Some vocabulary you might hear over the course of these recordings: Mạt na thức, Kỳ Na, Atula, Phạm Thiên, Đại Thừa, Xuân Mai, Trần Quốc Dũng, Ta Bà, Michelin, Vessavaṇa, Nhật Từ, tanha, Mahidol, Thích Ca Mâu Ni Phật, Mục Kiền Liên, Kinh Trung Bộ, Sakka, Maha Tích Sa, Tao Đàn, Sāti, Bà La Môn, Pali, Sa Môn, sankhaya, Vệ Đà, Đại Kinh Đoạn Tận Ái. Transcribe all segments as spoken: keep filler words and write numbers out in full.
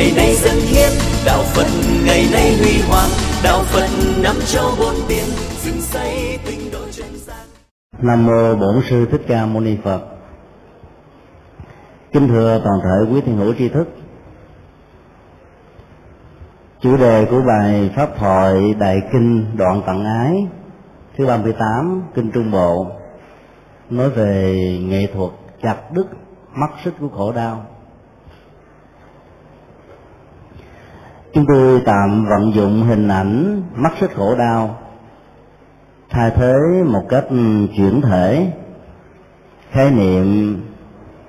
ngày nay dân hiến, đạo Phật ngày nay huy hoàng, đạo Phật năm châu bốn biển, dựng xây tinh độ chân gian. Nam mô Bổn Sư Thích Ca Mâu Ni Phật. Kính thưa toàn thể quý thiên hữu tri thức, chủ đề của bài pháp thoại Đại Kinh Đoạn Tận Ái thứ ba mươi tám Kinh Trung Bộ nói về nghệ thuật chặt đứt mắt xích của khổ đau. Chúng tôi tạm vận dụng hình ảnh mắt xích khổ đau thay thế một cách chuyển thể khái niệm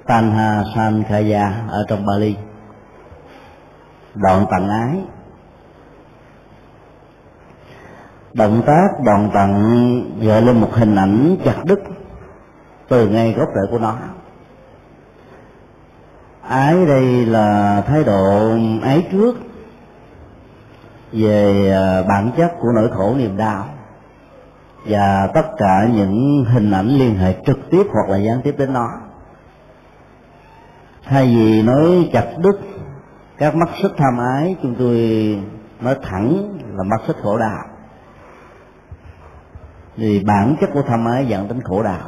tanha sankhaya ở trong Pali, đoạn tận ái. Động tác đoạn tận gợi lên một hình ảnh chặt đứt từ ngay gốc rễ của nó. Ái đây là thái độ ái trước về bản chất của nỗi khổ niềm đau và tất cả những hình ảnh liên hệ trực tiếp hoặc là gián tiếp đến nó. Thay vì nói chặt đứt các mắt xích tham ái, chúng tôi nói thẳng là mắt xích khổ đau, vì bản chất của tham ái dẫn đến khổ đau.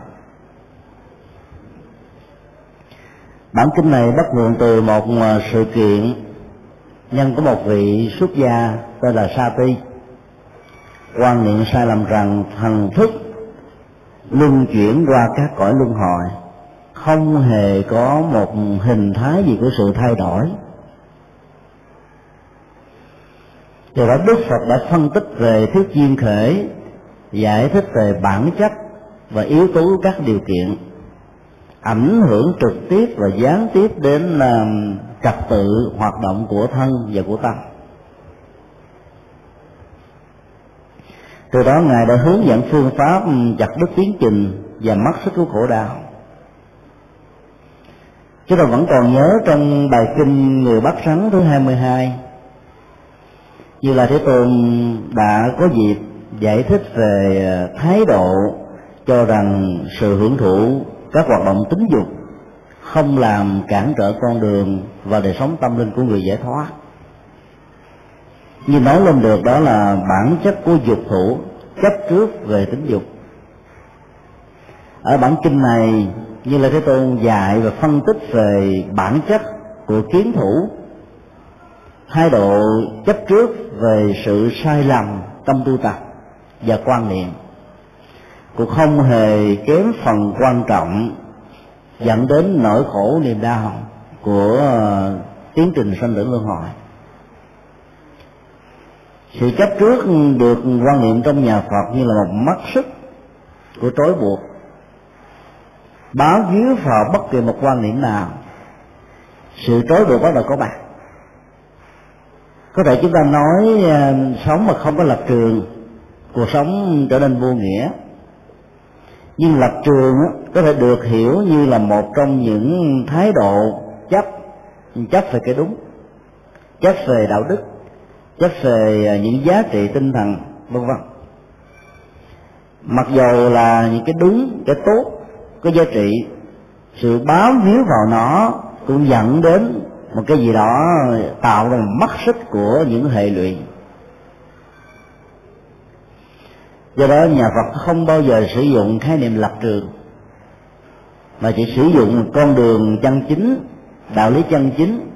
Bản kinh này bắt nguồn từ một sự kiện nhân của một vị xuất gia tên là Sāti, quan niệm sai lầm rằng thần thức luân chuyển qua các cõi luân hồi không hề có một hình thái gì của sự thay đổi. Từ đó Đức Phật đã phân tích về thuyết duyên khởi, giải thích về bản chất và yếu tố các điều kiện ảnh hưởng trực tiếp và gián tiếp đến trật tự hoạt động của thân và của tâm. Từ đó Ngài đã hướng dẫn phương pháp chặt đứt tiến trình và mắt xích của khổ đau. Chúng ta vẫn còn nhớ trong bài kinh Người Bắt Rắn thứ hai mươi hai, Như Lai Thế Tôn đã có dịp giải thích về thái độ cho rằng sự hưởng thụ các hoạt động tính dục không làm cản trở con đường và đời sống tâm linh của người giải thoát. Như nói lên được đó là bản chất của dục thủ, chấp trước về tính dục. Ở bản kinh này, Như Lai Thế Tôn dạy và phân tích về bản chất của kiến thủ, thái độ chấp trước về sự sai lầm tâm tu tập và quan niệm, cũng không hề kém phần quan trọng dẫn đến nỗi khổ niềm đau của tiến trình sanh tử luân hồi. Sự chấp trước được quan niệm trong nhà Phật như là một mắt xích của trói buộc, báo víu vào bất kỳ một quan niệm nào. Sự trói buộc bắt đầu có bạc. Có thể chúng ta nói sống mà không có lập trường, cuộc sống trở nên vô nghĩa. Nhưng lập trường có thể được hiểu như là một trong những thái độ chấp, chấp về cái đúng, chấp về đạo đức, chấp về những giá trị tinh thần, vân vân. Mặc dầu là những cái đúng, cái tốt, cái giá trị, sự bám víu vào nó cũng dẫn đến một cái gì đó tạo ra một mắt xích của những hệ lụy. Do đó nhà Phật không bao giờ sử dụng khái niệm lập trường, mà chỉ sử dụng con đường chân chính, đạo lý chân chính,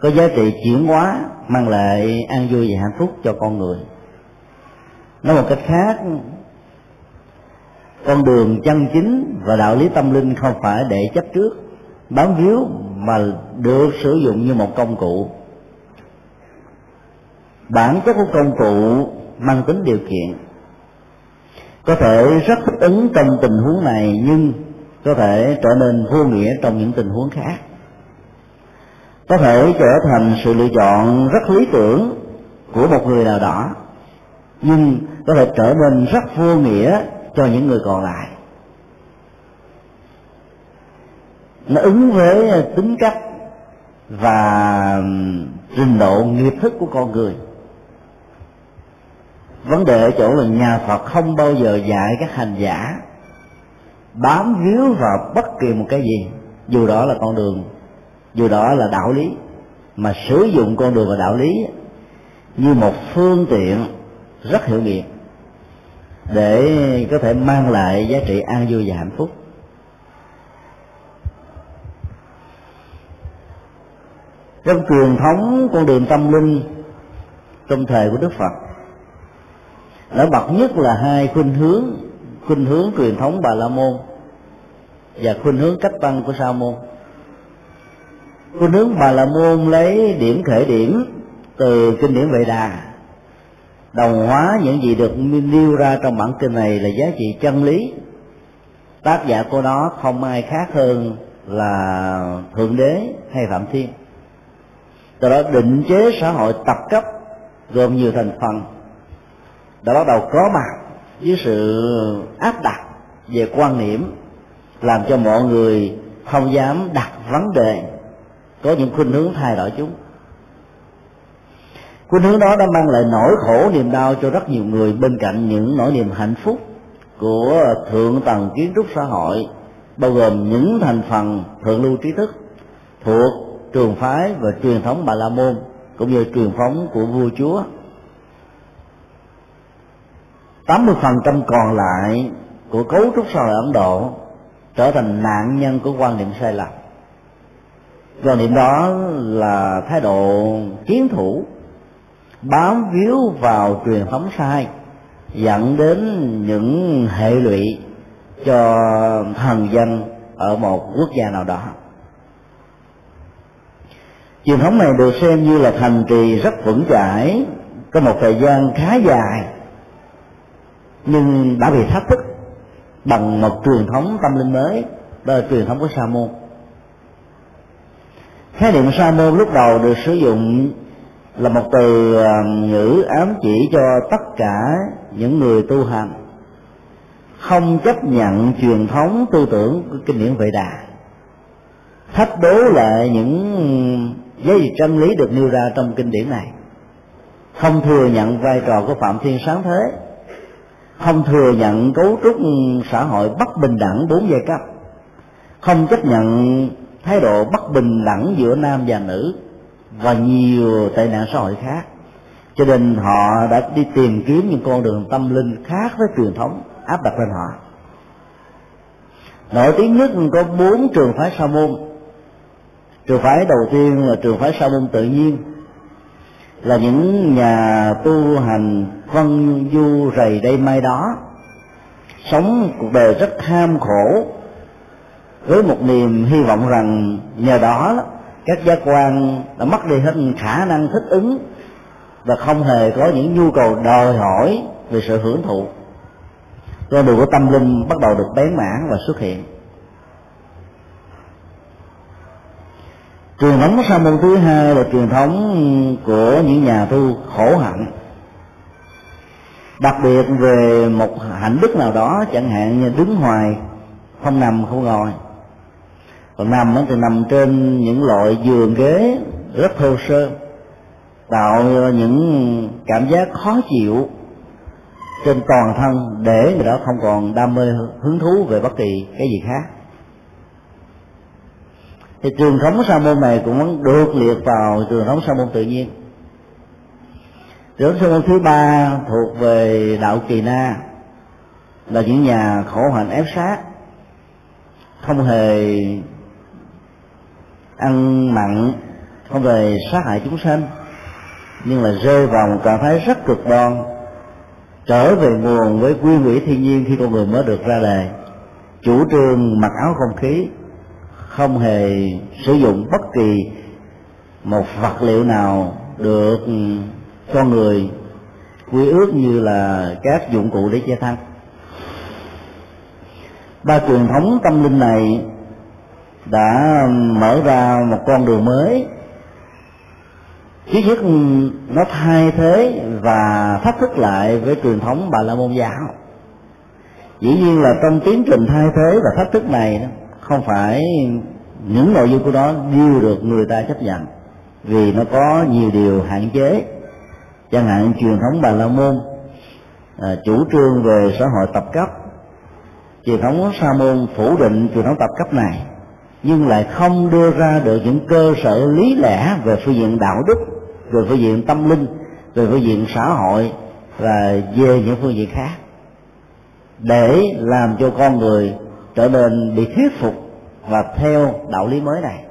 có giá trị chuyển hóa, mang lại an vui và hạnh phúc cho con người. Nói một cách khác, con đường chân chính và đạo lý tâm linh không phải để chấp trước, bám víu, mà được sử dụng như một công cụ. Bản chất của công cụ mang tính điều kiện, có thể rất thích ứng trong tình huống này nhưng có thể trở nên vô nghĩa trong những tình huống khác, có thể trở thành sự lựa chọn rất lý tưởng của một người nào đó nhưng có thể trở nên rất vô nghĩa cho những người còn lại. Nó ứng với tính cách và trình độ nghiệp thức của con người. Vấn đề ở chỗ là nhà Phật không bao giờ dạy các hành giả bám víu vào bất kỳ một cái gì, dù đó là con đường, dù đó là đạo lý, mà sử dụng con đường và đạo lý như một phương tiện rất hiệu nghiệm để có thể mang lại giá trị an vui và hạnh phúc. Trong truyền thống con đường tâm linh trong thời của Đức Phật, nổi bật nhất là hai khuynh hướng: khuynh hướng truyền thống Bà La Môn và khuynh hướng cách tăng của Sa Môn. Khuynh hướng Bà La Môn lấy điểm khởi điểm từ kinh điển Vệ Đà, đồng hóa những gì được nêu ra trong bản kinh này là giá trị chân lý. Tác giả của nó không ai khác hơn là Thượng Đế hay Phạm Thiên. Từ đó định chế xã hội tập cấp gồm nhiều thành phần đã bắt đầu có mặt với sự áp đặt về quan niệm, làm cho mọi người không dám đặt vấn đề, có những khuynh hướng thay đổi chúng. Khuynh hướng đó đã mang lại nỗi khổ niềm đau cho rất nhiều người, bên cạnh những nỗi niềm hạnh phúc của thượng tầng kiến trúc xã hội, bao gồm những thành phần thượng lưu trí thức thuộc trường phái và truyền thống Bà La Môn cũng như truyền thống của vua chúa. tám mươi phần trăm còn lại của cấu trúc xã hội Ấn Độ trở thành nạn nhân của quan niệm sai lầm. Quan niệm đó là thái độ chiến thủ, bám víu vào truyền thống sai, dẫn đến những hệ lụy cho thần dân ở một quốc gia nào đó. Truyền thống này được xem như là thành trì rất vững chãi có một thời gian khá dài, nhưng đã bị thách thức bằng một truyền thống tâm linh mới, đó là truyền thống của Sa Môn. Khái niệm Sa Môn lúc đầu được sử dụng là một từ ngữ ám chỉ cho tất cả những người tu hành không chấp nhận truyền thống tư tưởng của kinh điển Vệ Đà, thách đố lại những giá trị chân lý được nêu ra trong kinh điển này, không thừa nhận vai trò của Phạm Thiên sáng thế, không thừa nhận cấu trúc xã hội bất bình đẳng bốn giai cấp, không chấp nhận thái độ bất bình đẳng giữa nam và nữ và nhiều tệ nạn xã hội khác. Cho nên họ đã đi tìm kiếm những con đường tâm linh khác với truyền thống áp đặt lên họ. Nổi tiếng nhất có bốn trường phái Sa Môn. Trường phái đầu tiên là trường phái Sa Môn tự nhiên, là những nhà tu hành vân du rầy đây mai đó, sống cuộc đời rất ham khổ với một niềm hy vọng rằng nhờ đó các giác quan đã mất đi hết khả năng thích ứng và không hề có những nhu cầu đòi hỏi về sự hưởng thụ. Con đường của tâm linh bắt đầu được bén mảng và xuất hiện. Truyền thống Sa Môn thứ hai là truyền thống của những nhà tu khổ hạnh, đặc biệt về một hạnh đức nào đó, chẳng hạn như đứng hoài không nằm không ngồi, còn nằm thì nằm trên những loại giường ghế rất thô sơ, tạo những cảm giác khó chịu trên toàn thân để người đó không còn đam mê hứng thú về bất kỳ cái gì khác. Thì truyền thống Sa Môn này cũng được liệt vào truyền thống Sa Môn tự nhiên. Truyền thống Sa Môn thứ ba thuộc về đạo Kỳ Na, là những nhà khổ hạnh ép sát, không hề ăn mặn, không hề sát hại chúng sanh, nhưng là rơi vào một trạng thái rất cực đoan, trở về nguồn với quy ủy thiên nhiên khi con người mới được ra đời, chủ trương mặc áo không khí, không hề sử dụng bất kỳ một vật liệu nào được cho người quy ước như là các dụng cụ để che thân. Ba truyền thống tâm linh này đã mở ra một con đường mới. Thứ nhất, nó thay thế và thách thức lại với truyền thống Bà La Môn giáo. Dĩ nhiên là trong tiến trình thay thế và thách thức này, không phải những nội dung của nó đều được người ta chấp nhận, vì nó có nhiều điều hạn chế. Chẳng hạn truyền thống Bà La Môn à, chủ trương về xã hội tập cấp. Truyền thống Sa Môn phủ định truyền thống tập cấp này nhưng lại không đưa ra được những cơ sở lý lẽ về phương diện đạo đức, về phương diện tâm linh, về phương diện xã hội và về những phương diện khác, để làm cho con người trở nên bị thuyết phục và theo đạo lý mới này.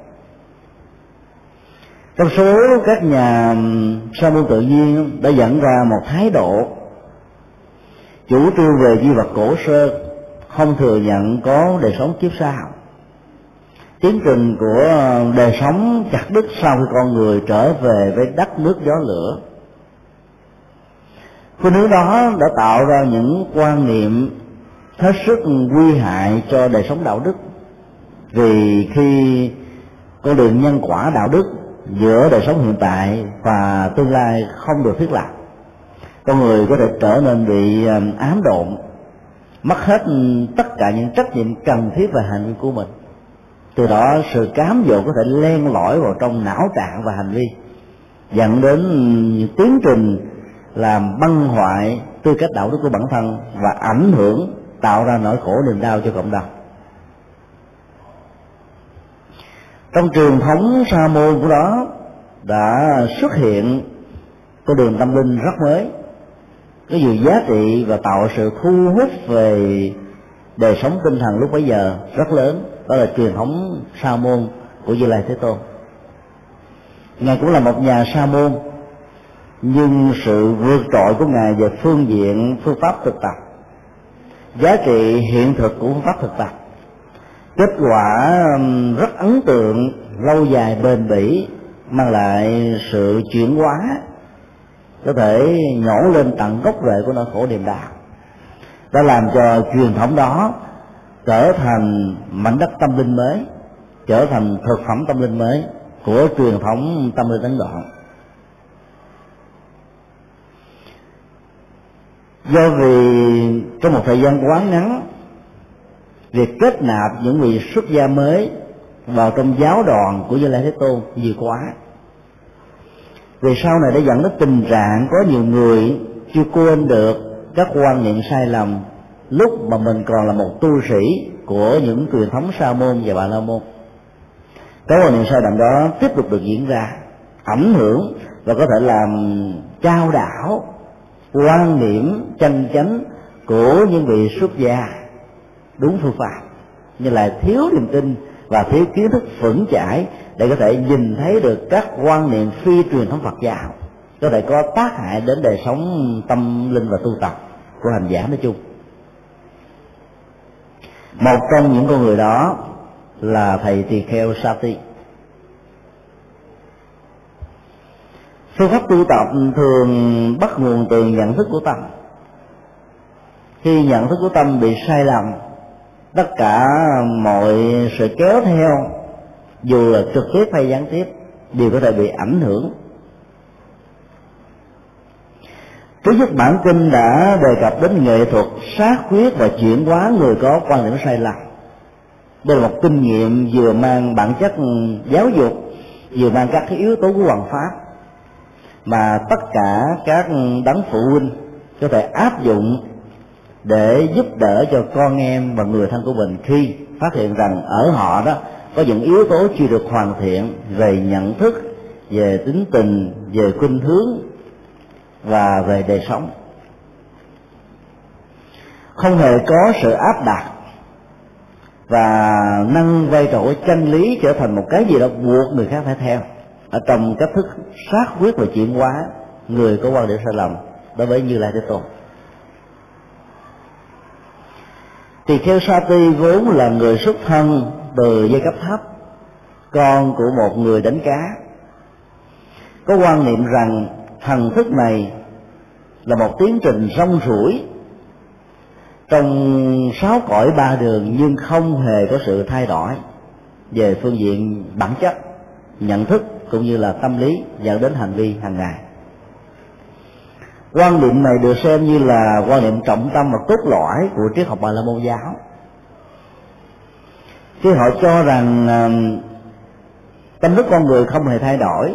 Trong số các nhà sa môn tự nhiên đã dẫn ra một thái độ chủ trương về di vật cổ sơ, không thừa nhận có đời sống kiếp sau. Tiến trình của đời sống chặt đứt sau khi con người trở về với đất nước gió lửa. Khuynh hướng đó đã tạo ra những quan niệm hết sức nguy hại cho đời sống đạo đức, vì khi con đường nhân quả đạo đức giữa đời sống hiện tại và tương lai không được thiết lập, con người có thể trở nên bị ám độn, mất hết tất cả những trách nhiệm cần thiết về hành vi của mình. Từ đó sự cám dỗ có thể len lỏi vào trong não trạng và hành vi, dẫn đến tiến trình làm băng hoại tư cách đạo đức của bản thân và ảnh hưởng, tạo ra nỗi khổ niềm đau cho cộng đồng. Trong truyền thống sa môn của đó đã xuất hiện con đường tâm linh rất mới, có nhiều giá trị và tạo sự thu hút về đời sống tinh thần lúc bấy giờ rất lớn. Đó là truyền thống sa môn của Như Lai Thế Tôn. Ngài cũng là một nhà sa môn, nhưng sự vượt trội của Ngài về phương diện phương pháp thực tập, giá trị hiện thực của phương pháp thực tập, kết quả rất ấn tượng, lâu dài bền bỉ, mang lại sự chuyển hóa, có thể nhổ lên tận gốc rễ của nỗi khổ niềm đau, đã làm cho truyền thống đó trở thành mảnh đất tâm linh mới, trở thành thực phẩm tâm linh mới của truyền thống tâm linh Ấn Độ. Do vì trong một thời gian quá ngắn, việc kết nạp những người xuất gia mới vào trong giáo đoàn của Như Lai Thế Tôn nhiều quá, vì sau này đã dẫn đến tình trạng có nhiều người chưa quên được các quan niệm sai lầm lúc mà mình còn là một tu sĩ của những truyền thống sa môn và Bà La Môn. Các quan niệm sai lầm đó tiếp tục được diễn ra, ảnh hưởng và có thể làm chao đảo quan điểm chân chánh của những vị xuất gia đúng phương pháp, như là thiếu niềm tin và thiếu kiến thức vững chãi để có thể nhìn thấy được các quan niệm phi truyền thống Phật giáo có thể có tác hại đến đời sống tâm linh và tu tập của hành giả nói chung. Một trong những con người đó là thầy tỳ kheo Sāti. Phương pháp tu tập thường bắt nguồn từ nhận thức của tâm. Khi nhận thức của tâm bị sai lầm, tất cả mọi sự kéo theo, dù là trực tiếp hay gián tiếp, đều có thể bị ảnh hưởng. Trước nhất, bản kinh đã đề cập đến nghệ thuật sát quyết và chuyển hóa người có quan điểm sai lầm. Đây là một kinh nghiệm vừa mang bản chất giáo dục, vừa mang các yếu tố của hoằng pháp, mà tất cả các đấng phụ huynh có thể áp dụng để giúp đỡ cho con em và người thân của mình khi phát hiện rằng ở họ đó có những yếu tố chưa được hoàn thiện về nhận thức, về tính tình, về khuynh hướng và về đời sống. Không hề có sự áp đặt và nâng vai trò chân lý trở thành một cái gì đó buộc người khác phải theo ở trong cách thức sát quyết và chuyển hóa người có quan điểm sai lầm đối với Như Lai Thế Tôn. Tỳ kheo Sāti vốn là người xuất thân từ giai cấp thấp, con của một người đánh cá, có quan niệm rằng thần thức này là một tiến trình rong ruổi trong sáu cõi ba đường, nhưng không hề có sự thay đổi về phương diện bản chất, nhận thức cũng như là tâm lý, dẫn đến hành vi hàng ngày. Quan niệm này được xem như là quan niệm trọng tâm và cốt lõi của triết học Bà La Môn giáo, khi họ cho rằng tâm thức con người không hề thay đổi,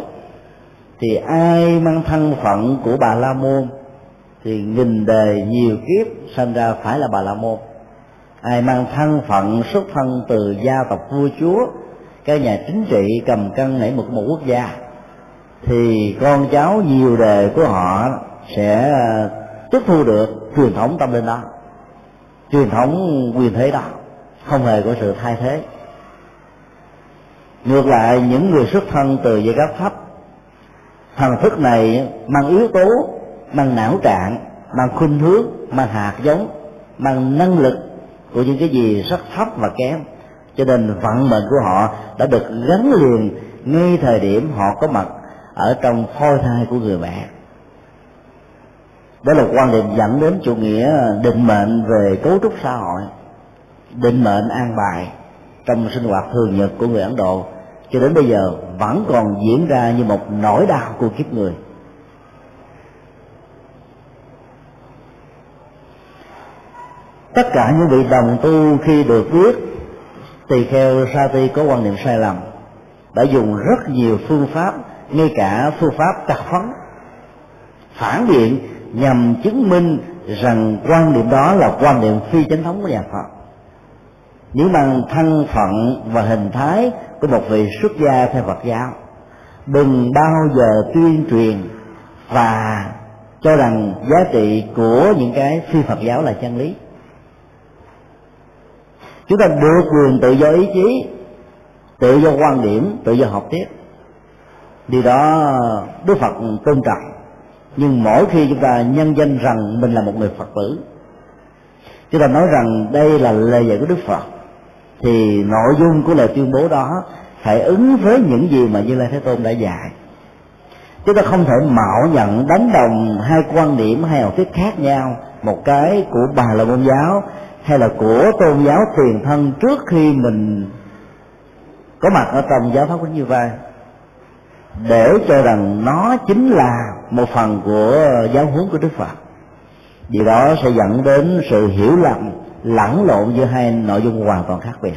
thì ai mang thân phận của Bà La Môn thì nghìn đời nhiều kiếp sinh ra phải là Bà La Môn, ai mang thân phận xuất thân từ gia tộc vua chúa cái nhà chính trị cầm cân nảy mực một quốc gia, thì con cháu nhiều đời của họ sẽ tiếp thu được truyền thống tâm linh đó, truyền thống quyền thế đó, không hề có sự thay thế. Ngược lại, những người xuất thân từ giai cấp thấp, thần thức này mang yếu tố, mang não trạng, mang khuynh hướng, mang hạt giống, mang năng lực của những cái gì rất thấp và kém, cho nên vận mệnh của họ đã được gắn liền ngay thời điểm họ có mặt ở trong phôi thai của người mẹ. Đó là quan điểm dẫn đến chủ nghĩa định mệnh về cấu trúc xã hội, định mệnh an bài trong sinh hoạt thường nhật của người Ấn Độ, cho đến bây giờ vẫn còn diễn ra như một nỗi đau của kiếp người. Tất cả những vị đồng tu khi được biết tỳ kheo Sāti có quan niệm sai lầm, đã dùng rất nhiều phương pháp, ngay cả phương pháp chặt phấn, phản biện nhằm chứng minh rằng quan điểm đó là quan điểm phi chính thống của nhà Phật. Những bằng thân phận và hình thái của một vị xuất gia theo Phật giáo, đừng bao giờ tuyên truyền và cho rằng giá trị của những cái phi Phật giáo là chân lý. Chúng ta được quyền tự do ý chí, tự do quan điểm, tự do học thuyết. Điều đó Đức Phật tôn trọng, nhưng mỗi khi chúng ta nhân danh rằng mình là một người Phật tử, chúng ta nói rằng đây là lời dạy của Đức Phật, thì nội dung của lời tuyên bố đó phải ứng với những gì mà Như Lai Thế Tôn đã dạy. Chúng ta không thể mạo nhận đánh đồng hai quan điểm, hai học thuyết khác nhau, một cái của Bà La Môn giáo hay là của tôn giáo tiền thân trước khi mình có mặt ở trong giáo pháp của Như Lai, để cho rằng nó chính là một phần của giáo huấn của Đức Phật. Điều đó sẽ dẫn đến sự hiểu lầm, lẫn lộn giữa hai nội dung hoàn toàn khác biệt.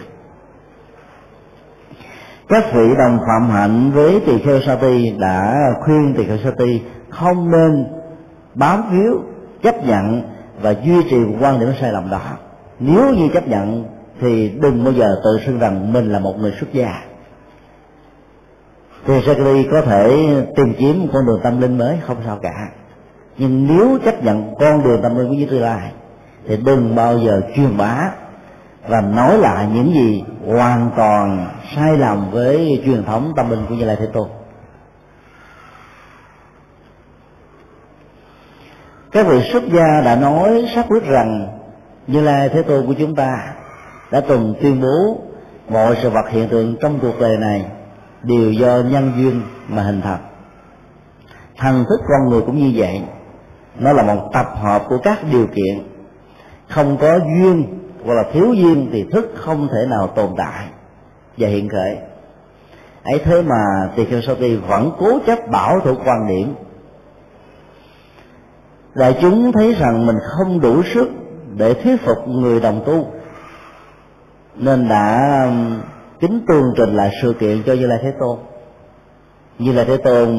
Các vị đồng phạm hạnh với tỳ kheo Sāti đã khuyên tỳ kheo Sāti không nên bám víu, chấp nhận và duy trì quan điểm sai lầm đó. Nếu như chấp nhận thì đừng bao giờ tự xưng rằng mình là một người xuất gia, thì Sāti có thể tìm kiếm con đường tâm linh mới, không sao cả. Nhưng nếu chấp nhận con đường tâm linh của Như Tư Lai thì đừng bao giờ truyền bá và nói lại những gì hoàn toàn sai lầm với truyền thống tâm linh của Như Lai Thế Tôn. Các vị xuất gia đã nói xác quyết rằng Như Lai Thế Tôn của chúng ta đã từng tuyên bố mọi sự vật hiện tượng trong cuộc đời này đều do nhân duyên mà hình thành. Thần thức con người cũng như vậy, nó là một tập hợp của các điều kiện. Không có duyên hoặc là thiếu duyên thì thức không thể nào tồn tại và hiện khởi. Ấy thế mà tỳ kheo Sāti vẫn cố chấp bảo thủ quan điểm. Đại chúng thấy rằng mình không đủ sức để thuyết phục người đồng tu, nên đã kính tường trình lại sự kiện cho Như Lai Thế Tôn. Như Lai Thế Tôn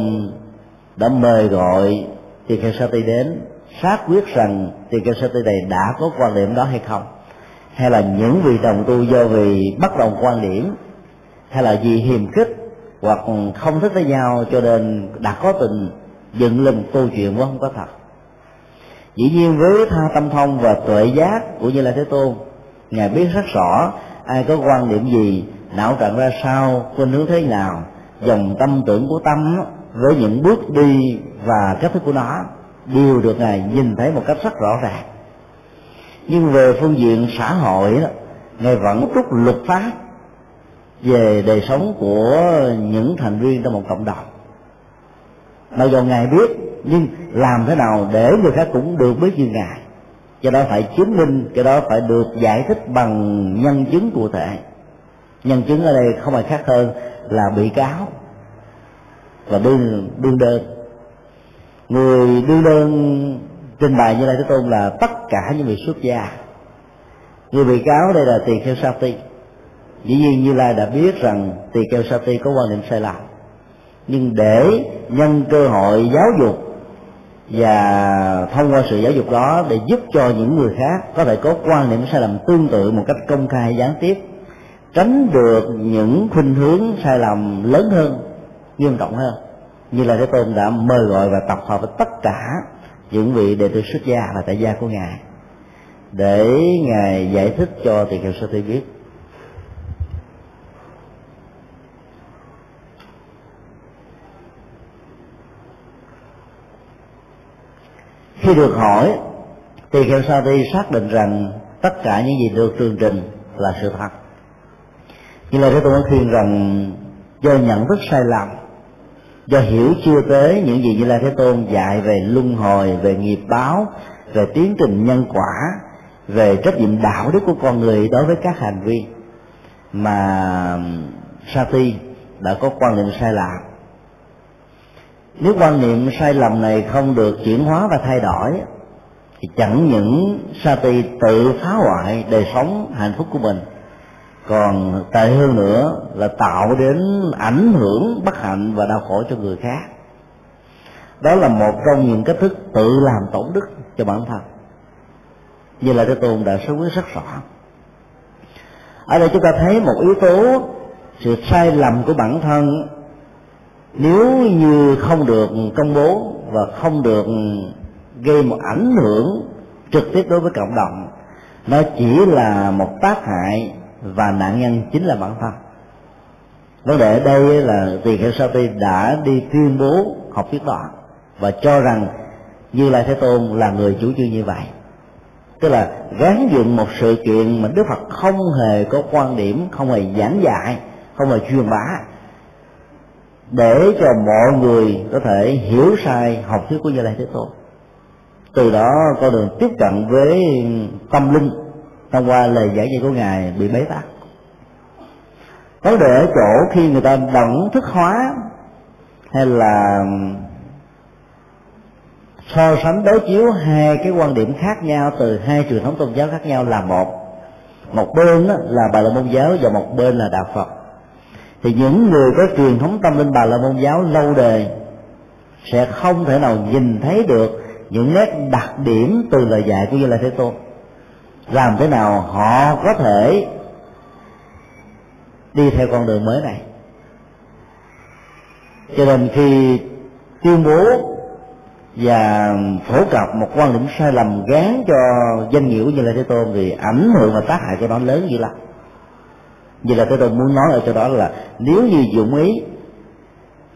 đã mời gọi tỳ kheo Sāti đến, xác quyết rằng tỳ kheo Sāti này đã có quan điểm đó hay không, hay là những vị đồng tu do vì bất đồng quan điểm, hay là vì hiềm khích hoặc không thích với nhau cho nên đã có tình dựng lên câu chuyện vốn không có thật. Dĩ nhiên với tha tâm thông và tuệ giác của Như Lai Thế Tôn, ngài biết rất rõ ai có quan điểm gì, não trạng ra sao, khuynh hướng thế nào, dòng tâm tưởng của tâm với những bước đi và cách thức của nó đều được ngài nhìn thấy một cách rất rõ ràng. Nhưng về phương diện xã hội đó, ngài vẫn trút luật pháp về đời sống của những thành viên trong một cộng đồng. Mặc dù ngài biết, nhưng làm thế nào để người khác cũng được biết như ngài, cái đó phải chứng minh, cái đó phải được giải thích bằng nhân chứng cụ thể. Nhân chứng ở đây không ai khác hơn là bị cáo và đương đương đơn. Người đương đơn trình bày Như Lai Thế Tôn là tất cả những người xuất gia. Người bị cáo đây là tỳ kheo Sāti. Dĩ nhiên Như Lai đã biết rằng tỳ kheo Sāti có quan niệm sai lầm, nhưng để nhân cơ hội giáo dục và thông qua sự giáo dục đó để giúp cho những người khác có thể có quan niệm sai lầm tương tự một cách công khai, gián tiếp, tránh được những khuynh hướng sai lầm lớn hơn, nghiêm trọng hơn, như là Thế Tôn đã mời gọi và tập hợp với tất cả những vị đệ tử xuất gia và tại gia của ngài để ngài giải thích cho tỳ kheo Sāti biết. Khi được hỏi, tỳ kheo Sāti xác định rằng tất cả những gì được tường trình là sự thật. Như là Thế Tôn đã khuyên rằng do nhận thức sai lầm, do hiểu chưa tới những gì Như Lai Thế Tôn dạy về luân hồi, về nghiệp báo, về tiến trình nhân quả, về trách nhiệm đạo đức của con người đối với các hành vi, mà Sāti đã có quan niệm sai lầm. Nếu quan niệm sai lầm này không được chuyển hóa và thay đổi thì chẳng những Sāti tự phá hoại đời sống hạnh phúc của mình, còn tệ hơn nữa là tạo đến ảnh hưởng bất hạnh và đau khổ cho người khác. Đó là một trong những cách thức tự làm tổn đức cho bản thân, như là Thế Tôn đã số quyết rất rõ. Ở đây chúng ta thấy một yếu tố sự sai lầm của bản thân, nếu như không được công bố và không được gây một ảnh hưởng trực tiếp đối với cộng đồng, nó chỉ là một tác hại và nạn nhân chính là bản thân. Vấn đề ở đây là tỳ kheo Sāti đã đi tuyên bố học thuyết đó và cho rằng Như Lai Thế Tôn là người chủ trương như vậy, tức là gán dựng một sự kiện mà Đức Phật không hề có quan điểm, không hề giảng dạy, không hề truyền bá, để cho mọi người có thể hiểu sai học thuyết của Như Lai Thế Tôn, từ đó con đường tiếp cận với tâm linh thông qua lời giải dạy của ngài bị bế tắc. Vấn đề ở chỗ khi người ta đẳng thức hóa hay là so sánh đối chiếu hai cái quan điểm khác nhau từ hai truyền thống tôn giáo khác nhau là một, một bên là Bà La Môn giáo và một bên là Đạo Phật, thì những người có truyền thống tâm linh Bà La Môn giáo lâu đời sẽ không thể nào nhìn thấy được những nét đặc điểm từ lời dạy của Như Lai Thế Tôn. Làm thế nào họ có thể đi theo con đường mới này? Cho nên khi tuyên bố và phổ cập một quan điểm sai lầm gán cho danh nghĩa Như Lai Thế Tôn thì ảnh hưởng và tác hại của nó lớn dữ lắm. Như Lai Thế Tôn muốn nói ở chỗ đó là nếu như dụng ý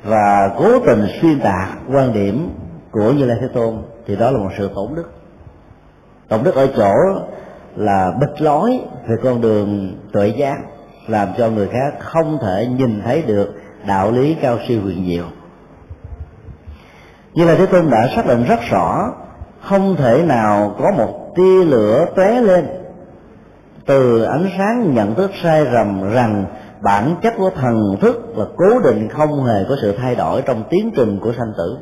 và cố tình xuyên tạc quan điểm của Như Lai Thế Tôn thì đó là một sự tổn đức. Tổn đức ở chỗ là bịt lối về con đường tuệ giác, làm cho người khác không thể nhìn thấy được đạo lý cao siêu huyền diệu. Như là Thế Tôn đã xác định rất rõ, không thể nào có một tia lửa tóe lên từ ánh sáng nhận thức sai lầm rằng bản chất của thần thức là cố định, không hề có sự thay đổi trong tiến trình của sanh tử.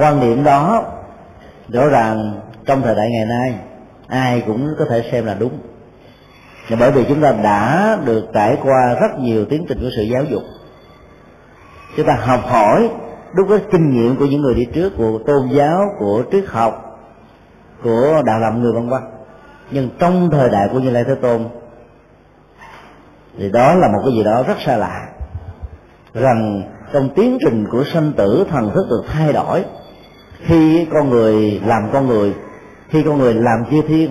Quan điểm đó rõ ràng trong thời đại ngày nay ai cũng có thể xem là đúng, và bởi vì chúng ta đã được trải qua rất nhiều tiến trình của sự giáo dục, chúng ta học hỏi đúng với kinh nghiệm của những người đi trước, của tôn giáo, của triết học, của đạo làm người vân vân. Nhưng trong thời đại của Như Lai Thế Tôn thì đó là một cái gì đó rất xa lạ, rằng trong tiến trình của sanh tử thần thức được thay đổi khi con người làm con người, khi con người làm chư thiên,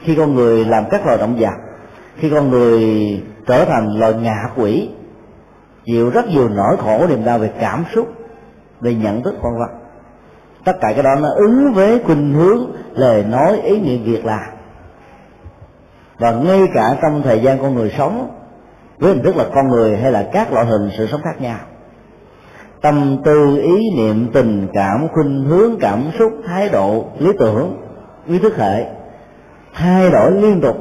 khi con người làm các loài động vật, khi con người trở thành loài ngạ quỷ, chịu rất nhiều nỗi khổ niềm đau về cảm xúc, về nhận thức vân vân. Tất cả cái đó nó ứng với khuynh hướng lời nói, ý nghĩa, việc làm. Và ngay cả trong thời gian con người sống với hình thức là con người hay là các loại hình sự sống khác nhau, tâm tư, ý niệm, tình cảm, khuynh hướng, cảm xúc, thái độ, lý tưởng, ý thức hệ thay đổi liên tục.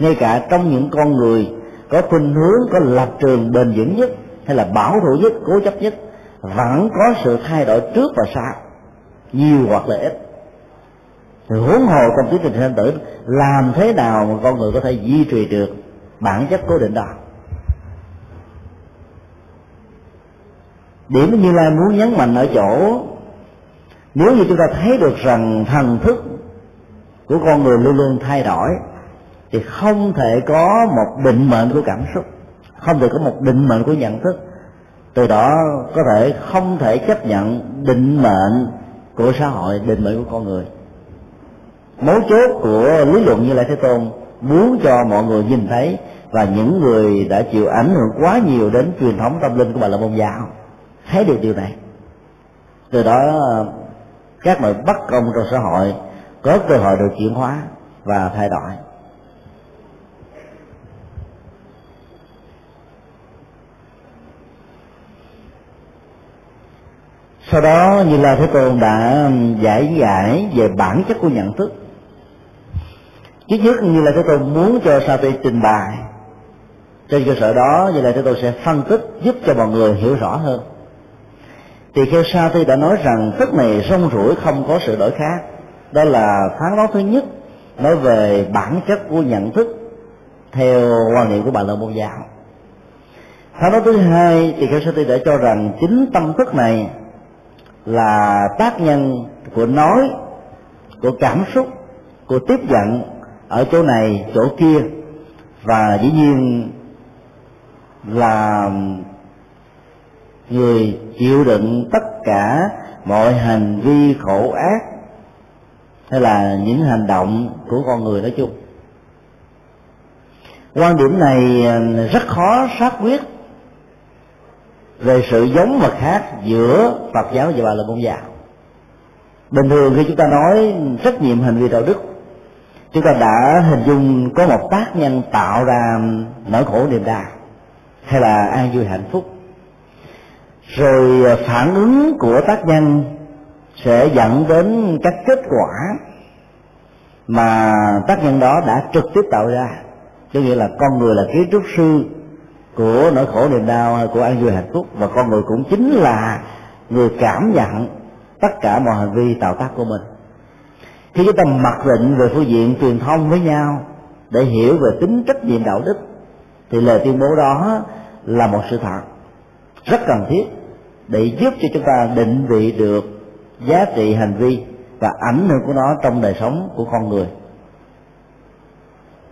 Ngay cả trong những con người có khuynh hướng, có lập trường bền vững nhất hay là bảo thủ nhất, cố chấp nhất, vẫn có sự thay đổi trước và sau, nhiều hoặc là ít. Thì huống hồ trong tiến trình sanh tử, làm thế nào mà con người có thể duy trì được bản chất cố định đó? Điểm Như Lai muốn nhấn mạnh ở chỗ, nếu như chúng ta thấy được rằng thần thức của con người luôn luôn thay đổi thì không thể có một định mệnh của cảm xúc, không thể có một định mệnh của nhận thức. Từ đó có thể không thể chấp nhận định mệnh của xã hội, định mệnh của con người. Mấu chốt của lý luận Như Lai Thế Tôn muốn cho mọi người nhìn thấy, và những người đã chịu ảnh hưởng quá nhiều đến truyền thống tâm linh của Bà La Môn giáo thấy được điều này. Từ đó các loại bất công trong xã hội có cơ hội được chuyển hóa và thay đổi. Sau đó Như Lai Thế Tôn đã giải giải về bản chất của nhận thức. Trước nhất Như Lai Thế Tôn muốn cho Sāti trình bày, trên cơ sở đó Như Lai Thế Tôn sẽ phân tích giúp cho mọi người hiểu rõ hơn. Tỳ kheo Sāti đã nói rằng thức này rong ruổi không có sự đổi khác. Đó là phán đoán thứ nhất nói về bản chất của nhận thức theo quan niệm của Bà La Môn giáo. Phán đoán thứ hai, Tỳ kheo Sāti đã cho rằng chính tâm thức này là tác nhân của nói, của cảm xúc, của tiếp nhận ở chỗ này chỗ kia, và dĩ nhiên là người chịu đựng tất cả mọi hành vi khổ ác hay là những hành động của con người nói chung. Quan điểm này rất khó xác quyết về sự giống và khác giữa Phật giáo và Bà La Môn giáo. Bình thường khi chúng ta nói trách nhiệm hành vi đạo đức, chúng ta đã hình dung có một tác nhân tạo ra nỗi khổ niềm đau hay là an vui hạnh phúc, rồi phản ứng của tác nhân sẽ dẫn đến các kết quả mà tác nhân đó đã trực tiếp tạo ra. Có nghĩa là con người là kiến trúc sư của nỗi khổ niềm đau, của an vui hạnh phúc, và con người cũng chính là người cảm nhận tất cả mọi hành vi tạo tác của mình. Khi chúng ta mặc định về phương diện truyền thông với nhau để hiểu về tính trách nhiệm đạo đức thì lời tuyên bố đó là một sự thật rất cần thiết để giúp cho chúng ta định vị được giá trị hành vi và ảnh hưởng của nó trong đời sống của con người.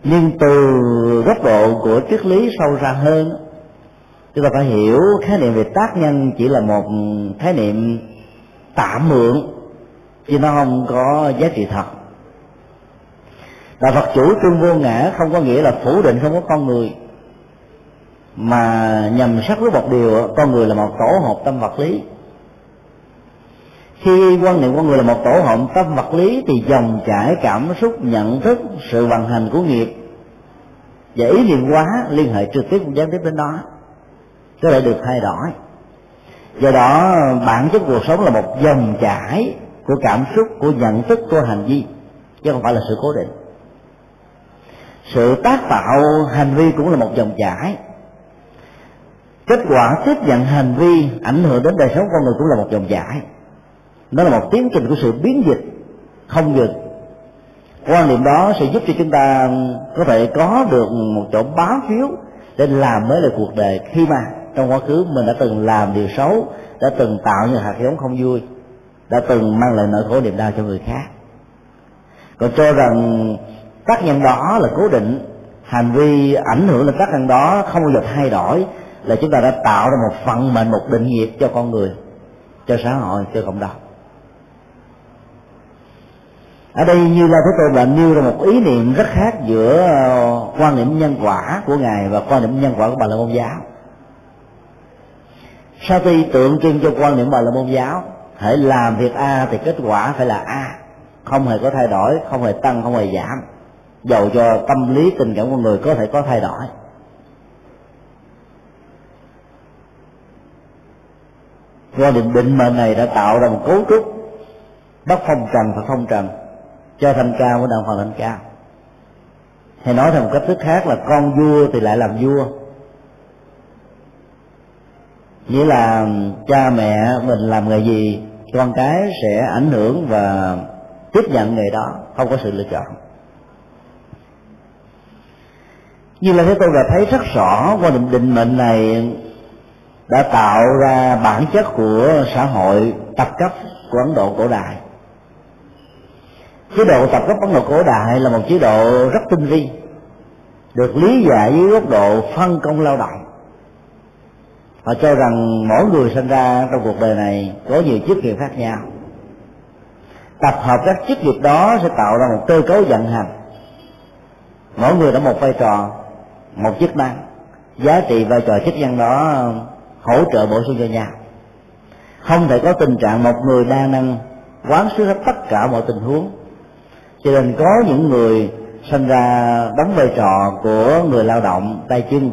Nhưng từ góc độ của triết lý sâu xa hơn, chúng ta phải hiểu khái niệm về tác nhân chỉ là một khái niệm tạm mượn, chứ nó không có giá trị thật. Đạo Phật chủ trương vô ngã không có nghĩa là phủ định không có con người, mà nhằm xác quyết một điều, con người là một tổ hợp tâm vật lý. Khi quan niệm con người là một tổ hợp tâm vật lý thì dòng chảy cảm xúc, nhận thức, sự vận hành của nghiệp và ý niệm quá liên hệ trực tiếp gián tiếp đến đó có thể được thay đổi. Do đó bản chất cuộc sống là một dòng chảy của cảm xúc, của nhận thức, của hành vi, chứ không phải là sự cố định. Sự tác tạo hành vi cũng là một dòng chảy, kết quả tiếp nhận hành vi ảnh hưởng đến đời sống con người cũng là một dòng chảy. Đó là một tiến trình của sự biến dịch không dừng. Quan niệm đó sẽ giúp cho chúng ta có thể có được một chỗ báo phiếu để làm mới lại cuộc đời, khi mà trong quá khứ mình đã từng làm điều xấu, đã từng tạo những hạt giống không vui, đã từng mang lại nỗi khổ niềm đau cho người khác. Còn cho rằng tác nhân đó là cố định, hành vi ảnh hưởng lên tác nhân đó không bao giờ thay đổi, là chúng ta đã tạo ra một phận mệnh, một định nghiệp cho con người, cho xã hội, cho cộng đồng. Ở đây Như Lai Thế Tôn đã nêu ra một ý niệm rất khác giữa quan niệm nhân quả của Ngài và quan niệm nhân quả của Bà La Môn giáo. Sāti tượng trưng cho quan niệm Bà La Môn giáo, hãy làm việc A thì kết quả phải là A, không hề có thay đổi, không hề tăng, không hề giảm, dầu cho tâm lý tình cảm của người có thể có thay đổi. Quan niệm định mệnh này đã tạo ra một cấu trúc bất phong trần và phong trần cho thanh cao của đạo Phật thanh cao. Hay nói theo một cách thức khác là con vua thì lại làm vua, nghĩa là cha mẹ mình làm nghề gì con cái sẽ ảnh hưởng và tiếp nhận nghề đó, không có sự lựa chọn. Như là thế tôi đã thấy rất rõ quan niệm định mệnh này đã tạo ra bản chất của xã hội tập cấp của Ấn Độ cổ đại. Chế độ tập cấp Ấn Độ cổ đại là một chế độ rất tinh vi, được lý giải với góc độ phân công lao động. Họ cho rằng mỗi người sinh ra trong cuộc đời này có nhiều chức nghiệp khác nhau, tập hợp các chức nghiệp đó sẽ tạo ra một cơ cấu vận hành. Mỗi người đã một vai trò, một chức năng, giá trị vai trò chức năng đó hỗ trợ bổ sung cho nhau. Không thể có tình trạng một người đa năng quán xuyến hết tất cả mọi tình huống. Cho nên có những người sinh ra đóng vai trò của người lao động tay chân,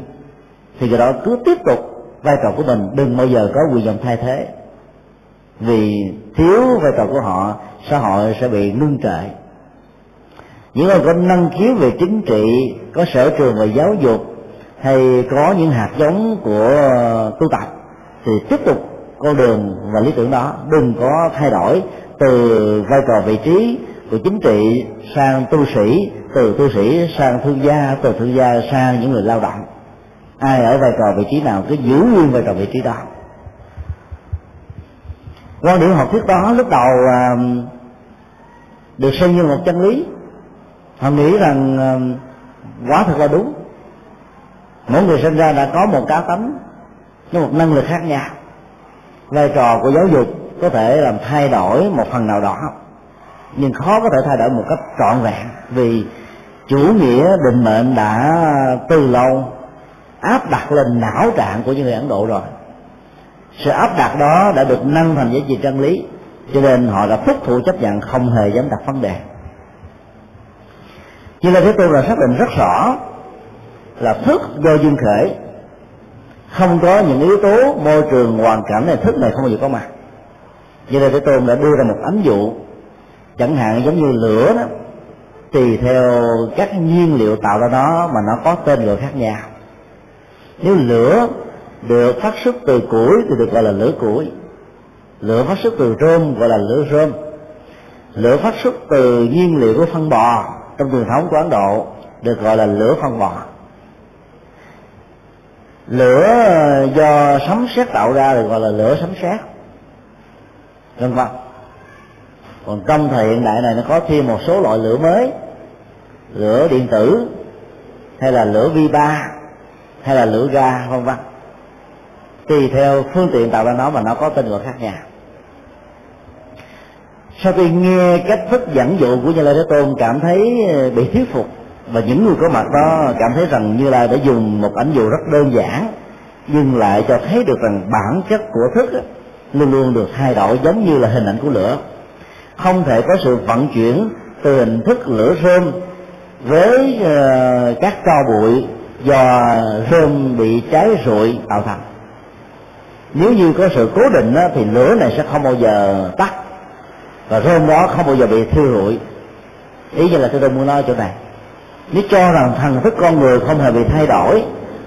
thì cái đó cứ tiếp tục vai trò của mình, đừng bao giờ có quyền vọng thay thế. Vì thiếu vai trò của họ, xã hội sẽ bị ngưng trệ. Những người có năng khiếu về chính trị, có sở trường về giáo dục, hay có những hạt giống của tu tập, thì tiếp tục con đường và lý tưởng đó, đừng có thay đổi từ vai trò vị trí của chính trị sang tu sĩ, từ tu sĩ sang thương gia, từ thương gia sang những người lao động. Ai ở vai trò vị trí nào cứ giữ nguyên vai trò vị trí đó. Quan điểm học thuyết đó lúc đầu được xem như một chân lý. Họ nghĩ rằng quá thật là đúng. Mỗi người sinh ra đã có một cá tính, có một năng lực khác nhau. Vai trò của giáo dục có thể làm thay đổi một phần nào đó, nhưng khó có thể thay đổi một cách trọn vẹn, vì chủ nghĩa định mệnh đã từ lâu áp đặt lên não trạng của những người Ấn Độ rồi. Sự áp đặt đó đã được nâng thành giá trị chân lý, cho nên họ đã phúc thụ chấp nhận, không hề dám đặt vấn đề. Như là Thế Tôn đã xác định rất rõ là thức do duyên khởi, không có những yếu tố môi trường, hoàn cảnh này, thức này không bao giờ có mặt. Như là Thế Tôn đã đưa ra một ấn dụ, chẳng hạn giống như lửa đó, tùy theo các nhiên liệu tạo ra nó mà nó có tên gọi khác nhau. Nếu lửa được phát xuất từ củi thì được gọi là lửa củi, lửa phát xuất từ rơm gọi là lửa rơm, lửa phát xuất từ nhiên liệu của phân bò trong truyền thống của Ấn Độ được gọi là lửa phân bò. Lửa do sấm sét tạo ra được gọi là lửa sấm sét, vân vân. Còn trong thời hiện đại này nó có thêm một số loại lửa mới, lửa điện tử hay là lửa vi ba hay là lửa ga, vân vân. Tùy theo phương tiện tạo ra nó mà nó có tên gọi khác nhau. Sau khi nghe cách thức dẫn dụ của Như Lai Thế Tôn, cảm thấy bị thuyết phục, và những người có mặt đó cảm thấy rằng Như Lai đã dùng một ảnh dụ rất đơn giản, nhưng lại cho thấy được rằng bản chất của thức ấy, luôn luôn được thay đổi, giống như là hình ảnh của lửa. Không thể có sự vận chuyển từ hình thức lửa rơm với các tro bụi do rơm bị cháy rụi tạo thành. Nếu như có sự cố định đó, thì lửa này sẽ không bao giờ tắt, và rơm đó không bao giờ bị thiêu rụi. Ý như là tôi muốn nói chỗ này, nếu cho rằng thần thức con người không hề bị thay đổi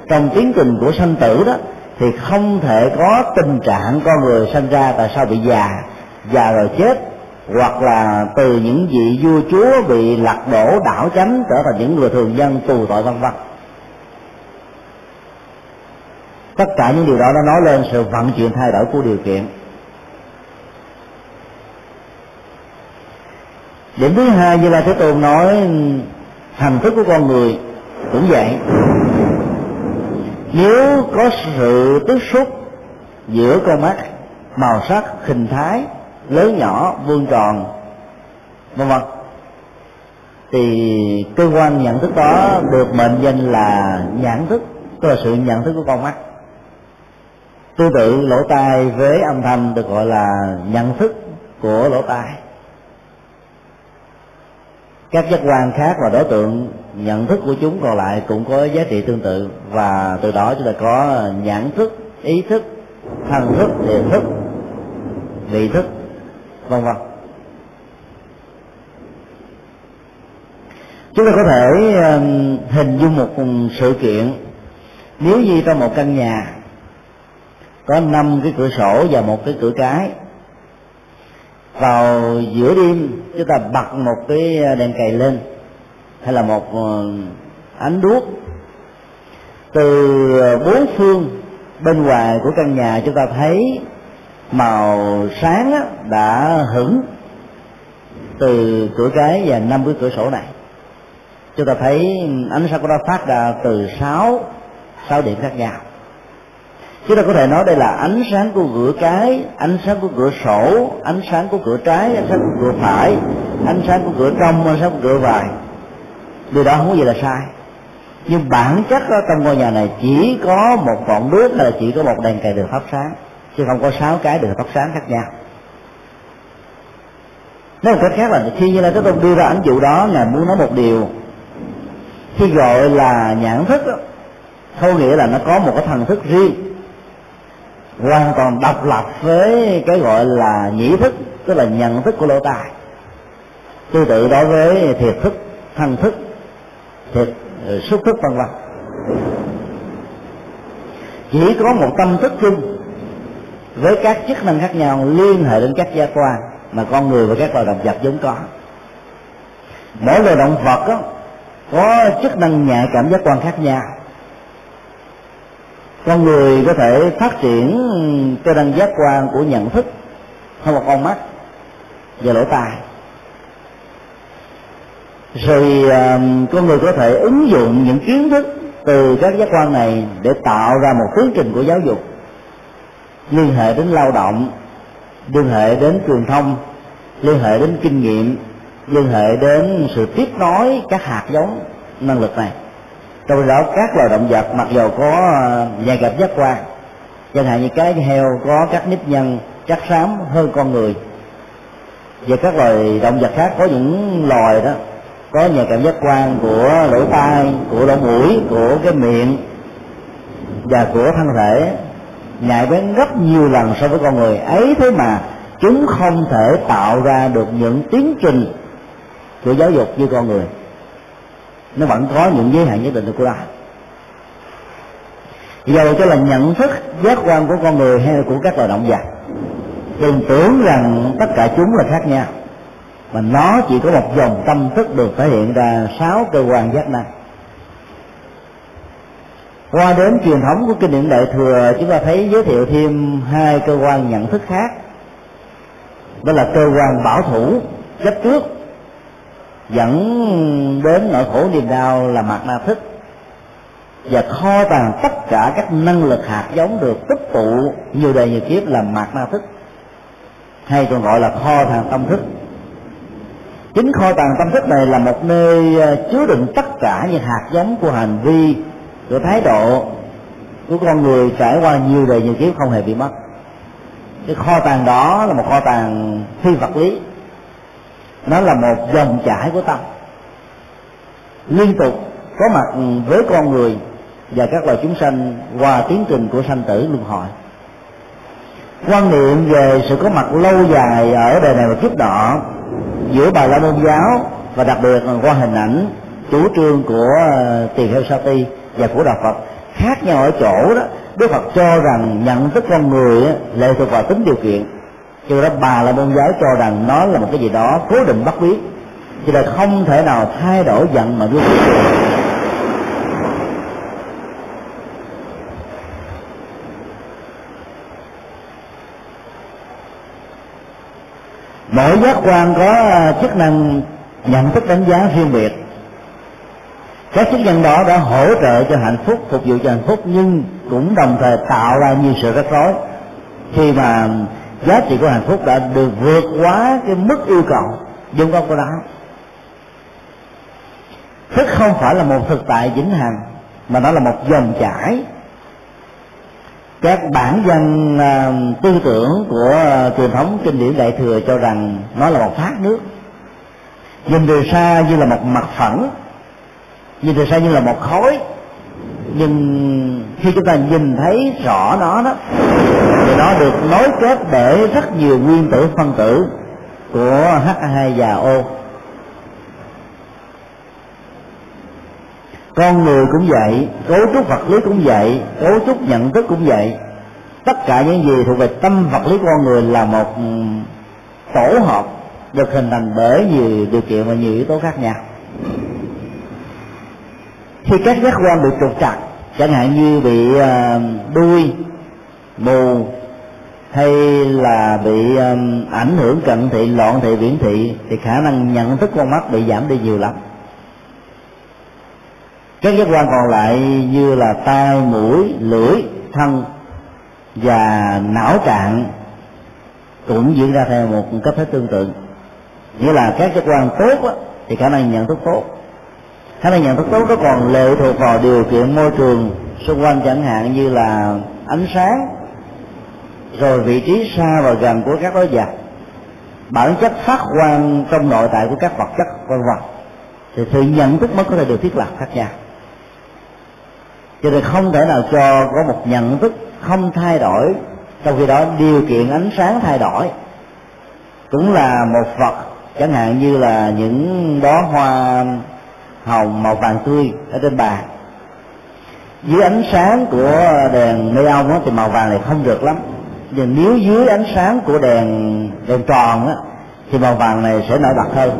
trong tiến trình của sanh tử đó, thì không thể có tình trạng con người sanh ra tại sao bị già, già rồi chết, hoặc là từ những vị vua chúa bị lật đổ đảo chánh trở thành những người thường dân tù tội vân vân. Tất cả những điều đó nó nói lên sự vận chuyển thay đổi của điều kiện. Điểm thứ hai, như là Thế Tôn nói hành thức của con người cũng vậy. Nếu có sự tiếp xúc giữa con mắt, màu sắc, hình thái, lớn nhỏ, vuông tròn, vân vân, thì cơ quan nhận thức đó được mệnh danh là nhãn thức, tức là sự nhận thức của con mắt. Tương tự lỗ tai với âm thanh được gọi là nhận thức của lỗ tai. Các giác quan khác và đối tượng nhận thức của chúng còn lại cũng có giá trị tương tự, và từ đó chúng ta có nhãn thức, ý thức, thân thức, địa thức, vị thức, vân vân. Chúng ta có thể hình dung một sự kiện, nếu như trong một căn nhà có năm cái cửa sổ và một cái cửa cái, vào giữa đêm chúng ta bật một cái đèn cầy lên hay là một ánh đuốc, từ bốn phương bên ngoài của căn nhà chúng ta thấy màu sáng đã hửng từ cửa cái và năm cái cửa sổ này. Chúng ta thấy ánh sáng của nó phát ra từ sáu sáu điểm khác nhau. Chúng ta có thể nói đây là ánh sáng của cửa cái, ánh sáng của cửa sổ, ánh sáng của cửa trái, ánh sáng của cửa phải, ánh sáng của cửa trong, ánh sáng của cửa ngoài. Điều đó không gì là sai, nhưng bản chất đó, trong ngôi nhà này chỉ có một ngọn đuốc hay là chỉ có một đèn cầy được thắp sáng, chứ không có sáu cái được thắp sáng khác nhau. Nói một cách khác là khi Như Lai Thế Tôn đưa ra ảnh dụ đó, ngài muốn nói một điều. Khi gọi là nhãn thức đó, không nghĩa là nó có một cái thần thức riêng hoàn toàn độc lập với cái gọi là nhĩ thức, tức là nhận thức của lỗ tai. Tương tự đối với thiệt thức, thân thức, thiệt xúc thức vân vân. Chỉ có một tâm thức chung với các chức năng khác nhau liên hệ đến các giác quan mà con người và các loài động vật vốn có. Mỗi loài động vật đó, có chức năng nhạy cảm giác quan khác nhau. Con người có thể phát triển cơ năng giác quan của nhận thức thông qua con mắt và lỗ tai. Rồi con người có thể ứng dụng những kiến thức từ các giác quan này để tạo ra một tiến trình của giáo dục, liên hệ đến lao động, liên hệ đến truyền thông, liên hệ đến kinh nghiệm, liên hệ đến sự tiếp nối các hạt giống năng lực này. Trong đó các loài động vật mặc dù có nhạy cảm giác quan, chẳng hạn như cái heo có các nếp nhăn chắc xám hơn con người, và các loài động vật khác, có những loài đó có nhạy cảm giác quan của lỗ tai, của lỗ mũi, của cái miệng và của thân thể nhạy bén gấp nhiều lần so với con người. Ấy thế mà chúng không thể tạo ra được những tiến trình của giáo dục như con người, nó vẫn có những giới hạn nhất định của nó. Dầu cho là nhận thức giác quan của con người hay của các loài động vật, đừng tưởng rằng tất cả chúng là khác nhau, mà nó chỉ có một dòng tâm thức được thể hiện ra sáu cơ quan giác năng. Qua đến truyền thống của kinh điển Đại Thừa, chúng ta thấy giới thiệu thêm hai cơ quan nhận thức khác, đó là cơ quan bảo thủ chấp trước, dẫn đến nỗi khổ niềm đau là mạt na thức, và kho tàng tất cả các năng lực hạt giống được tích tụ nhiều đời nhiều kiếp là mạt na thức, hay còn gọi là kho tàng tâm thức. Chính kho tàng tâm thức này là một nơi chứa đựng tất cả những hạt giống của hành vi, của thái độ của con người trải qua nhiều đời nhiều kiếp không hề bị mất. Cái kho tàng đó là một kho tàng phi vật lý, nó là một dòng chảy của tâm liên tục có mặt với con người và các loài chúng sanh qua tiến trình của sanh tử luân hồi. Quan niệm về sự có mặt lâu dài ở đời này và kiếp nọ giữa Bà La Môn giáo và đặc biệt qua hình ảnh chủ trương của tỳ kheo Sāti và của đạo Phật khác nhau ở chỗ đó. Đức Phật cho rằng nhận thức con người lệ thuộc vào tính điều kiện, cho đó Bà La Môn giáo cho rằng nó là một cái gì đó cố định bất biến, chứ là không thể nào thay đổi dần mà luôn. Mỗi giác quan có chức năng nhận thức đánh giá riêng biệt. Các chức năng đó đã hỗ trợ cho hạnh phúc, phục vụ cho hạnh phúc, nhưng cũng đồng thời tạo ra nhiều sự rắc rối khi mà giá trị của hạnh phúc đã được vượt quá cái mức yêu cầu dung gốc của nó. Thức không phải là một thực tại vĩnh hằng, mà nó là một dòng chảy. Các bản văn uh, tư tưởng của uh, truyền thống kinh điển Đại Thừa cho rằng nó là một thác nước, nhìn từ xa như là một mặt phẳng, nhìn từ xa như là một khối, nhưng khi chúng ta nhìn thấy rõ nó đó thì nó được nối kết để rất nhiều nguyên tử phân tử của H hai và O. Con người cũng vậy, cấu trúc vật lý cũng vậy, cấu trúc nhận thức cũng vậy. Tất cả những gì thuộc về tâm vật lý của con người là một tổ hợp được hình thành bởi nhiều điều kiện và nhiều yếu tố khác nhau. Khi các giác quan bị trục trặc, chẳng hạn như bị đuôi, mù, hay là bị ảnh hưởng cận thị, loạn thị, viễn thị, thì khả năng nhận thức con mắt bị giảm đi nhiều lắm. Các giác quan còn lại như là tai, mũi, lưỡi, thân và não trạng cũng diễn ra theo một cách thức tương tự. Nghĩa là các giác quan tốt á, thì khả năng nhận thức tốt. Khả năng nhận thức tốt nó còn lệ thuộc vào điều kiện môi trường xung quanh, chẳng hạn như là ánh sáng, rồi vị trí xa và gần của các đối vật, bản chất phát quan trong nội tại của các vật chất vân vân. Thì sự nhận thức mới có thể được thiết lập khác nhau. Cho nên không thể nào cho có một nhận thức không thay đổi, trong khi đó điều kiện ánh sáng thay đổi. Cũng là một vật, chẳng hạn như là những đóa hoa hồng màu vàng tươi ở trên bàn, dưới ánh sáng của đèn neon thì màu vàng này không được lắm, nhưng nếu dưới ánh sáng của đèn đèn tròn á, thì màu vàng này sẽ nổi bật hơn.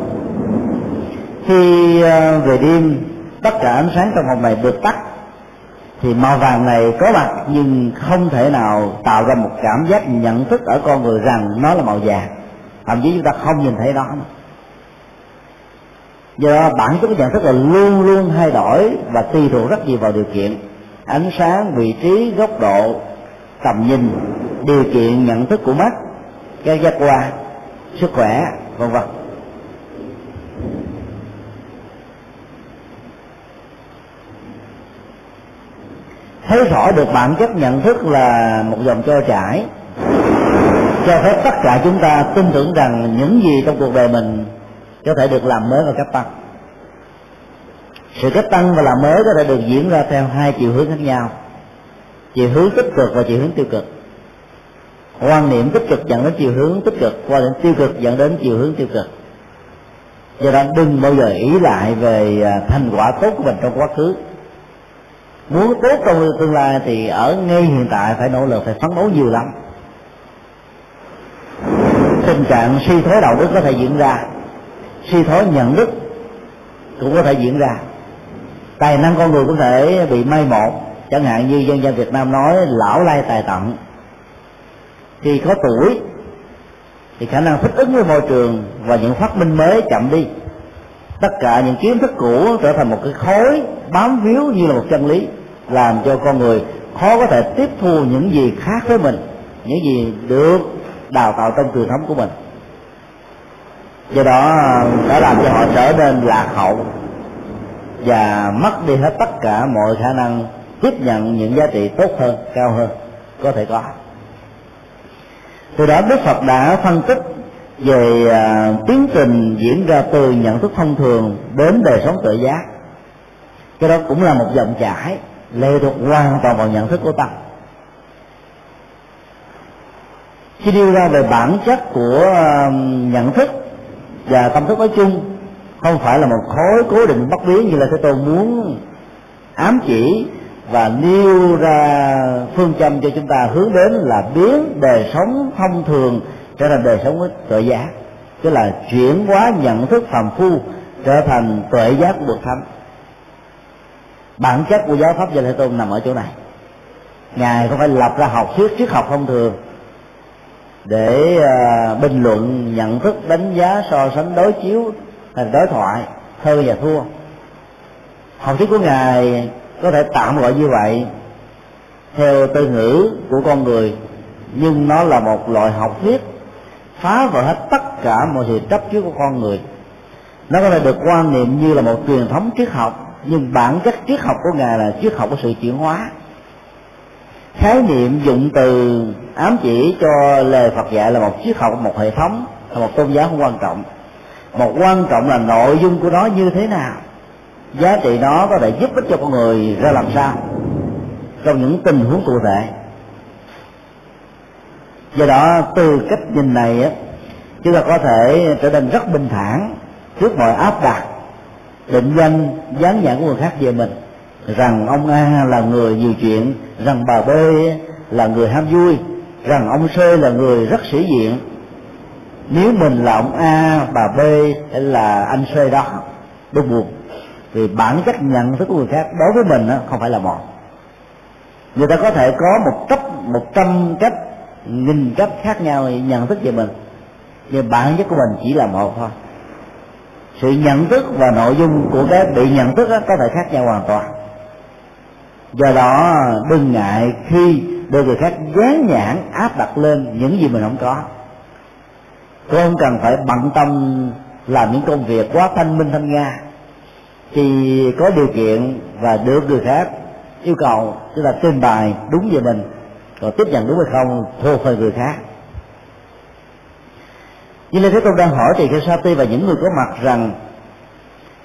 Khi về đêm tất cả ánh sáng trong phòng này được tắt thì màu vàng này có mặt, nhưng không thể nào tạo ra một cảm giác nhận thức ở con người rằng nó là màu vàng, thậm chí chúng ta không nhìn thấy nó. Do đó bản chất của nhận thức là luôn luôn thay đổi và tùy thuộc rất nhiều vào điều kiện ánh sáng, vị trí, góc độ, tầm nhìn, điều kiện nhận thức của mắt, các giác quan, sức khỏe, vân vân. Thấy rõ được bản chất nhận thức là một dòng trôi chảy cho phép tất cả chúng ta tin tưởng rằng những gì trong cuộc đời mình có thể được làm mới và cách tăng. Sự cách tăng và làm mới có thể được diễn ra theo hai chiều hướng khác nhau, chiều hướng tích cực và chiều hướng tiêu cực. Quan niệm tích cực dẫn đến chiều hướng tích cực, quan niệm tiêu cực dẫn đến chiều hướng tiêu cực. Do đó đừng bao giờ ỷ lại về thành quả tốt của mình trong quá khứ. Muốn tốt trong tương lai thì ở ngay hiện tại phải nỗ lực, phải phấn đấu nhiều lắm. Tình trạng suy thoái đạo đức có thể diễn ra, suy thoái nhận thức cũng có thể diễn ra, tài năng con người có thể bị mai một. Chẳng hạn như dân gian Việt Nam nói lão lai tài tận, khi có tuổi thì khả năng thích ứng với môi trường và những phát minh mới chậm đi. Tất cả những kiến thức cũ trở thành một cái khối bám víu như là một chân lý, làm cho con người khó có thể tiếp thu những gì khác với mình, những gì được đào tạo trong truyền thống của mình. Do đó đã làm cho họ trở nên lạc hậu và mất đi hết tất cả mọi khả năng tiếp nhận những giá trị tốt hơn, cao hơn có thể có. Từ đó Đức Phật đã phân tích về à, tiến trình diễn ra từ nhận thức thông thường đến đời sống tự giác. Cái đó cũng là một dòng chảy lệ thuộc hoàn toàn vào nhận thức của tâm. Khi đưa ra về bản chất của à, nhận thức và tâm thức nói chung, không phải là một khối cố định bất biến như là Thế Tôn muốn ám chỉ và nêu ra phương châm cho chúng ta hướng đến, là biến đời sống thông thường trở thành đời sống tuệ giác, tức là chuyển hóa nhận thức phàm phu trở thành tuệ giác của bậc thánh. Bản chất của giáo pháp Gia Thế Tôn nằm ở chỗ này. Ngài không phải lập ra học thuyết triết học thông thường để uh, bình luận nhận thức, đánh giá, so sánh, đối chiếu, hay đối thoại thơ và thua. Học thuyết của Ngài có thể tạm gọi như vậy theo từ ngữ của con người, nhưng nó là một loại học thuyết phá vỡ hết tất cả mọi sự chấp trước của con người. Nó có thể được quan niệm như là một truyền thống triết học, nhưng bản chất triết học của Ngài là triết học của sự chuyển hóa. Khái niệm, dụng từ ám chỉ cho lời Phật dạy là một triết học, một hệ thống, là một tôn giáo không quan trọng. Một quan trọng là nội dung của nó như thế nào, giá trị nó có thể giúp ích cho con người ra làm sao trong những tình huống cụ thể. Do đó từ cách nhìn này á, chúng ta có thể trở nên rất bình thản trước mọi áp đặt, định danh, dán nhãn của người khác về mình, rằng ông A là người nhiều chuyện, rằng bà B là người ham vui, rằng ông C là người rất sĩ diện. Nếu mình là ông A, bà B hay là anh C đó, đúng buồn, vì bản chất nhận thức của người khác đối với mình á, không phải là một. Người ta có thể có một cấp, một trăm cách nhìn cách khác nhau nhận thức về mình, nhưng bản chất của mình chỉ là một thôi. sự nhận thức và nội dung của cái bị nhận thức có thể khác nhau hoàn toàn. Do đó đừng ngại khi đưa người khác dán nhãn áp đặt lên những gì mình không có. Tôi không cần phải bận tâm làm những công việc quá thanh minh thanh nga, thì có điều kiện và được người khác yêu cầu chúng ta trình bày đúng về mình, còn tiếp nhận đúng hay không thuộc về người khác. Như Lê Thế Tôn đang hỏi thì Sāti và những người có mặt rằng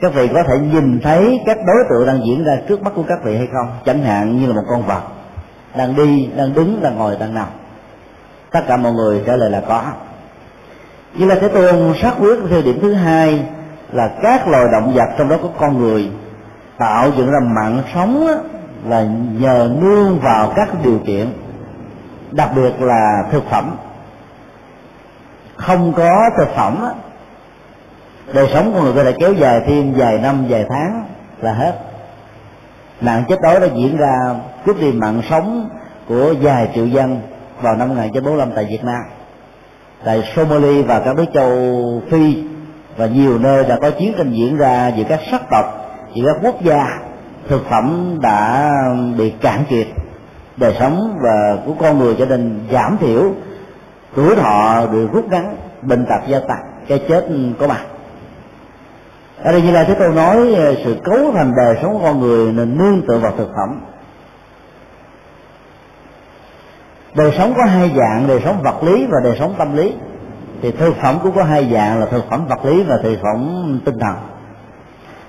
các vị có thể nhìn thấy các đối tượng đang diễn ra trước mắt của các vị hay không, chẳng hạn như là một con vật đang đi, đang đứng, đang ngồi, đang nằm. Tất cả mọi người trả lời là có. Như Lê Thế Tôn xác quyết theo điểm thứ hai là các loài động vật, trong đó có con người, tạo dựng ra mạng sống là nhờ nương vào các điều kiện, đặc biệt là thực phẩm. Không có thực phẩm, đời sống của người có thể kéo dài thêm vài năm, vài tháng là hết. Nạn chết đói đã diễn ra cướp đi mạng sống của vài triệu dân vào năm một nghìn chín trăm bốn mươi lăm tại Việt Nam, tại Somalia và các nước châu Phi, và nhiều nơi đã có chiến tranh diễn ra giữa các sắc tộc, giữa các quốc gia. Thực phẩm đã bị cạn kiệt, đời sống và của con người cho nên giảm thiểu, tuổi thọ bị rút ngắn, bệnh tật gia tăng, cái chết có mặt. Ở đây Như Lai Thế Tôn nói sự cấu thành đời sống của con người nên nương tựa vào thực phẩm. Đời sống có hai dạng, đời sống vật lý và đời sống tâm lý. Thì thực phẩm cũng có hai dạng là thực phẩm vật lý và thực phẩm tinh thần.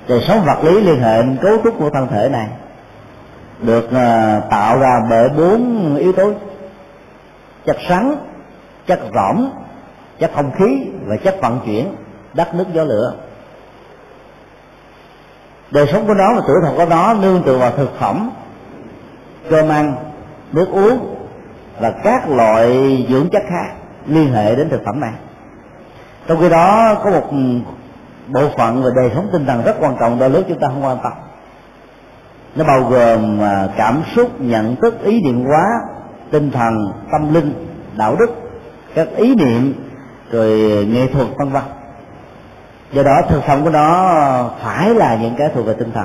Đời sống vật lý liên hệ cấu trúc của thân thể này được tạo ra bởi bốn yếu tố: chất rắn, chất rỗng, chất không khí và chất vận chuyển, đất nước gió lửa. Đời sống của nó và tuổi thọ của nó nương tựa vào thực phẩm, cơm ăn, nước uống và các loại dưỡng chất khác liên hệ đến thực phẩm này. Trong khi đó có một bộ phận về đời sống tinh thần rất quan trọng, đôi lúc chúng ta không quan tâm. Nó bao gồm cảm xúc, nhận thức, ý niệm hóa, tinh thần, tâm linh, đạo đức, các ý niệm, rồi nghệ thuật vân vân. Do đó thực phẩm của nó phải là những cái thuộc về tinh thần.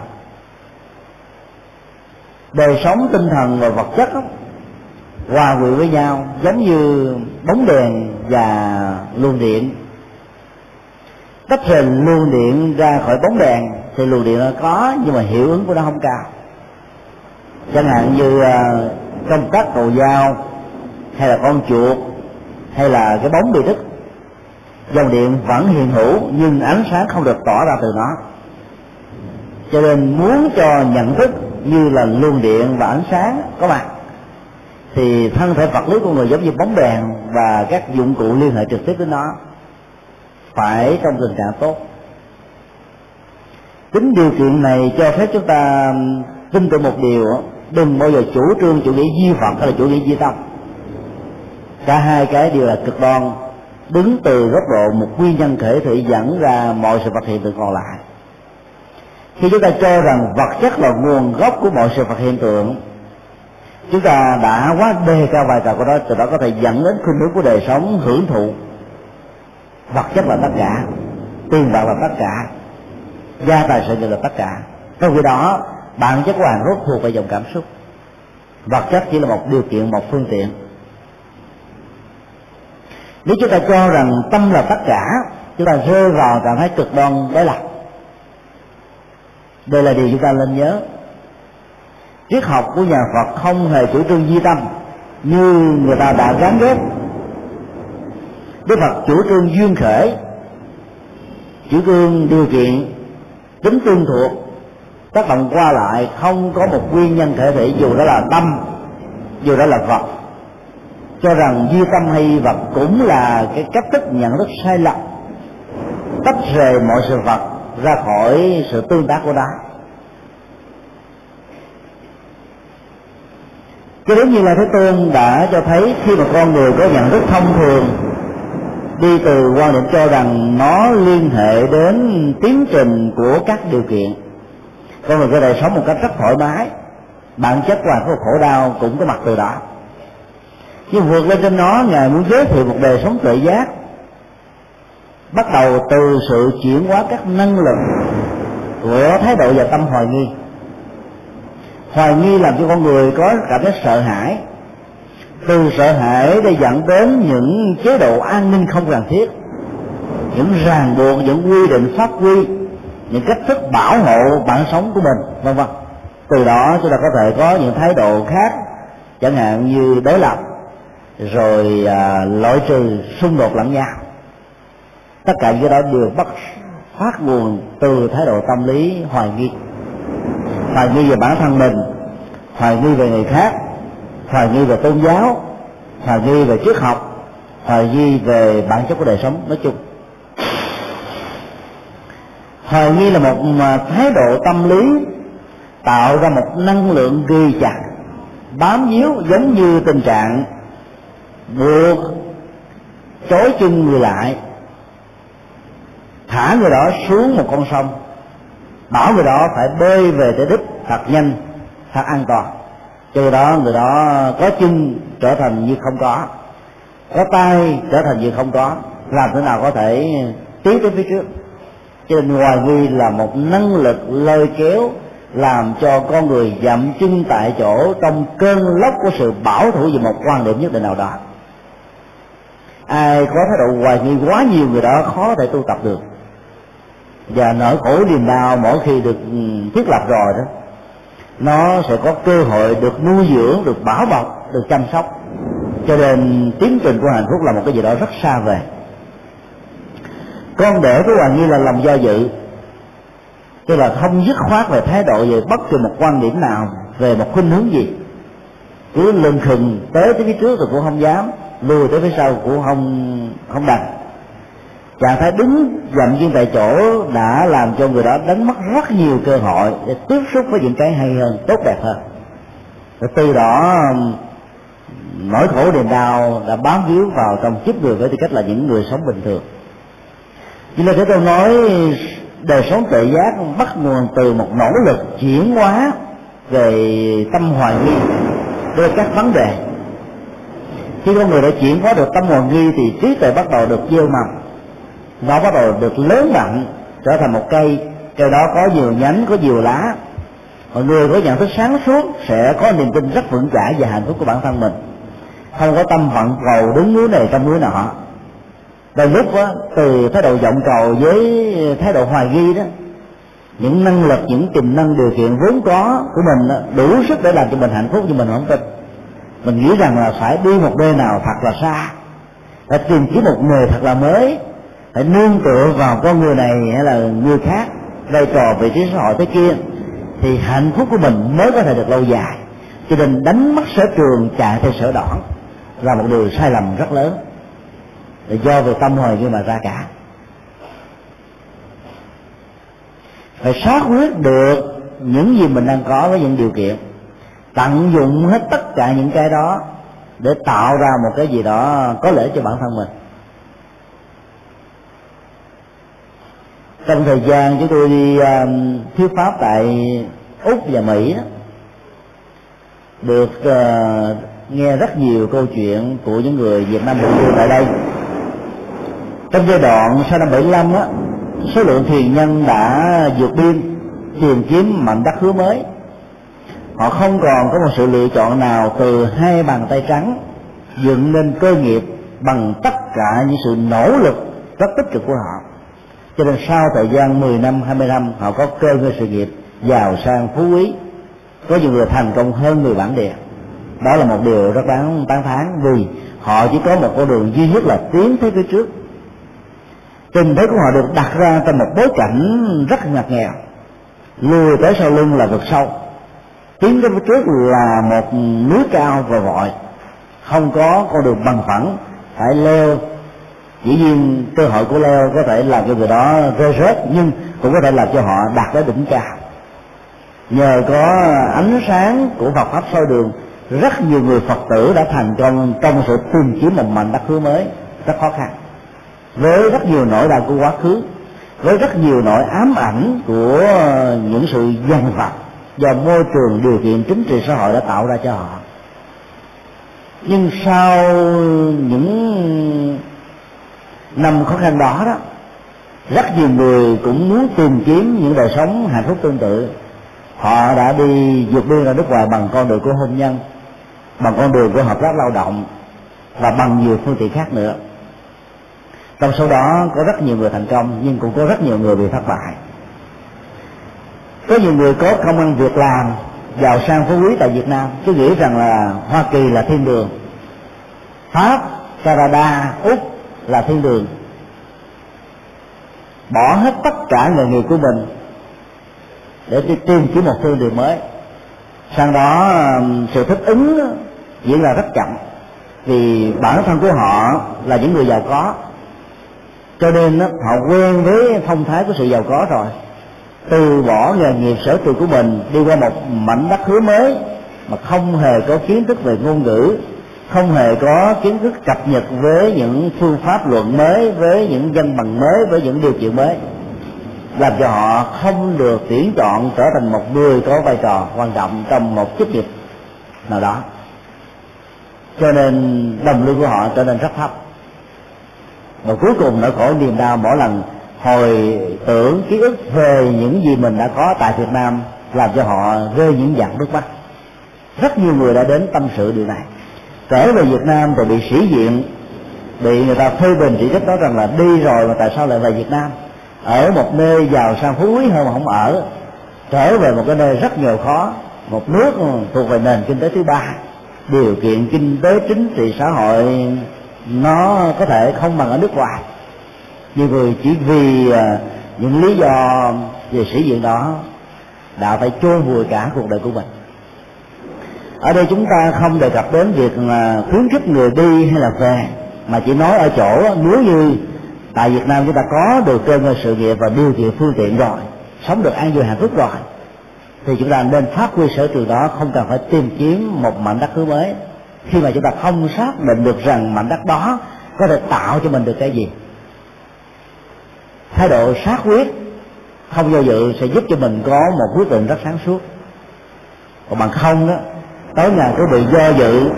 Đời sống tinh thần và vật chất hòa quyện với nhau giống như bóng đèn và luồng điện. Tách hình luồng điện ra khỏi bóng đèn thì luồng điện nó có, nhưng mà hiệu ứng của nó không cao. Chẳng hạn như công tắc cầu dao, hay là con chuột, hay là cái bóng bị đứt, dòng điện vẫn hiện hữu nhưng ánh sáng không được tỏa ra từ nó. Cho nên muốn cho nhận thức như là luồng điện và ánh sáng có mặt thì thân thể vật lý của người giống như bóng đèn và các dụng cụ liên hệ trực tiếp với nó phải trong tình trạng tốt. Tính điều kiện này cho phép chúng ta tin tưởng một điều: đừng bao giờ chủ trương chủ nghĩa duy vật hay là chủ nghĩa duy tâm. Cả hai cái đều là cực đoan, đứng từ góc độ một nguyên nhân thể thị dẫn ra mọi sự vật hiện tượng còn lại. Khi chúng ta cho rằng vật chất là nguồn gốc của mọi sự vật hiện tượng, chúng ta đã quá đề cao vai trò của nó, từ đó có thể dẫn đến khuynh hướng của đời sống hưởng thụ. Vật chất là tất cả, tiền bạc là tất cả, gia tài sự nghiệp là tất cả. Trong khi đó bản chất của hạnh phúc thuộc về dòng cảm xúc, vật chất chỉ là một điều kiện, một phương tiện. Nếu chúng ta cho rằng tâm là tất cả, chúng ta rơi vào trạng thái cực đoan đối lập. Đây là điều chúng ta nên nhớ. Triết học của nhà Phật không hề chủ trương duy tâm như người ta đã gán ghép. Đức Phật chủ trương duyên khởi, chủ trương điều kiện, tính tương thuộc, tác động qua lại, không có một nguyên nhân thể thể dù đó là tâm, dù đó là vật. Cho rằng duy tâm hay vật cũng là cái cách thức nhận thức sai lầm, tách rời mọi sự vật ra khỏi sự tương tác của nó. Cho đến như là Thế Tôn đã cho thấy, khi mà con người có nhận thức thông thường đi từ quan điểm cho rằng nó liên hệ đến tiến trình của các điều kiện, con người có thể sống một cách rất thoải mái, bản chất và có khổ đau cũng có mặt từ đó. Nhưng vượt lên trên nó, Ngài muốn giới thiệu một đời sống tự giác, bắt đầu từ sự chuyển hóa các năng lượng của thái độ và tâm hoài nghi. Hoài nghi làm cho con người có cảm giác sợ hãi, từ sợ hãi để dẫn đến những chế độ an ninh không cần thiết, những ràng buộc, những quy định pháp quy, những cách thức bảo hộ bản sống của mình, vân vân. Từ đó chúng ta có thể có những thái độ khác, chẳng hạn như đối lập, rồi à, loại trừ xung đột lẫn nhau. Tất cả những đó đều bắt phát nguồn từ thái độ tâm lý hoài nghi. Hoài nghi về bản thân mình, hoài nghi về người khác, hoài nghi về tôn giáo, hoài nghi về triết học, hoài nghi về bản chất của đời sống nói chung. Hoài nghi là một thái độ tâm lý tạo ra một năng lượng ghi chặt, bám víu, giống như tình trạng buộc trói chân người lại, thả người đó xuống một con sông, bảo người đó phải bơi về tới đích thật nhanh, thật an toàn. Từ đó người đó có chân trở thành như không có, có tay trở thành như không có, làm thế nào có thể tiến tới phía trước. Cho nên hoài nghi là một năng lực lôi kéo làm cho con người dậm chân tại chỗ trong cơn lốc của sự bảo thủ về một quan điểm nhất định nào đó. Ai có thái độ hoài nghi quá nhiều, người đó khó để tu tập được, và nỗi khổ niềm đau mỗi khi được thiết lập rồi đó, nó sẽ có cơ hội được nuôi dưỡng, được bảo bọc, được chăm sóc. Cho nên tiến trình của hạnh phúc là một cái gì đó rất xa vời. Con đẻ của hoài nghi là lòng do dự, tức là không dứt khoát về thái độ về bất kỳ một quan điểm nào, về một khuynh hướng gì, cứ lừng khừng tới tới phía trước rồi cũng không dám, lùi tới phía sau cũng không không đành. Trạng thái đứng dậm chân tại chỗ đã làm cho người đó đánh mất rất nhiều cơ hội để tiếp xúc với những cái hay hơn, tốt đẹp hơn. Rồi từ đó nỗi khổ niềm đau đã bám víu vào trong kiếp người với tư cách là những người sống bình thường. Như là thế tôi nói, đời sống tự giác bắt nguồn từ một nỗ lực chuyển hóa về tâm hoài nghi đối với các vấn đề. Khi con người đã chuyển hóa được tâm hoài nghi thì trí tuệ bắt đầu được gieo mầm, nó bắt đầu được lớn mạnh, trở thành một cây. Cây đó có nhiều nhánh, có nhiều lá. Mọi người có nhận thức sáng suốt sẽ có niềm tin rất vững chãi và hạnh phúc của bản thân mình, không có tâm vọng cầu đứng núi này trong núi nọ. Đôi lúc đó, từ thái độ vọng cầu với thái độ hoài nghi đó, những năng lực, những tiềm năng, điều kiện vốn có của mình đó, đủ sức để làm cho mình hạnh phúc, nhưng mình không tin. Mình nghĩ rằng là phải đi một nơi nào thật là xa, phải tìm kiếm một nghề thật là mới, phải nương tựa vào con người này hay là người khác, vai trò vị trí xã hội tới kia, thì hạnh phúc của mình mới có thể được lâu dài. Cho nên đánh mất sở trường chạy theo sở đoản là một điều sai lầm rất lớn, để do về tâm hoài nghi mà ra cả. Phải xác quyết được những gì mình đang có với những điều kiện, tận dụng hết tất cả những cái đó để tạo ra một cái gì đó có lợi cho bản thân mình. Trong thời gian chúng tôi đi um, thuyết pháp tại Úc và Mỹ đó, được uh, nghe rất nhiều câu chuyện của những người Việt Nam định cư tại đây. Trong giai đoạn sau năm bảy mươi lăm á, số lượng thiền nhân đã vượt biên tìm kiếm mảnh đất hứa mới. Họ không còn có một sự lựa chọn nào từ hai bàn tay trắng, dựng nên cơ nghiệp bằng tất cả những sự nỗ lực rất tích cực của họ. Cho nên sau thời gian mười năm, hai mươi năm, họ có cơ ngơi sự nghiệp, giàu sang phú quý, có nhiều người thành công hơn người bản địa. Đó là một điều rất đáng tán thán, vì họ chỉ có một con đường duy nhất là tiến tới phía trước. Tình thế của họ được đặt ra trong một bối cảnh rất ngặt nghèo, lùi tới sau lưng là vực sâu, tiến tới phía trước là một núi cao và vội, không có con đường bằng phẳng, phải leo. Dĩ nhiên cơ hội của leo có thể làm cho người đó rơi rớt, nhưng cũng có thể làm cho họ đạt tới đỉnh cao. Nhờ có ánh sáng của Phật pháp soi đường, rất nhiều người Phật tử đã thành công trong sự tìm kiếm một mảnh đất hứa mới rất khó khăn, với rất nhiều nỗi đau của quá khứ, với rất nhiều nỗi ám ảnh của những sự dằn vặt do môi trường, điều kiện chính trị xã hội đã tạo ra cho họ. Nhưng sau những năm khó khăn đó đó, Rất nhiều người cũng muốn tìm kiếm những đời sống hạnh phúc tương tự. Họ đã đi vượt biên ra nước ngoài bằng con đường của hôn nhân, bằng con đường của hợp tác lao động, và bằng nhiều phương tiện khác nữa. Trong số đó có rất nhiều người thành công, nhưng cũng có rất nhiều người bị thất bại. Có nhiều người có công ăn việc làm, giàu sang phú quý tại Việt Nam, cứ nghĩ rằng là Hoa Kỳ là thiên đường, Pháp, Canada, Úc là thiên đường, bỏ hết tất cả nghề nghiệp của mình để đi tìm kiếm một thiên đường mới. Sang đó sự thích ứng diễn ra rất chậm, vì bản thân của họ là những người giàu có, cho nên họ quen với phong thái của sự giàu có rồi, từ bỏ nghề nghiệp sở trường của mình, đi qua một mảnh đất hứa mới mà không hề có kiến thức về ngôn ngữ, không hề có kiến thức cập nhật với những phương pháp luận mới, với những văn bằng mới, với những điều kiện mới, làm cho họ không được tuyển chọn trở thành một người có vai trò quan trọng trong một chức nghiệp nào đó, cho nên đồng lương của họ trở nên rất thấp. Và cuối cùng nỗi khổ niềm đau mỗi lần hồi tưởng ký ức về những gì mình đã có tại Việt Nam làm cho họ rơi những giọt nước mắt. Rất nhiều người đã đến tâm sự điều này. Trở về Việt Nam rồi bị sĩ diện, bị người ta phê bình chỉ trích, nói rằng là đi rồi mà tại sao lại về Việt Nam, ở một nơi giàu sang phú quý hơn mà không ở, trở về một cái nơi rất nghèo khó, một nước thuộc về nền kinh tế thứ ba, điều kiện kinh tế chính trị xã hội nó có thể không bằng ở nước ngoài. Nhiều người chỉ vì những lý do về sĩ diện đó đã phải chôn vùi cả cuộc đời của mình. Ở đây chúng ta không đề cập đến việc là khuyến khích người đi hay là về, mà chỉ nói ở chỗ nếu như tại Việt Nam chúng ta có được cơ ngơi sự nghiệp và điều kiện phương tiện rồi, sống được an vui hạnh phúc rồi, thì chúng ta nên phát huy sở trường đó, không cần phải tìm kiếm một mảnh đất hứa mới, khi mà chúng ta không xác định được rằng mảnh đất đó có thể tạo cho mình được cái gì. Thái độ xác quyết, không do dự sẽ giúp cho mình có một quyết định rất sáng suốt. Còn bằng không đó, tối ngày cứ bị do dự,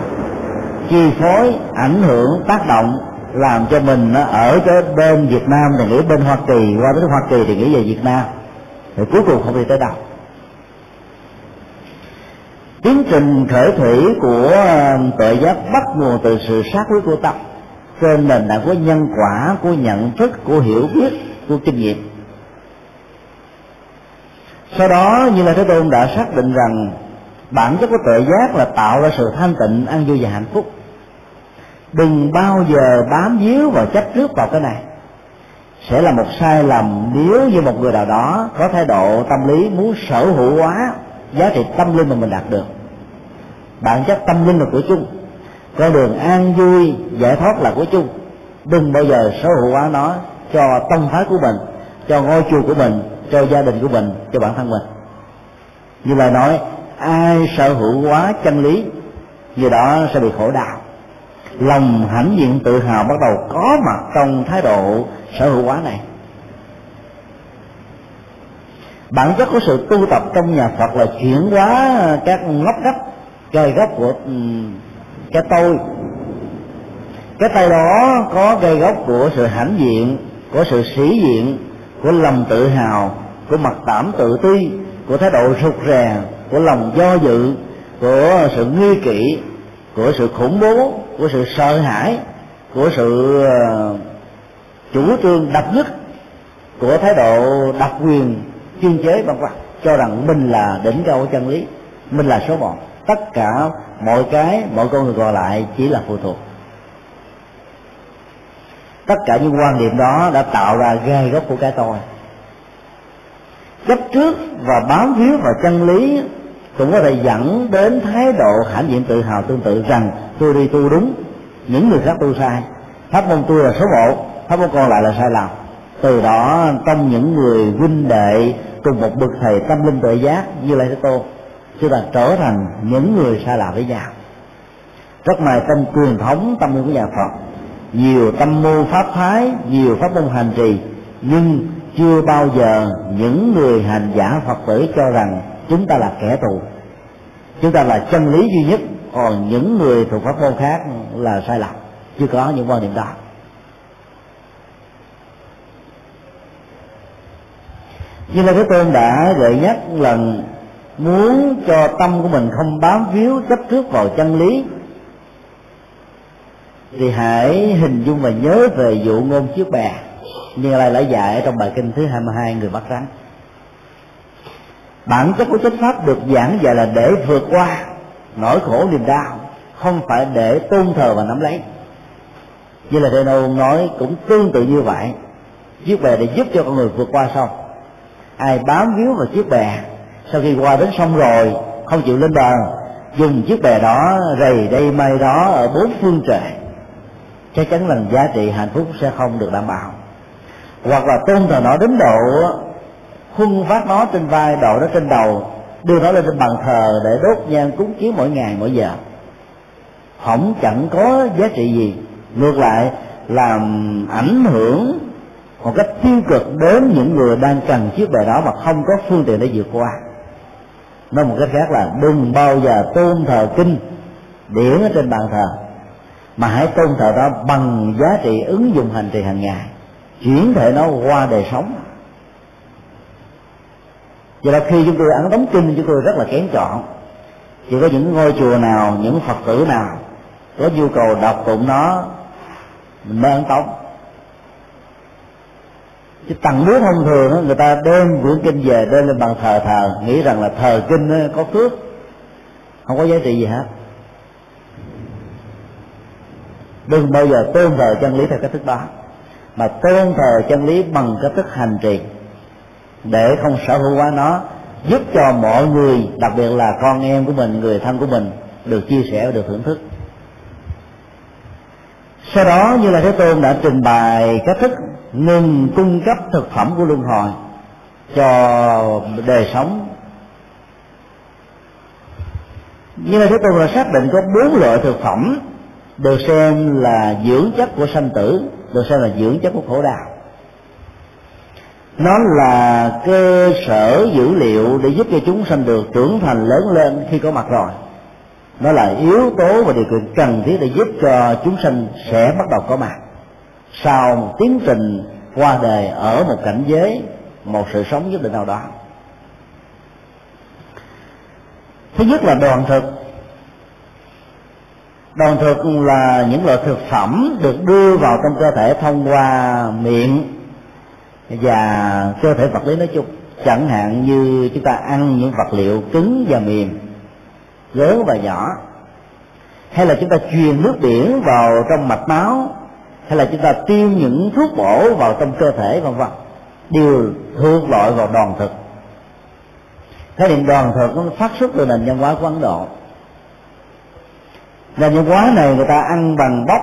chi phối, ảnh hưởng, tác động, làm cho mình ở cái bên Việt Nam thì nghĩ bên Hoa Kỳ, qua đến Hoa Kỳ thì nghĩ về Việt Nam, rồi cuối cùng không đi tới đâu. Tiến trình khởi thủy của Tuệ giác bắt nguồn từ sự xác quyết của tâm, trên nền tảng của nhân quả, của nhận thức, của hiểu biết, của kinh nghiệm. Sau đó Như Lai Thế Tôn đã xác định rằng bản chất của tuệ giác là tạo ra sự thanh tịnh, an vui và hạnh phúc. Đừng bao giờ bám víu và chấp trước vào cái này, sẽ là một sai lầm nếu như một người nào đó có thái độ tâm lý muốn sở hữu hóa giá trị tâm linh mà mình đạt được. Bản chất tâm linh là của chung, con đường an vui giải thoát là của chung. Đừng bao giờ sở hữu hóa nó cho tâm thái của mình, cho ngôi chùa của mình, cho gia đình của mình, cho bản thân mình. Như lời nói, ai sở hữu hóa chân lý, người đó sẽ bị khổ đau. Lòng hãnh diện tự hào bắt đầu có mặt trong thái độ sở hữu hóa này. Bản chất của sự tu tập trong nhà Phật là chuyển hóa các ngóc ngách, gai góc của cái tôi. Cái tay đó có gai góc của sự hãnh diện, của sự sĩ diện, của lòng tự hào, của mặc cảm tự ti, của thái độ rụt rè, của lòng do dự, của sự nghi kỵ, của sự khủng bố, của sự sợ hãi, của sự chủ trương độc nhất, của thái độ độc quyền, chuyên chế, vân vân, cho rằng mình là đỉnh cao của chân lý, mình là số một, tất cả mọi cái, mọi con người còn lại chỉ là phụ thuộc. Tất cả những quan điểm đó đã tạo ra gai góc của cái tôi. Chấp trước và bám víu vào chân lý cũng có thể dẫn đến thái độ hãnh diện tự hào tương tự rằng tôi đi tu đúng, những người khác tu sai, pháp môn tôi là số một, pháp môn còn lại là sai lầm. Từ đó trong những người huynh đệ cùng một bậc thầy tâm linh tuệ giác Như Lai Thế Tôn, chúng ta trở thành những người sai lầm với nhau. Rất may trong truyền thống tâm linh của nhà Phật, nhiều tâm môn pháp thái, nhiều pháp môn hành trì, nhưng chưa bao giờ những người hành giả Phật tử cho rằng chúng ta là kẻ thù, chúng ta là chân lý duy nhất, còn những người thuộc pháp môn khác là sai lầm. Chưa có những quan điểm đó. Như là Thế Tôn đã gợi nhắc lần, muốn cho tâm của mình không bám víu chấp trước vào chân lý thì hãy hình dung và nhớ về dụ ngôn chiếc bè Như Lai đã dạy trong bài kinh thứ hai mươi hai người bắt rắn. Bản chất của chánh pháp được giảng dạy là để vượt qua nỗi khổ niềm đau, không phải để tôn thờ và nắm lấy. Như là Thế Tôn nói cũng tương tự như vậy, chiếc bè để giúp cho con người vượt qua sông. Ai bám víu vào chiếc bè, sau khi qua đến sông rồi không chịu lên bờ, dùng chiếc bè đó rầy đây mai đó ở bốn phương trời, chắc chắn là giá trị hạnh phúc sẽ không được đảm bảo. Hoặc là tôn thờ nó đến độ khuân vác nó trên vai, độ nó trên đầu, đưa nó lên trên bàn thờ để đốt nhang cúng kiến mỗi ngày mỗi giờ, không chẳng có giá trị gì, ngược lại làm ảnh hưởng một cách tiêu cực đến những người đang cần chiếc bè đó mà không có phương tiện để vượt qua. Nói một cách khác là đừng bao giờ tôn thờ kinh điển ở trên bàn thờ, mà hãy tôn thờ đó bằng giá trị ứng dụng hành trì hàng ngày, chuyển thể nó qua đời sống. Vậy là khi chúng tôi ấn tống kinh, chúng tôi rất là kén chọn. Chỉ có những ngôi chùa nào, những Phật tử nào có nhu cầu đọc tụng nó, mình mới ấn tống. Chứ tầng nước thông thường người ta đem quyển kinh về đem lên bàn thờ thờ, nghĩ rằng là thờ kinh có cước, không có giá trị gì hết. Đừng bao giờ tôn thờ chân lý theo cách thức đó, mà tôn thờ chân lý bằng cách thức hành trì, để không sở hữu quá nó, giúp cho mọi người, đặc biệt là con em của mình, người thân của mình được chia sẻ và được thưởng thức. Sau đó Như Lai Thế Tôn đã trình bày cách thức ngừng cung cấp thực phẩm của luân hồi cho đời sống. Như Lai Thế Tôn đã xác định có bốn loại thực phẩm được xem là dưỡng chất của sanh tử, được xem là dưỡng chất của khổ đau. Nó là cơ sở dữ liệu để giúp cho chúng sanh được trưởng thành lớn lên khi có mặt rồi. Nó là yếu tố và điều kiện cần thiết để giúp cho chúng sanh sẽ bắt đầu có mặt sau một tiến trình qua đời ở một cảnh giới, một sự sống nhất định nào đó. Thứ nhất là đoàn thực. Đoàn thực là những loại thực phẩm được đưa vào trong cơ thể thông qua miệng và cơ thể vật lý nói chung, chẳng hạn như chúng ta ăn những vật liệu cứng và mềm, lớn và nhỏ, hay là chúng ta truyền nước biển vào trong mạch máu, hay là chúng ta tiêm những thuốc bổ vào trong cơ thể, vân vân, đều thuộc loại vào đoàn thực. Khái niệm đoàn thực nó phát xuất từ nền văn hóa của Ấn Độ. Nền văn hóa này người ta ăn bằng bóc,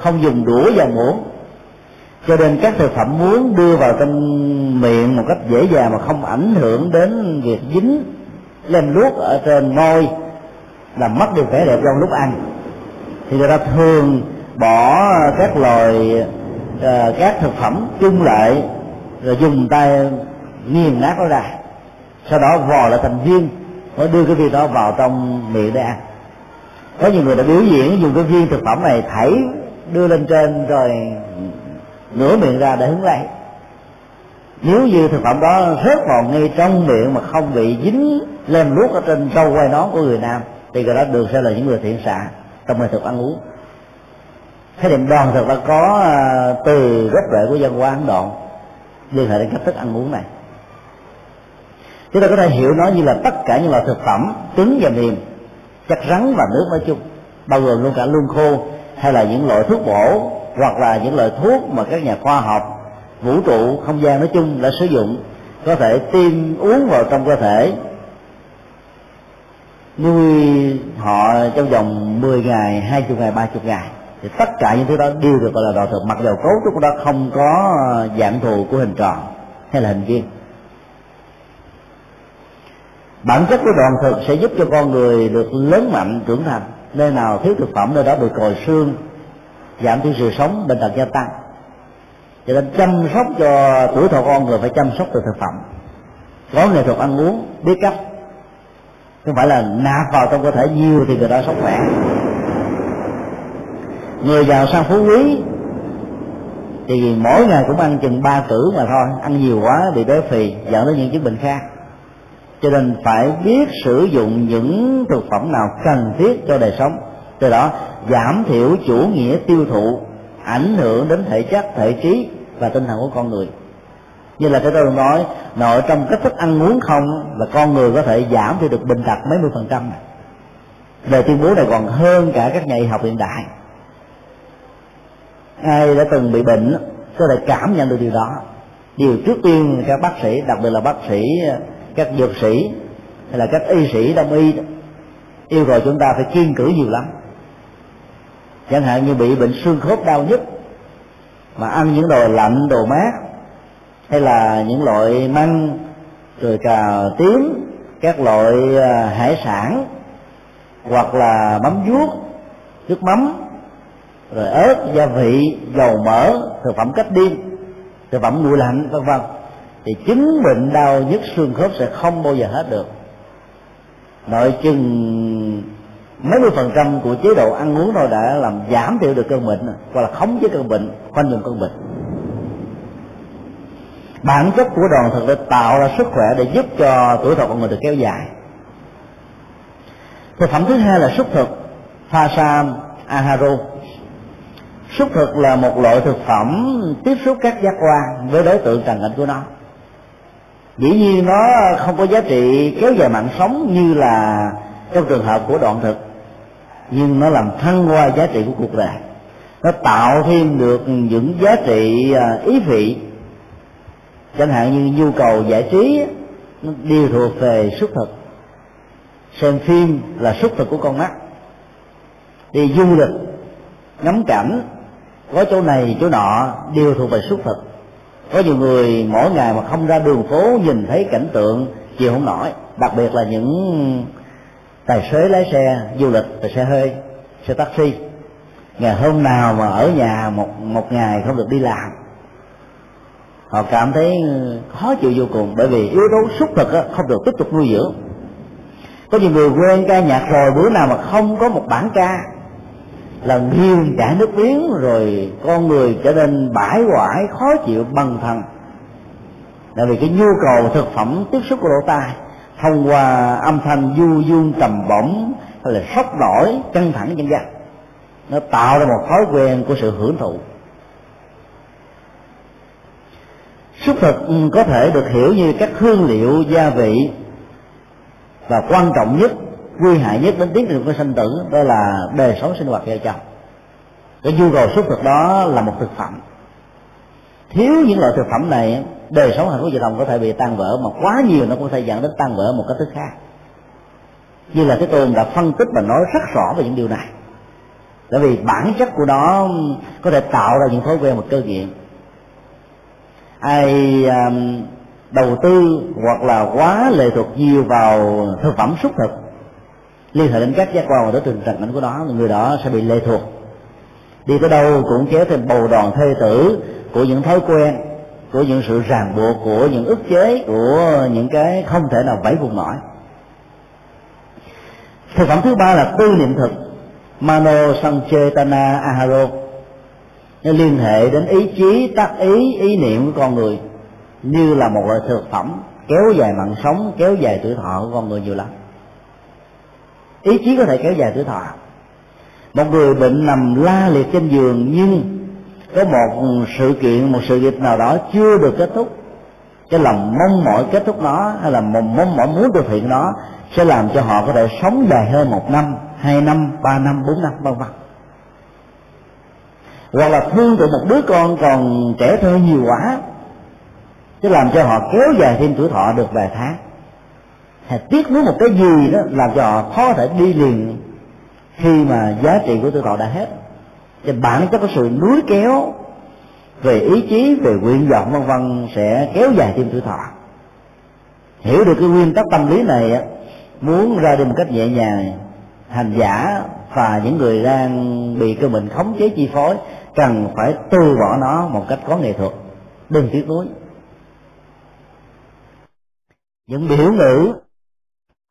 không dùng đũa và muỗng, cho nên các thực phẩm muốn đưa vào trong miệng một cách dễ dàng mà không ảnh hưởng đến việc dính lên luốc ở trên môi, làm mất đi vẻ đẹp trong lúc ăn, thì người ta thường bỏ các loại uh, các thực phẩm chung lại rồi dùng tay nghiền nát nó ra, sau đó vò lại thành viên mới đưa cái viên đó vào trong miệng để ăn. Có nhiều người đã biểu diễn dùng cái viên thực phẩm này thảy đưa lên trên rồi nửa miệng ra để hứng lấy. Nếu như thực phẩm đó rớt vào ngay trong miệng mà không bị dính lên luốt ở trên râu quai nón của người nam thì người đó được sẽ là những người thiện xạ trong nghệ thuật ăn uống. Khái niệm đoàn thực đã có từ gốc rễ của văn hóa Ấn Độ liên hệ đến cách thức ăn uống này. Chúng ta có thể hiểu nó như là tất cả những loại thực phẩm cứng và mềm, chất rắn và nước nói chung, bao gồm luôn cả lương khô, hay là những loại thuốc bổ, hoặc là những loại thuốc mà các nhà khoa học vũ trụ không gian nói chung đã sử dụng, có thể tiêm uống vào trong cơ thể, nuôi họ trong vòng mười ngày, hai mươi ngày, ba mươi ngày, thì tất cả những thứ đó đều được gọi là đạo thực, mặc dù cấu trúc của nó không có dạng thù của hình tròn hay là hình viên. Bản chất của đoàn thực sẽ giúp cho con người được lớn mạnh, trưởng thành. Nơi nào thiếu thực phẩm, nơi đó bị còi xương, giảm thiểu sự sống, bệnh tật gia tăng. Cho nên chăm sóc cho tuổi thọ con người phải chăm sóc từ thực phẩm, có nghệ thuật ăn uống biết cách, không phải là nạp vào trong cơ thể nhiều thì người đó sống khỏe. Người giàu sang phú quý thì mỗi ngày cũng ăn chừng ba cữ mà thôi, ăn nhiều quá bị béo phì dẫn đến những chứng bệnh khác. Cho nên phải biết sử dụng những thực phẩm nào cần thiết cho đời sống, từ đó giảm thiểu chủ nghĩa tiêu thụ ảnh hưởng đến thể chất, thể trí và tinh thần của con người. Như là cái tôi nói, nội trong cách thức ăn uống không là con người có thể giảm thì được bình đặc mấy mươi phần trăm. Lời tuyên bố này còn hơn cả các nhà y học hiện đại. Ai đã từng bị bệnh có thể cảm nhận được điều đó. Điều trước tiên các bác sĩ, đặc biệt là bác sĩ, các dược sĩ hay là các y sĩ đông y yêu cầu chúng ta phải kiêng cữ nhiều lắm. Chẳng hạn như bị bệnh xương khớp đau nhức mà ăn những đồ lạnh, đồ mát, hay là những loại măng, rồi cà tím, các loại hải sản, hoặc là mắm vuốt, nước mắm, rồi ớt, gia vị, dầu mỡ, thực phẩm cách điên, thực phẩm nguội lạnh, vân vân, thì chứng bệnh đau nhức xương khớp sẽ không bao giờ hết được. Nội chừng mấy mươi phần trăm của chế độ ăn uống thôi đã làm giảm thiểu được cơn bệnh, hoặc là khống chế cơn bệnh, khoanh vùng cơn bệnh. Bản chất của đoàn thực để tạo ra sức khỏe, để giúp cho tuổi thọ của người được kéo dài. Thực phẩm thứ hai là xúc thực, phasa aharo. Xúc thực là một loại thực phẩm tiếp xúc các giác quan với đối tượng trần cảnh của nó. Dĩ nhiên nó không có giá trị kéo dài mạng sống như là trong trường hợp của đoạn thực, nhưng nó làm thăng hoa giá trị của cuộc đời. Nó tạo thêm được những giá trị ý vị, chẳng hạn như nhu cầu giải trí nó đều thuộc về xúc thực. Xem phim là xúc thực của con mắt, đi du lịch, ngắm cảnh, có chỗ này chỗ nọ đều thuộc về xúc thực. Có nhiều người mỗi ngày mà không ra đường phố nhìn thấy cảnh tượng chịu không nổi, đặc biệt là những tài xế lái xe du lịch, tài xe hơi, xe taxi. Ngày hôm nào mà ở nhà một một ngày không được đi làm, họ cảm thấy khó chịu vô cùng, bởi vì yếu tố xúc thực không được tiếp tục nuôi dưỡng. Có nhiều người quen ca nhạc rồi, bữa nào mà không có một bản ca là nghiêng chảy nước miếng, rồi con người trở nên bãi hoại, khó chịu, bần thần. Tại vì cái nhu cầu thực phẩm tiếp xúc của lỗ tai thông qua âm thanh du dương trầm bổng hay là sốc nổi, căng thẳng nhân dân, nó tạo ra một thói quen của sự hưởng thụ. Xúc thực có thể được hiểu như các hương liệu, gia vị, và quan trọng nhất, nguy hại nhất đến tiến trình của sanh tử, đó là đời sống sinh hoạt vợ chồng. Cái nhu cầu xúc thực đó là một thực phẩm. Thiếu những loại thực phẩm này, đời sống hạnh phúc vợ chồng có thể bị tan vỡ, mà quá nhiều nó cũng sẽ dẫn đến tan vỡ một cách thức khác. Như là cái tôi đã phân tích và nói rất rõ về những điều này, bởi vì bản chất của nó có thể tạo ra những thói quen một cơ nghiện. Ai um, đầu tư hoặc là quá lệ thuộc nhiều vào thực phẩm xúc thực liên hệ đến các giác quan và đối tượng trần cảnh của nó, người đó sẽ bị lệ thuộc. Đi tới đâu cũng kéo thêm bầu đoàn thê tử của những thói quen, của những sự ràng buộc, của những ức chế, của những cái không thể nào vẫy vùng nổi. Thực phẩm thứ ba là tư niệm thực, mano sanchetana aharo. Nó liên hệ đến ý chí, tác ý, ý niệm của con người, như là một loại thực phẩm kéo dài mạng sống, kéo dài tuổi thọ của con người nhiều lắm. Ý chí có thể kéo dài tuổi thọ. Một người bệnh nằm la liệt trên giường, nhưng có một sự kiện, một sự việc nào đó chưa được kết thúc, cái lòng mong mỏi kết thúc nó, hay là mong mỏi muốn thực hiện nó, sẽ làm cho họ có thể sống dài hơn một năm, hai năm, ba năm, bốn năm, vân vân. Hoặc là thương tụi một đứa con còn trẻ thơ nhiều quá, chứ làm cho họ kéo dài thêm tuổi thọ được vài tháng. Hay tiếc nuối một cái gì đó làm cho họ khó thể đi liền khi mà giá trị của tuổi thọ đã hết. Thì bản chất có sự núi kéo về ý chí, về nguyện vọng vân vân sẽ kéo dài thêm tuổi thọ. Hiểu được cái nguyên tắc tâm lý này, muốn ra đi một cách nhẹ nhàng, hành giả và những người đang bị cơ bệnh khống chế chi phối cần phải từ bỏ nó một cách có nghệ thuật, đừng tiếc nuối. Những biểu ngữ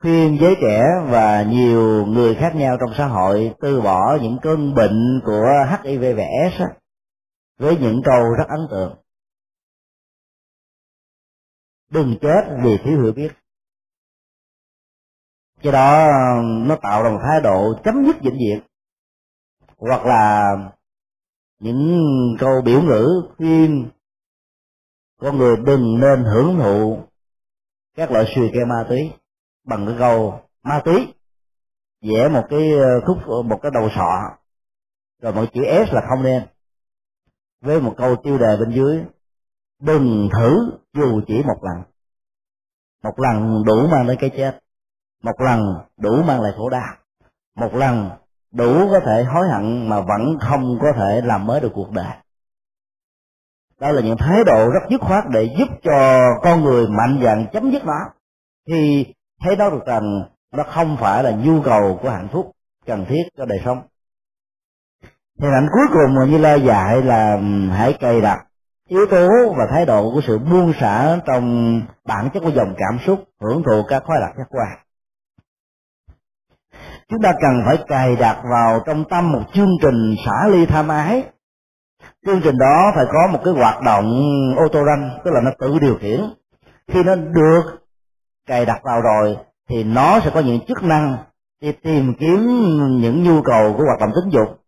khuyên giới trẻ và nhiều người khác nhau trong xã hội từ bỏ những cơn bệnh của H I V và S với những câu rất ấn tượng: đừng chết vì thiếu hiểu biết. Cái đó nó tạo ra một thái độ chấm dứt vĩnh viễn. Hoặc là những câu biểu ngữ khuyên con người đừng nên hưởng thụ các loại suy kê ma túy bằng cái câu ma túy, vẽ một cái khúc, một cái đầu sọ, rồi một chữ S là không nên, với một câu tiêu đề bên dưới: đừng thử dù chỉ một lần. Một lần đủ mang đến cái chết, một lần đủ mang lại khổ đau, một lần đủ có thể hối hận mà vẫn không có thể làm mới được cuộc đời. Đó là những thái độ rất dứt khoát để giúp cho con người mạnh dạn chấm dứt nó, thì thấy đó được rằng nó không phải là nhu cầu của hạnh phúc cần thiết cho đời sống. Hình ảnh cuối cùng mà Như Lai dạy là hãy cài đặt yếu tố và thái độ của sự buông xả trong bản chất của dòng cảm xúc, hưởng thụ các khoái lạc giác quan. Chúng ta cần phải cài đặt vào trong tâm một chương trình xả ly tham ái. Chương trình đó phải có một cái hoạt động autorun, tức là nó tự điều khiển. Khi nó được cài đặt vào rồi thì nó sẽ có những chức năng đi tìm kiếm những nhu cầu của hoạt động tính dục,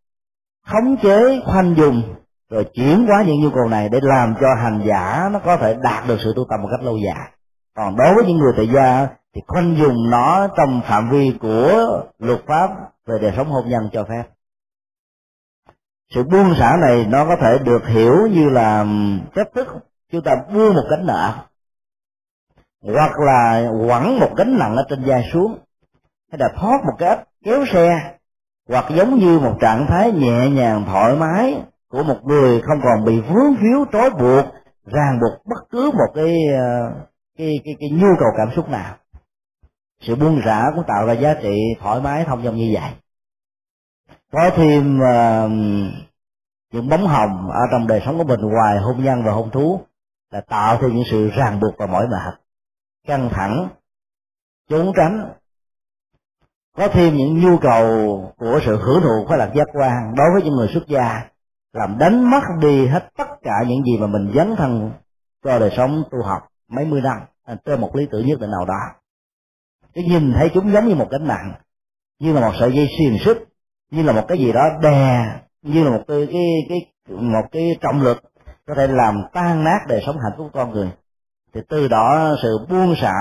khống chế, khoanh dùng, rồi chuyển hóa những nhu cầu này để làm cho hành giả nó có thể đạt được sự tu tập một cách lâu dài. Còn đối với những người tại gia thì khoanh dùng nó trong phạm vi của luật pháp về đời sống hôn nhân cho phép. Sự buông xả này nó có thể được hiểu như là cách thức chúng ta buông một gánh nợ, hoặc là quẳng một gánh nặng ở trên vai xuống, hay là thoát một cái ếch kéo xe, hoặc giống như một trạng thái nhẹ nhàng thoải mái của một người không còn bị vướng víu trói buộc, ràng buộc bất cứ một cái cái cái, cái nhu cầu cảm xúc nào. Sự buông xả cũng tạo ra giá trị thoải mái thông dong như vậy. Có thêm uh, những bóng hồng ở trong đời sống của mình ngoài hôn nhân và hôn thú là tạo thêm những sự ràng buộc và mỏi mệt, căng thẳng, trốn tránh. Có thêm những nhu cầu của sự hưởng thụ khoái lạc giác quan đối với những người xuất gia, làm đánh mất đi hết tất cả những gì mà mình dấn thân cho đời sống tu học mấy mươi năm trên một lý tưởng nhất định nào đó. Cứ nhìn thấy chúng giống như một gánh nặng, như là một sợi dây xiềng xích, như là một cái gì đó đè, như là một cái cái, cái một cái trọng lực có thể làm tan nát đời sống hạnh phúc của con người. Thì từ đó sự buông xả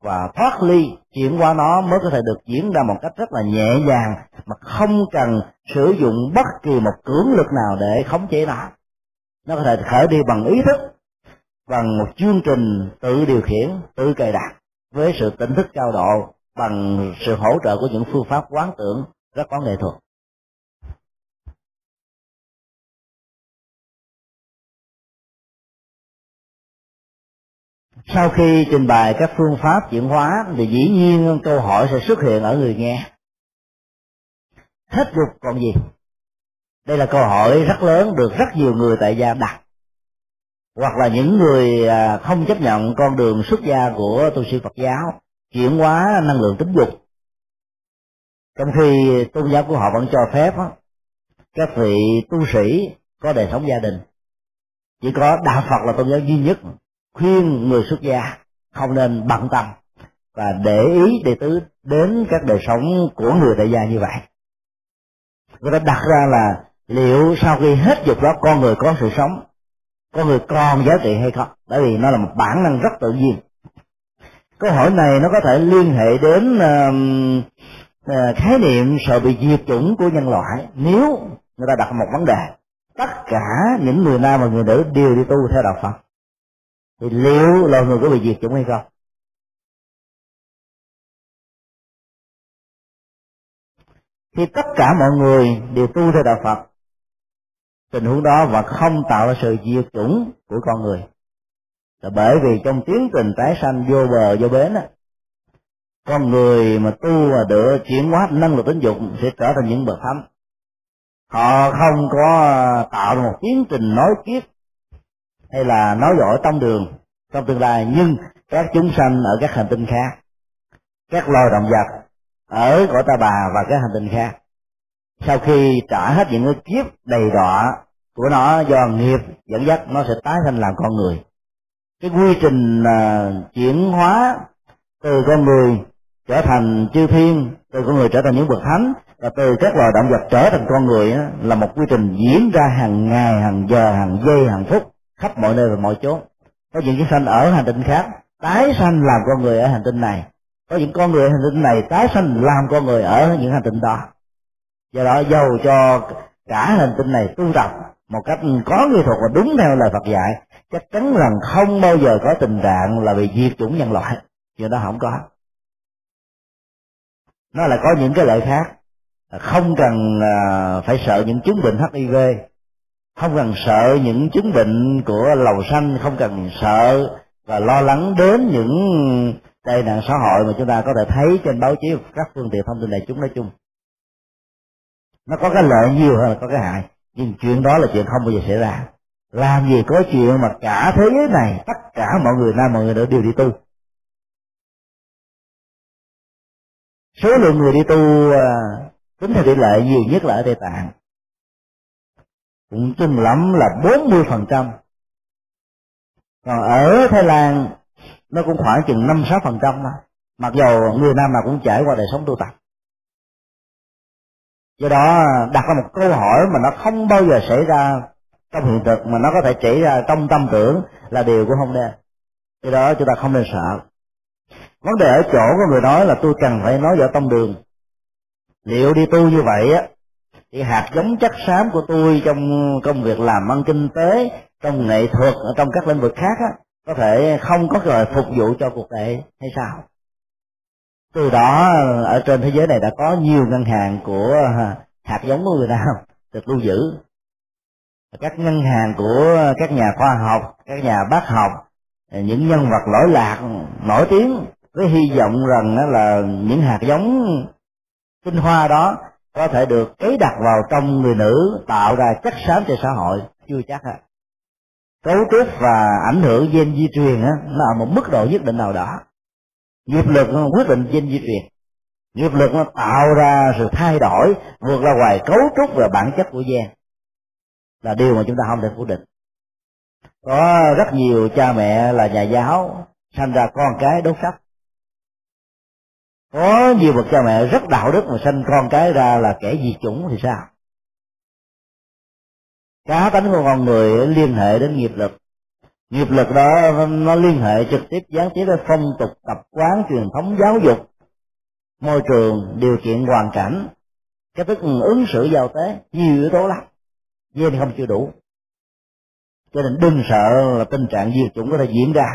và thoát ly, chuyển qua nó mới có thể được diễn ra một cách rất là nhẹ nhàng, mà không cần sử dụng bất kỳ một cưỡng lực nào để khống chế nó. Nó có thể khởi đi bằng ý thức, bằng một chương trình tự điều khiển, tự cài đặt, với sự tỉnh thức cao độ, bằng sự hỗ trợ của những phương pháp quán tưởng rất có nghệ thuật. Sau khi trình bày các phương pháp chuyển hóa thì dĩ nhiên câu hỏi sẽ xuất hiện ở người nghe: hết dục còn gì? Đây là câu hỏi rất lớn được rất nhiều người tại gia đặt, hoặc là những người không chấp nhận con đường xuất gia của tu sĩ Phật giáo chuyển hóa năng lượng tính dục, trong khi tôn giáo của họ vẫn cho phép các vị tu sĩ có đời sống gia đình. Chỉ có Đạo Phật là tôn giáo duy nhất khuyên người xuất gia không nên bận tâm và để ý đệ tứ đến các đời sống của người tại gia như vậy. Người ta đặt ra là liệu sau khi hết dục đó con người có sự sống, con người còn giá trị hay không, bởi vì nó là một bản năng rất tự nhiên. Câu hỏi này nó có thể liên hệ đến uh, khái niệm sợ bị diệt chủng của nhân loại. Nếu người ta đặt một vấn đề tất cả những người nam và người nữ đều đi tu theo Đạo Phật thì liệu loài người có bị diệt chủng hay không? Khi tất cả mọi người đều tu theo Đạo Phật, tình huống đó và không tạo ra sự diệt chủng của con người, là bởi vì trong tiến trình tái sanh vô bờ vô bến á, con người mà tu và được chuyển hóa năng lực tính dục sẽ trở thành những bậc thánh. Họ không có tạo ra một tiến trình nối kiếp hay là nói giỏi tông đường trong tương lai, nhưng các chúng sanh ở các hành tinh khác, các loài động vật ở cõi Ta Bà và các hành tinh khác, sau khi trả hết những cái kiếp đầy đọa của nó do nghiệp dẫn dắt, nó sẽ tái sanh làm con người. Cái quy trình uh, chuyển hóa từ con người trở thành chư thiên, từ con người trở thành những bậc thánh, và từ các loài động vật trở thành con người á, là một quy trình diễn ra hàng ngày, hàng giờ, hàng giây, hàng phút, khắp mọi nơi và mọi chỗ. Có những cái sanh ở hành tinh khác tái sanh làm con người ở hành tinh này, có những con người ở hành tinh này tái sanh làm con người ở những hành tinh đó. Do đó dầu cho cả hành tinh này tu tập một cách có nghệ thuật và đúng theo lời Phật dạy, chắc chắn rằng không bao giờ có tình trạng là bị diệt chủng nhân loại, chuyện đó không có. Nó là có những cái lợi khác, không cần phải sợ những chứng bệnh H I V, không cần sợ những chứng bệnh của lầu xanh, không cần sợ và lo lắng đến những tệ nạn xã hội mà chúng ta có thể thấy trên báo chí và các phương tiện thông tin đại chúng nói chung. Nó có cái lợi nhiều hơn là có cái hại, nhưng chuyện đó là chuyện không bao giờ xảy ra. Làm gì có chuyện mà cả thế giới này, tất cả mọi người nam mọi người nữ đều đi tu. Số lượng người đi tu tính theo tỷ lệ nhiều nhất là ở Tây Tạng, cũng chung lắm là bốn mươi phần trăm. Còn ở Thái Lan nó cũng khoảng chừng năm sáu phần trăm, mặc dầu người nam nào cũng trải qua đời sống tu tập. Do đó đặt ra một câu hỏi mà nó không bao giờ xảy ra trong hiện thực, mà nó có thể xảy ra trong tâm tưởng, là điều cũng không nên. Do đó chúng ta không nên sợ. Vấn đề ở chỗ có người nói là tôi cần phải nói vào tông đường, liệu đi tu như vậy á thì hạt giống chất xám của tôi trong công việc làm ăn kinh tế, trong nghệ thuật, ở trong các lĩnh vực khác á, có thể không có lời phục vụ cho cuộc đời hay sao? Từ đó ở trên thế giới này đã có nhiều ngân hàng của hạt giống của người nào được lưu giữ, các ngân hàng của các nhà khoa học, các nhà bác học, những nhân vật lỗi lạc nổi tiếng, với hy vọng rằng là những hạt giống tinh hoa đó có thể được cấy đặt vào trong người nữ, tạo ra chất xám cho xã hội. Chưa chắc à. Cấu trúc và ảnh hưởng gen di truyền á, nó ở một mức độ nhất định nào đó. Nghiệp lực nó quyết định gen di truyền, nghiệp lực nó tạo ra sự thay đổi vượt ra ngoài cấu trúc và bản chất của gen, là điều mà chúng ta không thể phủ định. Có rất nhiều cha mẹ là nhà giáo, sanh ra con cái đốt sách. Có nhiều bậc cha mẹ rất đạo đức mà sanh con cái ra là kẻ diệt chủng thì sao? Cá tánh của con người liên hệ đến nghiệp lực, nghiệp lực đó nó liên hệ trực tiếp gián tiếp đến phong tục tập quán, truyền thống giáo dục, môi trường, điều kiện hoàn cảnh, cách thức ứng xử giao tế, nhiều yếu tố lắm, gen không chưa đủ. Cho nên đừng sợ là tình trạng diệt chủng có thể diễn ra.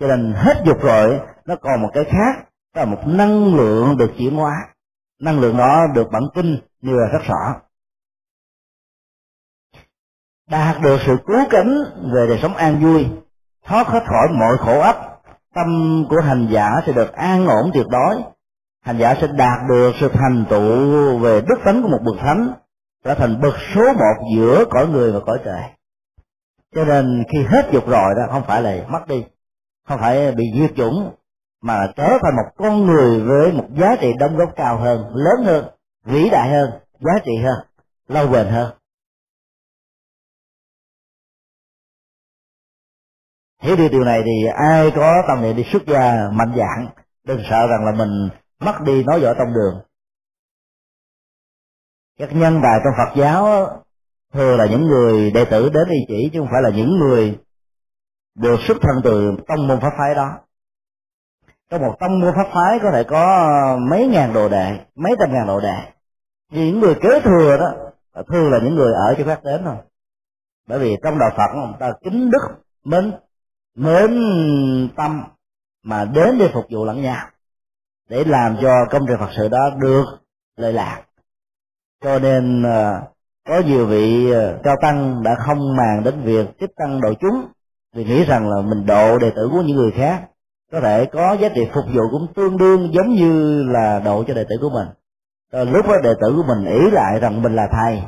Cho nên hết dục rồi nó còn một cái khác, đó là một năng lượng được chuyển hóa. Năng lượng đó được bản kinh nêu rất rõ. Đạt được sự cứu cánh về đời sống an vui, thoát hết khỏi mọi khổ ách, tâm của hành giả sẽ được an ổn tuyệt đối. Hành giả sẽ đạt được sự thành tựu về đức tánh của một bậc thánh, trở thành bậc số một giữa cõi người và cõi trời. Cho nên khi hết dục rồi đó, không phải là mất đi, không phải bị diệt chủng, mà trở thành một con người với một giá trị đóng góp cao hơn, lớn hơn, vĩ đại hơn, giá trị hơn, lâu bền hơn. Hiểu được điều này thì ai có tâm niệm đi xuất gia mạnh dạn, đừng sợ rằng là mình mất đi nói võ tông đường. Các nhân tài trong Phật giáo thường là những người đệ tử đến y chỉ, chứ không phải là những người được xuất thân từ tông môn pháp phái đó. Trong một tông môn pháp phái có thể có mấy ngàn đồ đệ, mấy trăm ngàn đồ đệ. Những người kế thừa đó thường là những người ở chỗ khác đến thôi. Bởi vì trong đạo Phật người ta kính đức, mến mến tâm mà đến để phục vụ lẫn nhau, để làm cho công trình Phật sự đó được lợi lạc. Cho nên có nhiều vị cao tăng đã không màng đến việc tiếp tăng độ chúng, vì nghĩ rằng là mình độ đệ tử của những người khác có thể có giá trị phục vụ cũng tương đương giống như là độ cho đệ tử của mình. Rồi lúc đó đệ tử của mình ý lại rằng mình là thầy,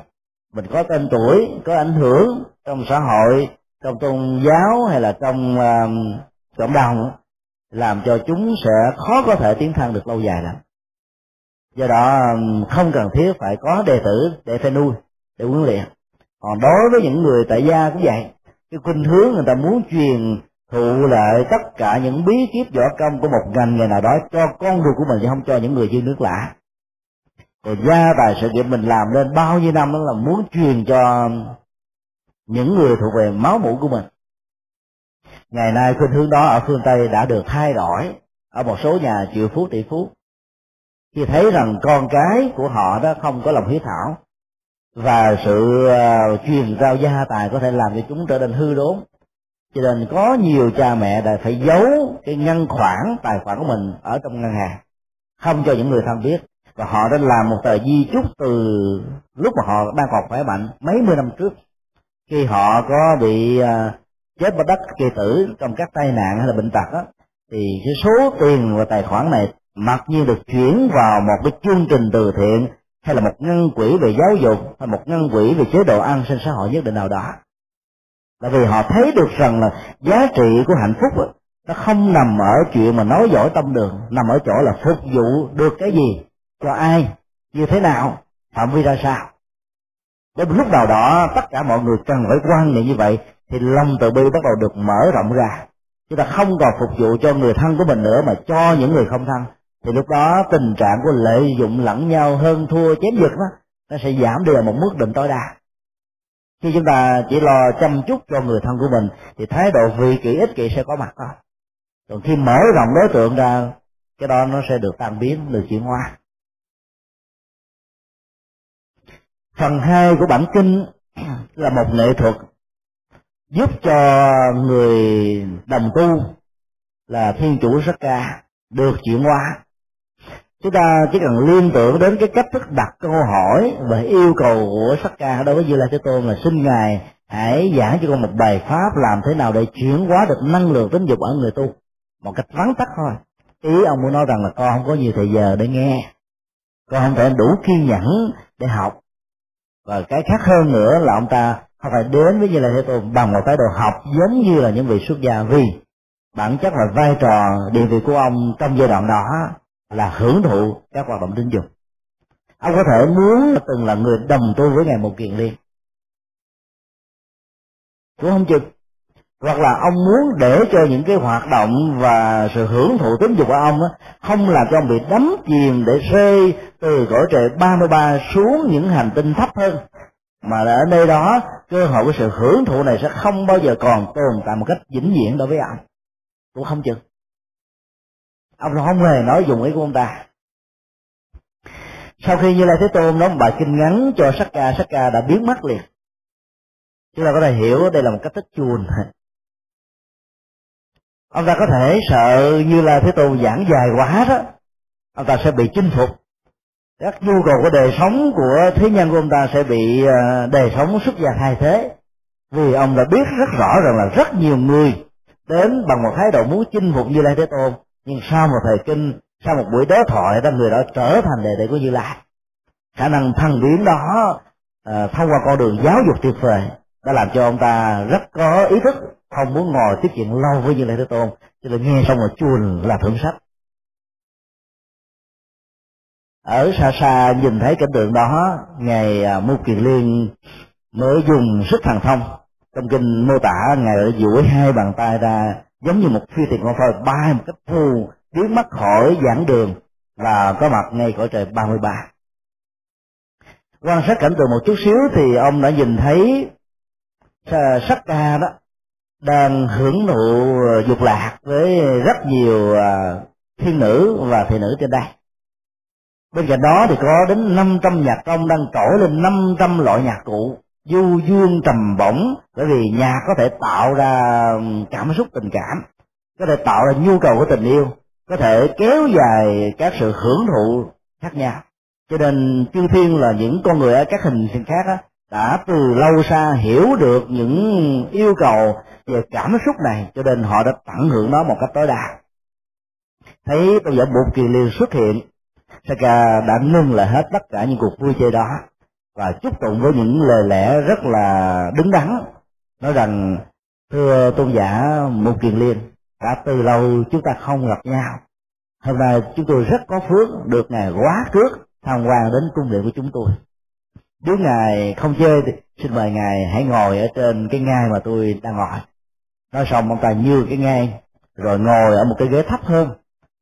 mình có tên tuổi, có ảnh hưởng trong xã hội, trong tôn giáo hay là trong uh, cộng đồng, làm cho chúng sẽ khó có thể tiến thân được lâu dài lắm. Do đó không cần thiết phải có đệ tử để phải nuôi, để huấn luyện. Còn đối với những người tại gia cũng vậy, cái khuynh hướng người ta muốn truyền thụ lại tất cả những bí kíp võ công của một ngành nghề nào đó cho con người của mình, chứ không cho những người dưới nước lạ. Rồi gia tài sự nghiệp mình làm lên bao nhiêu năm đó là muốn truyền cho những người thuộc về máu mủ của mình. Ngày nay khuynh hướng đó ở phương Tây đã được thay đổi ở một số nhà triệu phú tỷ phú, khi thấy rằng con cái của họ đó không có lòng hiếu thảo, và sự uh, truyền giao gia tài có thể làm cho chúng trở nên hư đốn, cho nên có nhiều cha mẹ đã phải giấu cái ngân khoản tài khoản của mình ở trong ngân hàng, không cho những người thân biết, và họ đã làm một tờ di chúc từ lúc mà họ đang còn khỏe mạnh mấy mươi năm trước, khi họ có bị uh, chết bất đắc kỳ tử trong các tai nạn hay là bệnh tật đó, thì cái số tiền và tài khoản này mặc nhiên được chuyển vào một cái chương trình từ thiện, hay là một ngân quỹ về giáo dục, hay một ngân quỹ về chế độ an sinh xã hội nhất định nào đó. Tại vì họ thấy được rằng là giá trị của hạnh phúc đó, nó không nằm ở chuyện mà nói giỏi tâm đường, nằm ở chỗ là phục vụ được cái gì, cho ai, như thế nào, phạm vi ra sao. Đến lúc nào đó tất cả mọi người cần phải quan niệm như vậy thì lòng từ bi bắt đầu được mở rộng ra. Chúng ta không còn phục vụ cho người thân của mình nữa mà cho những người không thân, thì lúc đó tình trạng của lợi dụng lẫn nhau, hơn thua chém giật đó, nó sẽ giảm đi ở một mức định tối đa. Khi chúng ta chỉ lo chăm chút cho người thân của mình thì thái độ vị kỷ ích kỷ sẽ có mặt thôi. Còn khi mở rộng đối tượng ra, cái đó nó sẽ được tan biến, được chuyển hóa. Phần hai của bản kinh là một nghệ thuật giúp cho người đồng tu là thiên chủ Sakka được chuyển hóa. Chúng ta chỉ cần liên tưởng đến cái cách thức đặt câu hỏi và yêu cầu của Sakka đối với Như Lai Thế Tôn là xin Ngài hãy giảng cho con một bài pháp làm thế nào để chuyển hóa được năng lượng tính dục ở người tu. Một cách vắn tắt thôi. Ý ông muốn nói rằng là con không có nhiều thời giờ để nghe, con không thể đủ kiên nhẫn để học. Và cái khác hơn nữa là ông ta không phải đến với Như Lai Thế Tôn bằng một thái độ học giống như là những vị xuất gia, vì bản chất là vai trò địa vị của ông trong giai đoạn đó là hưởng thụ các hoạt động tính dục. Ông có thể muốn từng là người đồng tu với Ngài Mục Kiền Liên, cũng không chừng, hoặc là ông muốn để cho những cái hoạt động và sự hưởng thụ tính dục của ông đó, không làm cho ông bị đắm chìm để rơi từ cõi trời ba mươi ba xuống những hành tinh thấp hơn, mà ở nơi đó cơ hội của sự hưởng thụ này sẽ không bao giờ còn tồn tại một cách vĩnh viễn đối với ông, cũng không chừng. Ông không hề nói dùng ý của ông ta. Sau khi Như Lai Thế Tôn nói một bài kinh ngắn cho Sakka, Sakka đã biến mất liền. Chúng ta có thể hiểu đây là một cách tích chuồn. Ông ta có thể sợ Như Lai Thế Tôn giảng dài quá đó, ông ta sẽ bị chinh phục. Các nhu cầu của đời sống của thế nhân của ông ta sẽ bị đời sống xuất gia thay thế, vì ông đã biết rất rõ rằng là rất nhiều người đến bằng một thái độ muốn chinh phục Như Lai Thế Tôn, nhưng sau một thời kinh, sau một buổi đối thoại đó, người đó trở thành đệ tử của Như Lai. Khả năng thăng tiến đó à, thông qua con đường giáo dục tuyệt vời đã làm cho ông ta rất có ý thức, không muốn ngồi tiếp chuyện lâu với Như Lai Thế Tôn, cho nên nghe xong rồi chuồn là thưởng sách. Ở xa xa nhìn thấy cảnh tượng đó, Ngài Mục Kiền Liên mới dùng sức thần thông. Trong kinh mô tả Ngài đã duỗi hai bàn tay ra giống như một phi thuyền con phơi bay một cách phù, biến mất khỏi giảng đường và có mặt ngay cõi trời ba mươi ba. Quan sát cảnh tượng một chút xíu thì ông đã nhìn thấy Sakka đó đang hưởng thụ dục lạc với rất nhiều thiên nữ và thị nữ trên đây. Bên cạnh đó thì có đến năm trăm nhạc công đang trỗi lên năm trăm loại nhạc cụ du dương trầm bổng, bởi vì nhạc có thể tạo ra cảm xúc tình cảm, có thể tạo ra nhu cầu của tình yêu, có thể kéo dài các sự hưởng thụ khác nhau. Cho nên chư thiên là những con người ở các hình sinh khác đó, đã từ lâu xa hiểu được những yêu cầu về cảm xúc này, cho nên họ đã tận hưởng nó một cách tối đa. Thấy tôn giả Mục Kiền Liên xuất hiện, Sakka đã ngưng lại hết tất cả những cuộc vui chơi đó và chúc tụng với những lời lẽ rất là đứng đắn, nói rằng: thưa tôn giả Mục Kiền Liên, đã từ lâu chúng ta không gặp nhau, hôm nay chúng tôi rất có phước được Ngài quá cước tham quan đến cung điện của chúng tôi. Nếu Ngài không chơi thì xin mời Ngài hãy ngồi ở trên cái ngai mà tôi đang ngồi. Nói xong ông ta như cái ngai rồi ngồi ở một cái ghế thấp hơn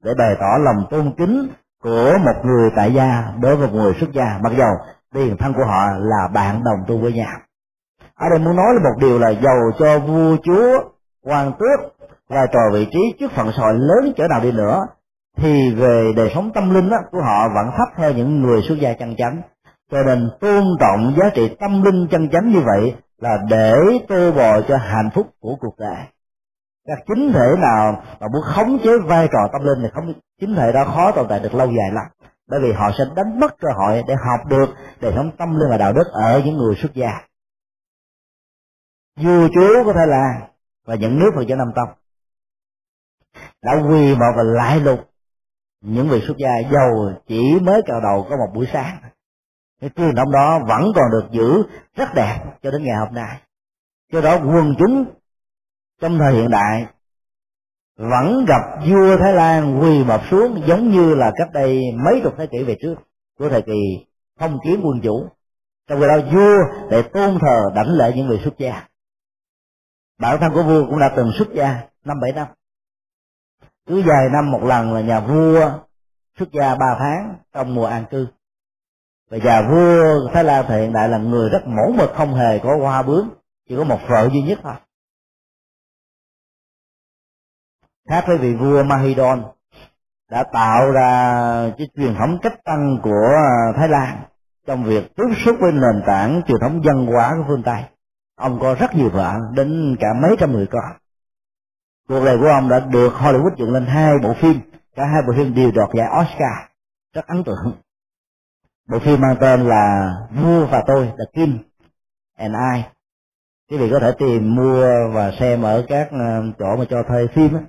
để bày tỏ lòng tôn kính của một người tại gia đối với một người xuất gia, mặc dầu tiền thân của họ là bạn đồng tu với nhau. Ở đây muốn nói là một điều là dầu cho vua chúa, quan tước, vai trò vị trí trước phận sòi lớn cỡ nào đi nữa thì về đời sống tâm linh đó, của họ vẫn thấp theo những người xuất gia chân chánh. Cho nên tôn trọng giá trị tâm linh chân chánh như vậy là để tô bồi cho hạnh phúc của cuộc đời. Các chính thể nào mà muốn khống chế vai trò tâm linh thì không, chính thể đó khó tồn tại được lâu dài lắm, bởi vì họ sẽ đánh mất cơ hội để học được đời sống tâm linh và đạo đức ở những người xuất gia. Vua chúa có thể là và những nước Phật giáo Nam Tông đã quy mạo và lại lục những vị xuất gia giàu chỉ mới cạo đầu có một buổi sáng. Cái truyền thống đó vẫn còn được giữ rất đẹp cho đến ngày hôm nay. Do đó quần chúng trong thời hiện đại vẫn gặp vua Thái Lan quỳ mọp xuống giống như là cách đây mấy chục thế kỷ về trước của thời kỳ phong kiến quân chủ. Trong khi đó vua để tôn thờ đảnh lễ những người xuất gia. Bản thân của vua cũng đã từng xuất gia năm bảy năm. Cứ vài năm một lần là nhà vua xuất gia ba tháng trong mùa an cư. Và nhà vua Thái Lan hiện đại là người rất mẫu mực, không hề có hoa bướm, chỉ có một vợ duy nhất thôi. Khác với vị vua Mahidol đã tạo ra cái truyền thống cách tăng của Thái Lan trong việc tiếp xúc với nền tảng truyền thống văn hóa của phương Tây. Ông có rất nhiều vợ, đến cả mấy trăm người con. Cuộc đời của ông đã được Hollywood dựng lên hai bộ phim, cả hai bộ phim đều đoạt giải Oscar, rất ấn tượng. Bộ phim mang tên là Vua và Tôi, The King and I. Quý vị có thể tìm mua và xem ở các chỗ mà cho thuê phim đó.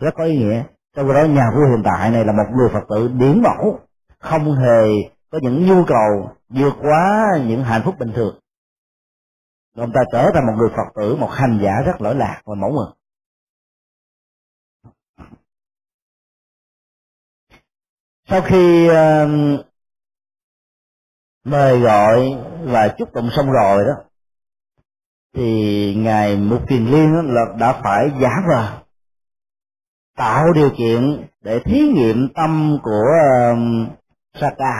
Rất có ý nghĩa. Trong đó nhà vua hiện tại này là một người Phật tử điển mẫu, không hề có những nhu cầu vượt quá những hạnh phúc bình thường. Ông ta trở thành một người Phật tử, một hành giả rất lỗi lạc và mẫu mực. Sau khi uh, mời gọi và chúc tụng xong rồi đó, thì Ngài Mục Kiền Liên là đã phải giả vờ tạo điều kiện để thí nghiệm tâm của uh, Sakka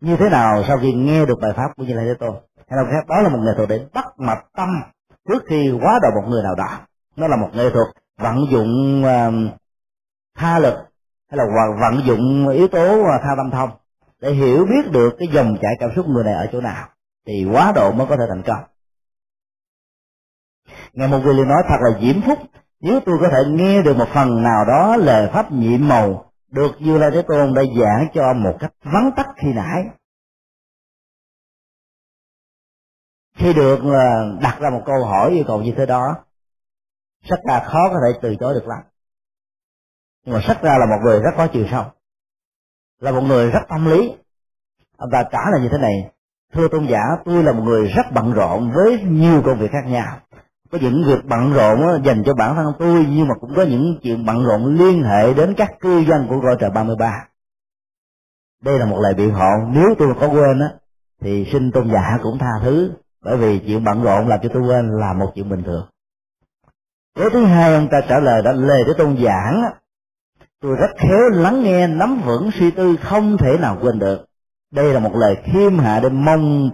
như thế nào sau khi nghe được bài pháp của Như Lai Thế Tôn. Hay là khác, đó là một nghệ thuật để bắt mạch tâm trước khi hóa độ một người nào đó. Nó là một nghệ thuật vận dụng uh, tha lực hay là vận dụng yếu tố tha tâm thông để hiểu biết được cái dòng chảy cảm xúc người này ở chỗ nào thì hóa độ mới có thể thành công. Ngài Mục Kiền Liên nói thật là diễm phúc nếu tôi có thể nghe được một phần nào đó lời pháp nhiệm màu được Như Lai Thế Tôn đã giảng cho một cách vắn tắt khi nãy. Khi được đặt ra một câu hỏi yêu cầu như thế đó, Sakka khó có thể từ chối được lắm. Nhưng mà Sakka là một người rất có chiều sâu, là một người rất tâm lý. Ông ta trả lời như thế này: thưa tôn giả, tôi là một người rất bận rộn với nhiều công việc khác nhau. Có những việc bận rộn dành cho bản thân tôi, nhưng mà cũng có những chuyện bận rộn liên hệ đến các cư dân của cõi trời ba mươi ba. Đây là một lời biện hộ, nếu tôi có quên á thì xin tôn giả cũng tha thứ, bởi vì chuyện bận rộn làm cho tôi quên là một chuyện bình thường. Cái thứ hai ông ta trả lời đã lề để tôn giảng á, tôi rất khéo lắng nghe, nắm vững suy tư, không thể nào quên được. Đây là một lời khiêm hạ để mong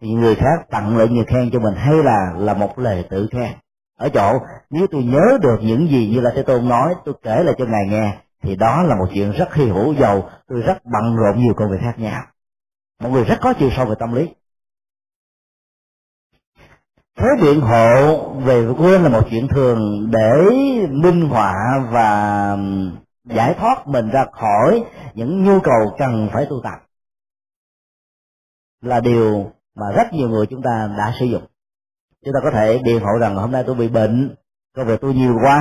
người khác tặng lại nhiều khen cho mình, hay là là một lời tự khen. Ở chỗ nếu tôi nhớ được những gì Như Lai Thế Tôn nói, tôi kể lại cho Ngài nghe, thì đó là một chuyện rất hy hữu, dầu tôi rất bận rộn nhiều công việc khác nhau. Một người rất có chiều sâu về tâm lý. Thế biện hộ về quên là một chuyện thường để minh họa và giải thoát mình ra khỏi những nhu cầu cần phải tu tập, là điều mà rất nhiều người chúng ta đã sử dụng. Chúng ta có thể biện hộ rằng hôm nay tôi bị bệnh, công việc tôi nhiều quá,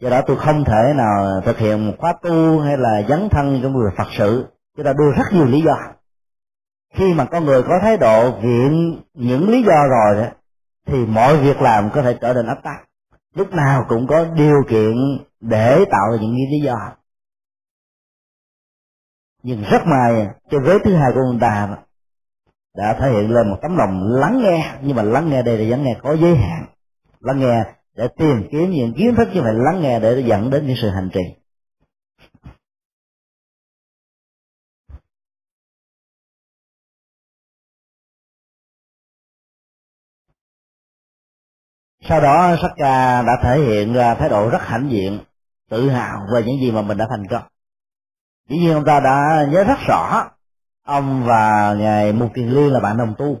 do đó tôi không thể nào thực hiện một khóa tu hay là dấn thân trong người Phật sự. Chúng ta đưa rất nhiều lý do. Khi mà con người có thái độ viện những lý do rồi thì mọi việc làm có thể trở nên áp tắc. Lúc nào cũng có điều kiện để tạo ra những lý do. Nhưng rất may, cái vế thứ hai của ông ta đã thể hiện lên một tấm lòng lắng nghe, nhưng mà lắng nghe đây là lắng nghe có giới hạn, lắng nghe để tìm kiếm những kiến thức, chứ phải lắng nghe để dẫn đến những sự hành trì. Sau đó Sakka đã thể hiện ra thái độ rất hãnh diện, tự hào về những gì mà mình đã thành công. Dĩ nhiên ông ta đã nhớ rất rõ, ông và ngài Mục Kiền Liên là bạn đồng tu.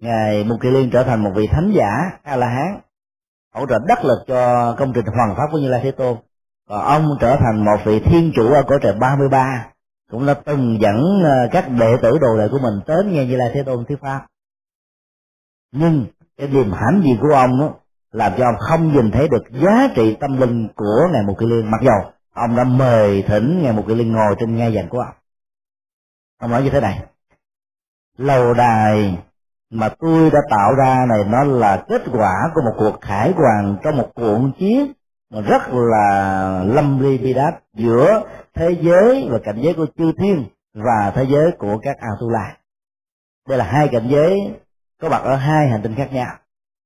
Ngài Mục Kiền Liên trở thành một vị thánh giả A La Hán, hỗ trợ đắc lực cho công trình hoàn pháp của Như Lai Thế Tôn. Và ông trở thành một vị thiên chủ ở cõi trời ba mươi ba, cũng đã từng dẫn các đệ tử đồ đệ của mình tới nghe Như Lai Thế Tôn thuyết pháp. Nhưng cái niềm hãnh diện của ông đó, làm cho ông không nhìn thấy được giá trị tâm linh của ngài Mục Kiền Liên, mặc dầu ông đã mời thỉnh ngài Mục Kiền Liên ngồi trên ngai vàng của ông. Ông nói như thế này: lầu đài mà tôi đã tạo ra này, nó là kết quả của một cuộc khải hoàn trong một cuộc chiến rất là lâm ly bi đát giữa thế giới và cảnh giới của chư thiên và thế giới của các Atula. Đây là hai cảnh giới có mặt ở hai hành tinh khác nhau.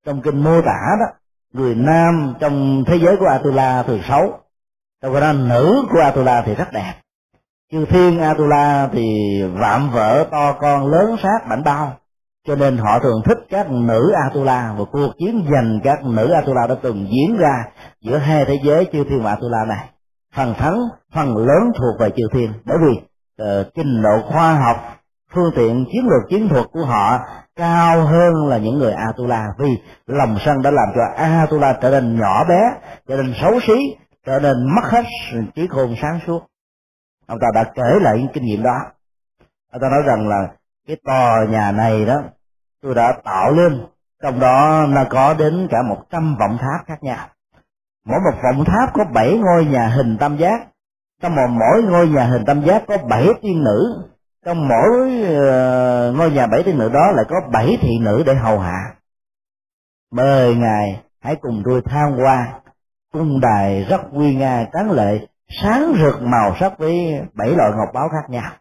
Trong kinh mô tả đó, người nam trong thế giới của Atula thường xấu, trong khi đó nữ của Atula thì rất đẹp. Chư thiên Atula thì vạm vỡ, to con, lớn sát, bảnh bao, cho nên họ thường thích các nữ Atula. Và cuộc chiến giành các nữ Atula đã từng diễn ra giữa hai thế giới chư thiên và Atula này. Phần thắng, phần lớn thuộc về chư thiên, bởi vì uh, trình độ khoa học, phương tiện chiến lược chiến thuật của họ cao hơn là những người Atula, vì lòng sân đã làm cho Atula trở nên nhỏ bé, trở nên xấu xí, trở nên mất hết trí khôn sáng suốt. Ông ta đã kể lại những kinh nghiệm đó. Ông ta nói rằng là cái tòa nhà này đó tôi đã tạo lên, trong đó nó có đến cả một trăm vọng tháp khác nhau. Mỗi một vọng tháp có bảy ngôi nhà hình tam giác, trong một mỗi ngôi nhà hình tam giác có bảy tiên nữ, trong mỗi uh, ngôi nhà bảy tiên nữ đó lại có bảy thị nữ để hầu hạ. Mời ngài hãy cùng tôi tham quan cung đài rất uy nga tráng lệ, sáng rực màu sắc với bảy loại ngọc báu khác nhau.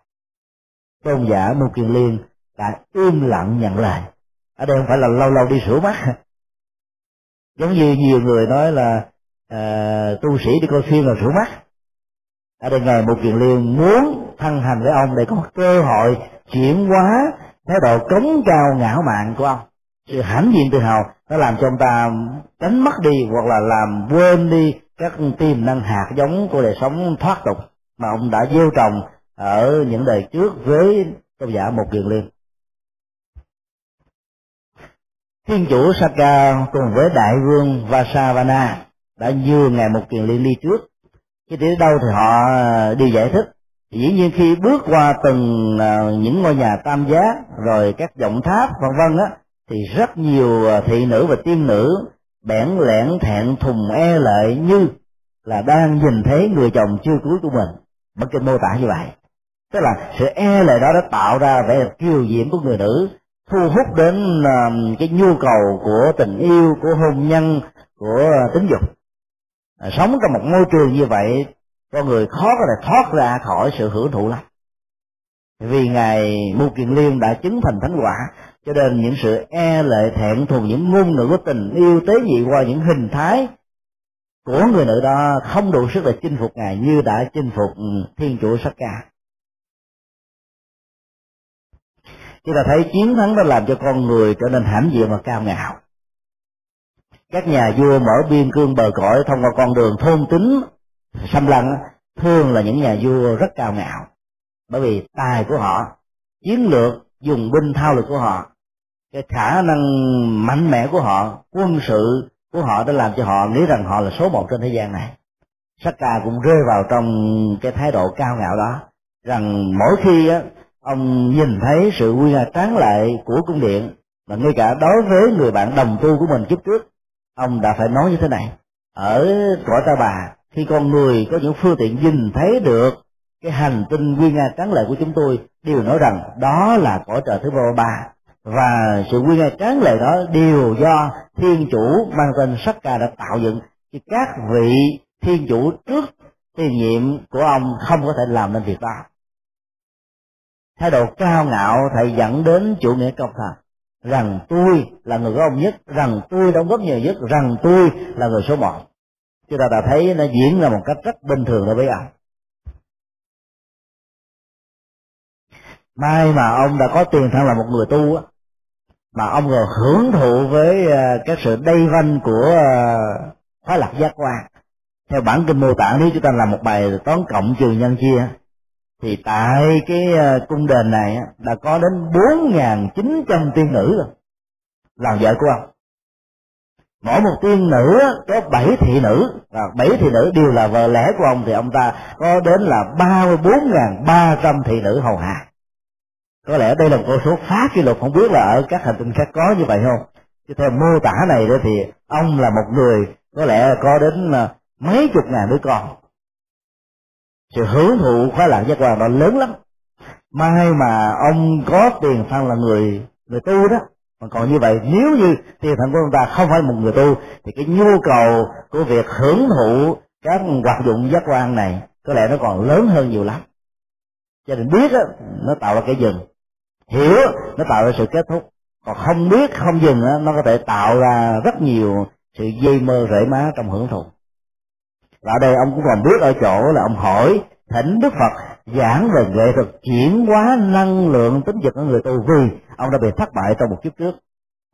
Tôn giả Mục Kiền Liên đã im lặng nhận lời. Ở đây không phải là lâu lâu đi sửa mắt, giống như nhiều người nói là uh, tu sĩ đi coi phim là sửa mắt. Ở đây ngài Mục Kiền Liên muốn thân hành với ông để có cơ hội chuyển hóa thái độ cống cao ngạo mạn của ông. Sự hãnh diện tự hào nó làm cho ông ta đánh mất đi hoặc là làm quên đi các tiềm năng hạt giống của đời sống thoát tục mà ông đã gieo trồng ở những đời trước với tôn giả Mục Kiền Liên. Thiên chủ Sakka cùng với đại vương Vessavaṇa đã đưa ngài Mục Kiền Liên đi trước. Chứ đi đâu thì họ đi giải thích. Dĩ nhiên khi bước qua từng những ngôi nhà tam giác, rồi các vọng tháp vân vân á, thì rất nhiều thị nữ và tiên nữ bẽn lẽn thẹn thùng e lệ như là đang nhìn thấy người chồng chưa cưới của mình. Bất kinh mô tả như vậy, tức là sự e lệ đó đã tạo ra vẻ kiều diễm của người nữ, thu hút đến cái nhu cầu của tình yêu, của hôn nhân, của tính dục. Sống trong một môi trường như vậy, con người khó có thể thoát ra khỏi sự hưởng thụ lắm. Vì ngài Mục Kiền Liên đã chứng thành thánh quả, cho nên những sự e lệ thẹn thùng, những ngôn ngữ của tình yêu tế nhị qua những hình thái của người nữ đó không đủ sức để chinh phục ngài như đã chinh phục thiên chủ Sakka. Chúng ta thấy chiến thắng đã làm cho con người trở nên hãnh diện và cao ngạo. Các nhà vua mở biên cương bờ cõi thông qua con đường thôn tính xâm lăng thường là những nhà vua rất cao ngạo, bởi vì tài của họ, chiến lược dùng binh thao lược của họ, cái khả năng mạnh mẽ của họ, quân sự của họ đã làm cho họ nghĩ rằng họ là số một trên thế gian này. Sakka cũng rơi vào trong cái thái độ cao ngạo đó, rằng mỗi khi á, ông nhìn thấy sự uy nga tráng lệ của cung điện, mà ngay cả đối với người bạn đồng tu của mình kiếp trước, ông đã phải nói như thế này: ở cõi ta bà, khi con người có những phương tiện nhìn thấy được cái hành tinh uy nga tráng lệ của chúng tôi, đều nói rằng đó là cõi trời thứ ba, và sự uy nga tráng lệ đó đều do thiên chủ mang tên Sakka đã tạo dựng, chứ các vị thiên chủ trước tiền nhiệm của ông không có thể làm nên việc đó. thái độ cao ngạo thầy dẫn đến chủ nghĩa cộng sản, rằng tôi là người có ông nhất, rằng tôi đóng góp nhiều nhất, rằng tôi là người số một. Chúng ta đã thấy nó diễn ra một cách rất bình thường đối với ông. May mà ông đã có tiền thân là một người tu á, mà ông còn hưởng thụ với các sự đầy vanh của khoái lạc giác quan. Theo bản kinh mô tả, nếu chúng ta làm một bài toán cộng trừ nhân chia, thì tại cái cung đền này đã có đến bốn nghìn chín trăm tiên nữ rồi, làm vợ của ông. Mỗi một tiên nữ có bảy thị nữ, và bảy thị nữ đều là vợ lẽ của ông, thì ông ta có đến là ba mươi bốn nghìn ba trăm thị nữ hầu hạ. Có lẽ đây là một con số phá kỷ lục, không biết là ở các hành tinh khác có như vậy không. Chứ theo mô tả này đó thì ông là một người có lẽ có đến mấy chục ngàn đứa con. Sự hưởng thụ khoái lạc giác quan nó lớn lắm. May mà ông có tiền thân là người người tu đó. Mà còn như vậy, nếu như tiền thân của ông ta không phải một người tu, thì cái nhu cầu của việc hưởng thụ các hoạt dụng giác quan này có lẽ nó còn lớn hơn nhiều lắm. Cho nên biết đó, nó tạo ra cái dừng, hiểu nó tạo ra sự kết thúc, còn không biết không dừng đó, nó có thể tạo ra rất nhiều sự dây mơ rễ má trong hưởng thụ. Và ở đây ông cũng còn biết ở chỗ là ông hỏi thỉnh Đức Phật giảng về nghệ thuật chuyển hóa năng lượng tính dục của người tu, vì ông đã bị thất bại trong một kiếp trước,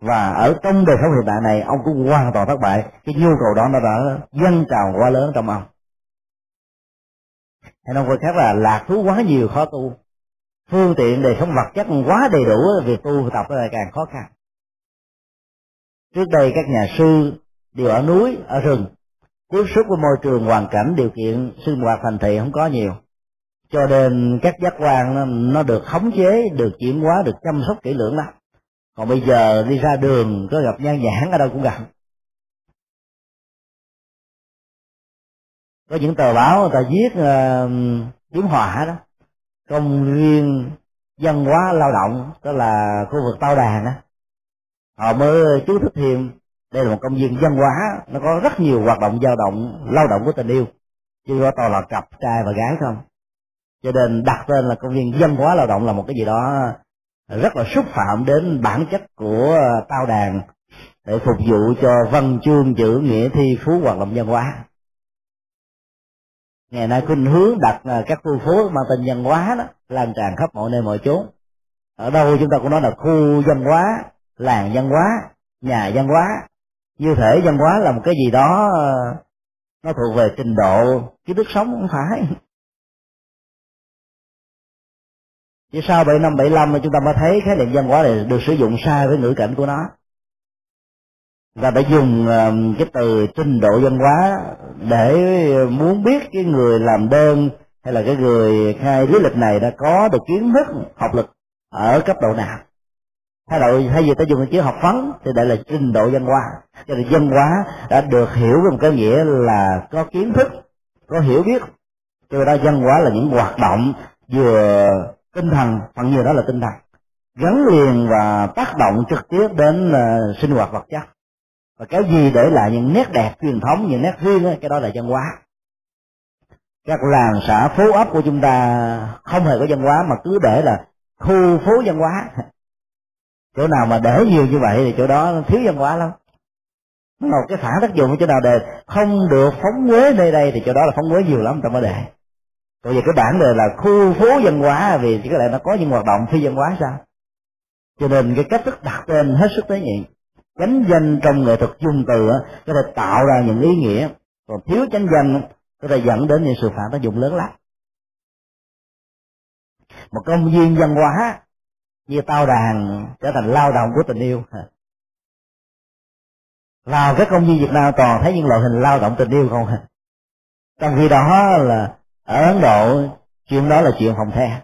và ở trong đời sống hiện tại này ông cũng hoàn toàn thất bại. Cái nhu cầu đó nó đã dâng trào quá lớn trong ông. Hay nói khác là lạc thú quá nhiều khó tu, phương tiện đời sống vật chất quá đầy đủ, việc tu tập lại càng khó khăn. Trước đây các nhà sư đều ở núi, ở rừng, tiếp xúc với môi trường, hoàn cảnh, điều kiện sinh hoạt thành thị không có nhiều, cho nên các giác quan nó, nó được khống chế, được chuyển hóa, được chăm sóc kỹ lưỡng lắm. Còn bây giờ đi ra đường có gặp nhan nhãn ở đâu cũng gặp. Có những tờ báo người ta viết kiếm uh, họa đó, công viên văn hóa lao động, đó là khu vực Tao Đàn đó, họ mới chú thích thêm đây là một công viên văn hóa, nó có rất nhiều hoạt động dao động lao động của tình yêu, chứ có toàn là cặp trai và gái không. Cho nên đặt tên là công viên văn hóa lao động là một cái gì đó rất là xúc phạm đến bản chất của Tao Đàn, để phục vụ cho văn chương chữ nghĩa thi phú hoạt động văn hóa. Ngày nay khuynh hướng đặt các khu phố mang tên văn hóa đó lan tràn khắp mọi nơi mọi chốn, ở đâu chúng ta cũng nói là khu văn hóa, làng văn hóa, nhà văn hóa. Như thể văn hóa là một cái gì đó nó thuộc về trình độ kiến thức sống, không phải. Chỉ sau bảy năm bảy năm chúng ta mới thấy khái niệm văn hóa này được sử dụng sai với ngữ cảnh của nó, và đã dùng cái từ trình độ văn hóa để muốn biết cái người làm đơn hay là cái người khai lý lịch này đã có được kiến thức học lực ở cấp độ nào. Thay đổi thay vì ta dùng chữ học vấn thì đây là trình độ văn hóa. Cho nên văn hóa đã được hiểu với một cái nghĩa là có kiến thức, có hiểu biết. Cho nên văn hóa là những hoạt động vừa tinh thần, phần nhiều đó là tinh thần, gắn liền và tác động trực tiếp đến sinh hoạt vật chất. Và cái gì để lại những nét đẹp truyền thống, những nét riêng ấy, cái đó là văn hóa. Các làng xã phố ấp của chúng ta không hề có văn hóa, mà cứ để là khu phố văn hóa. Chỗ nào mà để nhiều như vậy thì chỗ đó thiếu văn hóa lắm. Một cái phản tác dụng chỗ nào để không được phóng quế nơi đây thì chỗ đó là phóng quế nhiều lắm, ta mới để. Còn về cái bản đề là khu phố văn hóa, vì chỉ có lẽ nó có những hoạt động phi văn hóa sao. Cho nên cái cách thức đặt tên hết sức tế nhị. Chánh danh trong nghệ thuật dùng từ có thể tạo ra những ý nghĩa, còn thiếu chánh danh có thể dẫn đến những sự phản tác dụng lớn lắm. Một công viên văn hóa như Tao Đàn trở thành lao động của tình yêu. Vào các công viên Việt Nam toàn thấy những loại hình lao động tình yêu không, trong khi đó là ở Ấn Độ chuyện đó là chuyện phòng the.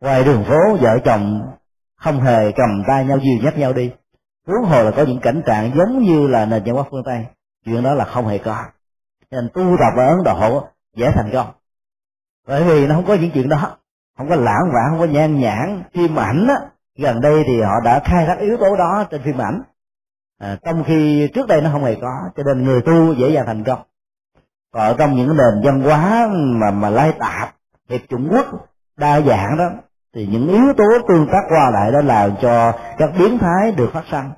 Ngoài đường phố vợ chồng không hề cầm tay nhau, dìu dắt nhau đi, huống hồ là có những cảnh trạng giống như là nền văn hóa phương Tây. Chuyện đó là không hề có. Nên tu tập ở Ấn Độ dễ thành công, bởi vì nó không có những chuyện đó, không có lãng mạn, không có nhan nhãn. Phim ảnh á, gần đây thì họ đã khai thác yếu tố đó trên phim ảnh, à, trong khi trước đây nó không hề có, cho nên người tu dễ dàng thành công. Còn ở trong những nền văn hóa mà mà lai tạp, hiệp chủng quốc, đa dạng đó, thì những yếu tố tương tác qua lại đã làm cho các biến thái được phát sinh,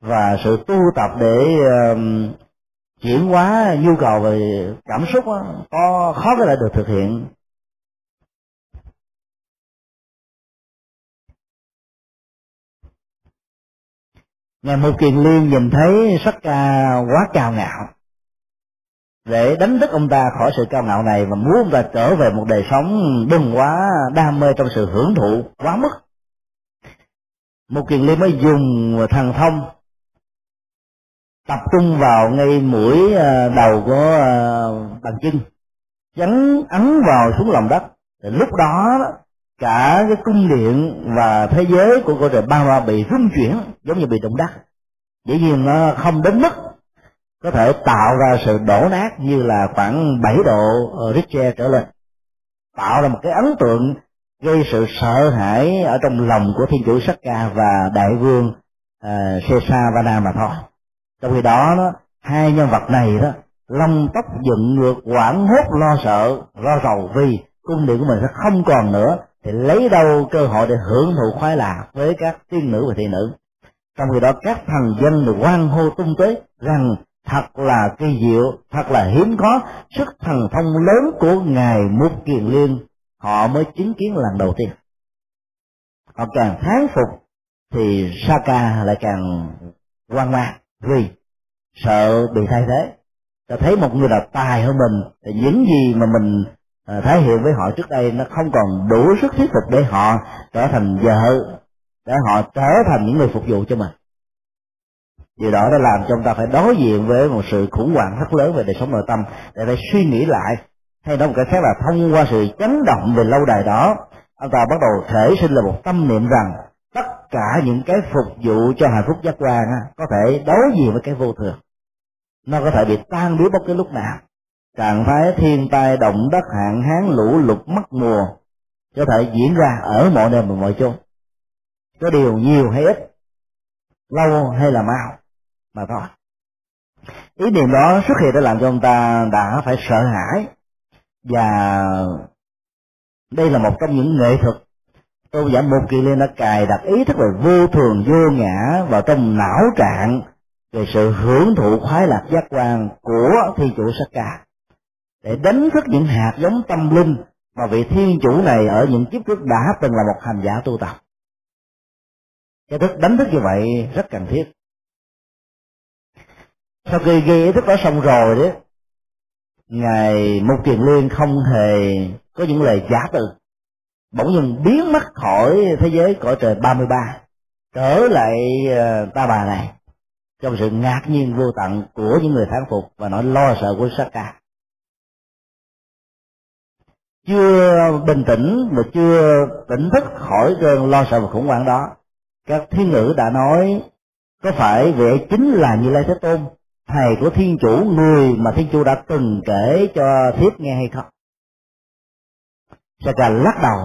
và sự tu tập để uh, chuyển hóa nhu cầu về cảm xúc đó, có khó có thể được thực hiện. Ngài Mục Kiền Liên nhìn thấy Sakka quá cao ngạo, để đánh thức ông ta khỏi sự cao ngạo này và muốn ông ta trở về một đời sống đừng quá đam mê trong sự hưởng thụ quá mức. Mục Kiền Liên mới dùng thần thông tập trung vào ngay mũi đầu của bàn chân, chấn ấn vào xuống lòng đất. Lúc đó cả cái cung điện và thế giới của cõi trời Ba La bị rung chuyển giống như bị động đất. Dĩ nhiên nó không đến mức có thể tạo ra sự đổ nát như là khoảng bảy độ Richter trở lên, tạo ra một cái ấn tượng gây sự sợ hãi ở trong lòng của thiên chủ Sakka và đại vương uh, Vessavaṇa mà thôi. Trong khi đó, đó hai nhân vật này đó lông tóc dựng ngược, hoảng hốt lo sợ lo rầu vì cung điện của mình sẽ không còn nữa, thì lấy đâu cơ hội để hưởng thụ khoái lạc với các tiên nữ và thị nữ. Trong khi đó các thần dân được hoan hô tung tế rằng thật là kỳ diệu, thật là hiếm có, sức thần thông lớn của Ngài Mục Kiền Liên họ mới chứng kiến lần đầu tiên. Họ càng thán phục thì Sakka lại càng hoang mang vì sợ bị thay thế. Ta thấy một người là tài hơn mình thì những gì mà mình thể hiện với họ trước đây nó không còn đủ sức thuyết phục để họ trở thành vợ, để họ trở thành những người phục vụ cho mình. Điều đó đã làm cho chúng ta phải đối diện với một sự khủng hoảng rất lớn về đời sống nội tâm, để phải suy nghĩ lại. Hay nói một cách khác là thông qua sự chấn động về lâu đài đó, ông ta bắt đầu khởi sinh là một tâm niệm rằng tất cả những cái phục vụ cho hạnh phúc giác quan có thể đối diện với cái vô thường, nó có thể bị tan biến bất cứ lúc nào. Trạng thái thiên tai, động đất, hạn hán, lũ lụt, mất mùa có thể diễn ra ở mọi nơi và mọi chỗ, có điều nhiều hay ít, lâu hay là mau mà thôi. Ý niệm đó xuất hiện để làm cho ông ta đã phải sợ hãi, và đây là một trong những nghệ thuật tôn giả Mục Kiền Liên đã cài đặt ý thức về vô thường vô ngã vào trong não trạng về sự hưởng thụ khoái lạc giác quan của thiên chủ Sakka, để đánh thức những hạt giống tâm linh mà vị thiên chủ này ở những kiếp trước đã từng là một hành giả tu tập. Cái thức đánh thức như vậy rất cần thiết. Sau khi ghi ý thức đó xong rồi đấy, Ngài Mục Kiền Liên không hề có những lời giả từ, bỗng nhiên biến mất khỏi thế giới cõi trời ba mươi ba, trở lại ta bà này trong sự ngạc nhiên vô tận của những người thán phục và nỗi lo sợ của Sakka. Chưa bình tĩnh mà chưa tỉnh thức khỏi cơn lo sợ và khủng hoảng đó, các thiên nữ đã nói: có phải vậy chính là Như Lai Thế Tôn, thầy của thiên chủ, người mà thiên chủ đã từng kể cho thiếp nghe hay không? Sakka lắc đầu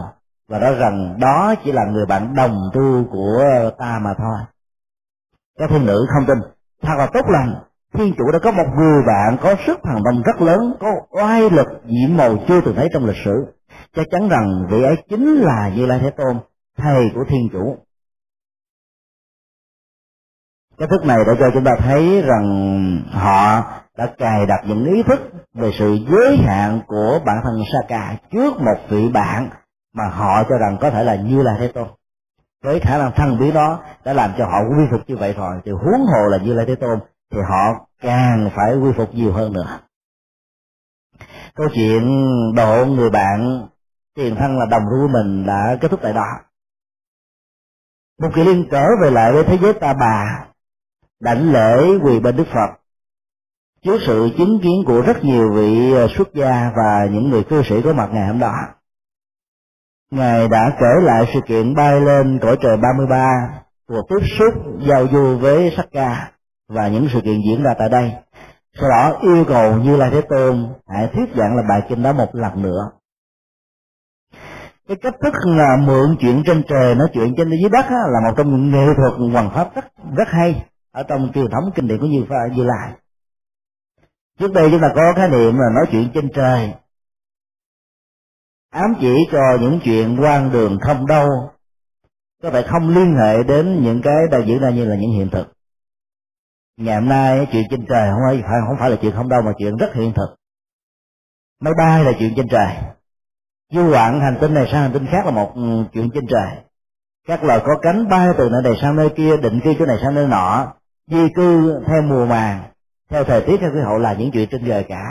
và nói rằng đó chỉ là người bạn đồng tu của ta mà thôi. Các thiên nữ không tin. Thật là tốt lành, thiên chủ đã có một người bạn có sức thần thông rất lớn, có oai lực diện màu chưa từng thấy trong lịch sử, chắc chắn rằng vị ấy chính là Như Lai Thế Tôn, thầy của thiên chủ. Cái thức này đã cho chúng ta thấy rằng họ đã cài đặt những ý thức về sự giới hạn của bản thân Sakka trước một vị bạn mà họ cho rằng có thể là Như Lai Thế Tôn. Với khả năng thăng biến đó đã làm cho họ quy phục như vậy rồi, thì huống hồ là Như Lai Thế Tôn thì họ càng phải quy phục nhiều hơn nữa. Câu chuyện độ người bạn tiền thân là đồng tu của mình đã kết thúc tại đó. Mục Kiền Liên trở về lại với thế giới ta bà, đảnh lễ quỳ bên Đức Phật trước sự chứng kiến của rất nhiều vị xuất gia và những người cư sĩ có mặt ngày hôm đó. Ngài đã kể lại sự kiện bay lên cõi trời ba mươi ba, cuộc tiếp xúc giao du với Sakka và những sự kiện diễn ra tại đây. Sau đó yêu cầu Như Lai Thế Tôn hãy thuyết giảng là bài kinh đó một lần nữa. Cái cách thức là mượn chuyện trên trời nói chuyện trên dưới đất á, là một trong những nghệ thuật hoằng pháp rất rất hay ở trong truyền thống kinh điển của Như Phật Như Lai. Trước đây chúng ta có khái niệm là nói chuyện trên trời, ám chỉ cho những chuyện quan đường không đâu, có thể không liên hệ đến những cái đang diễn ra như là những hiện thực. Ngày hôm nay chuyện trên trời không phải, không phải là chuyện không đâu, mà chuyện rất hiện thực. Máy bay là chuyện trên trời, du quạng hành tinh này sang hành tinh khác là một chuyện trên trời. Các loài có cánh bay từ nơi này sang nơi kia, định cư chỗ này sang nơi nọ, di cư theo mùa màng, theo thời tiết, theo khí hậu là những chuyện trên trời cả.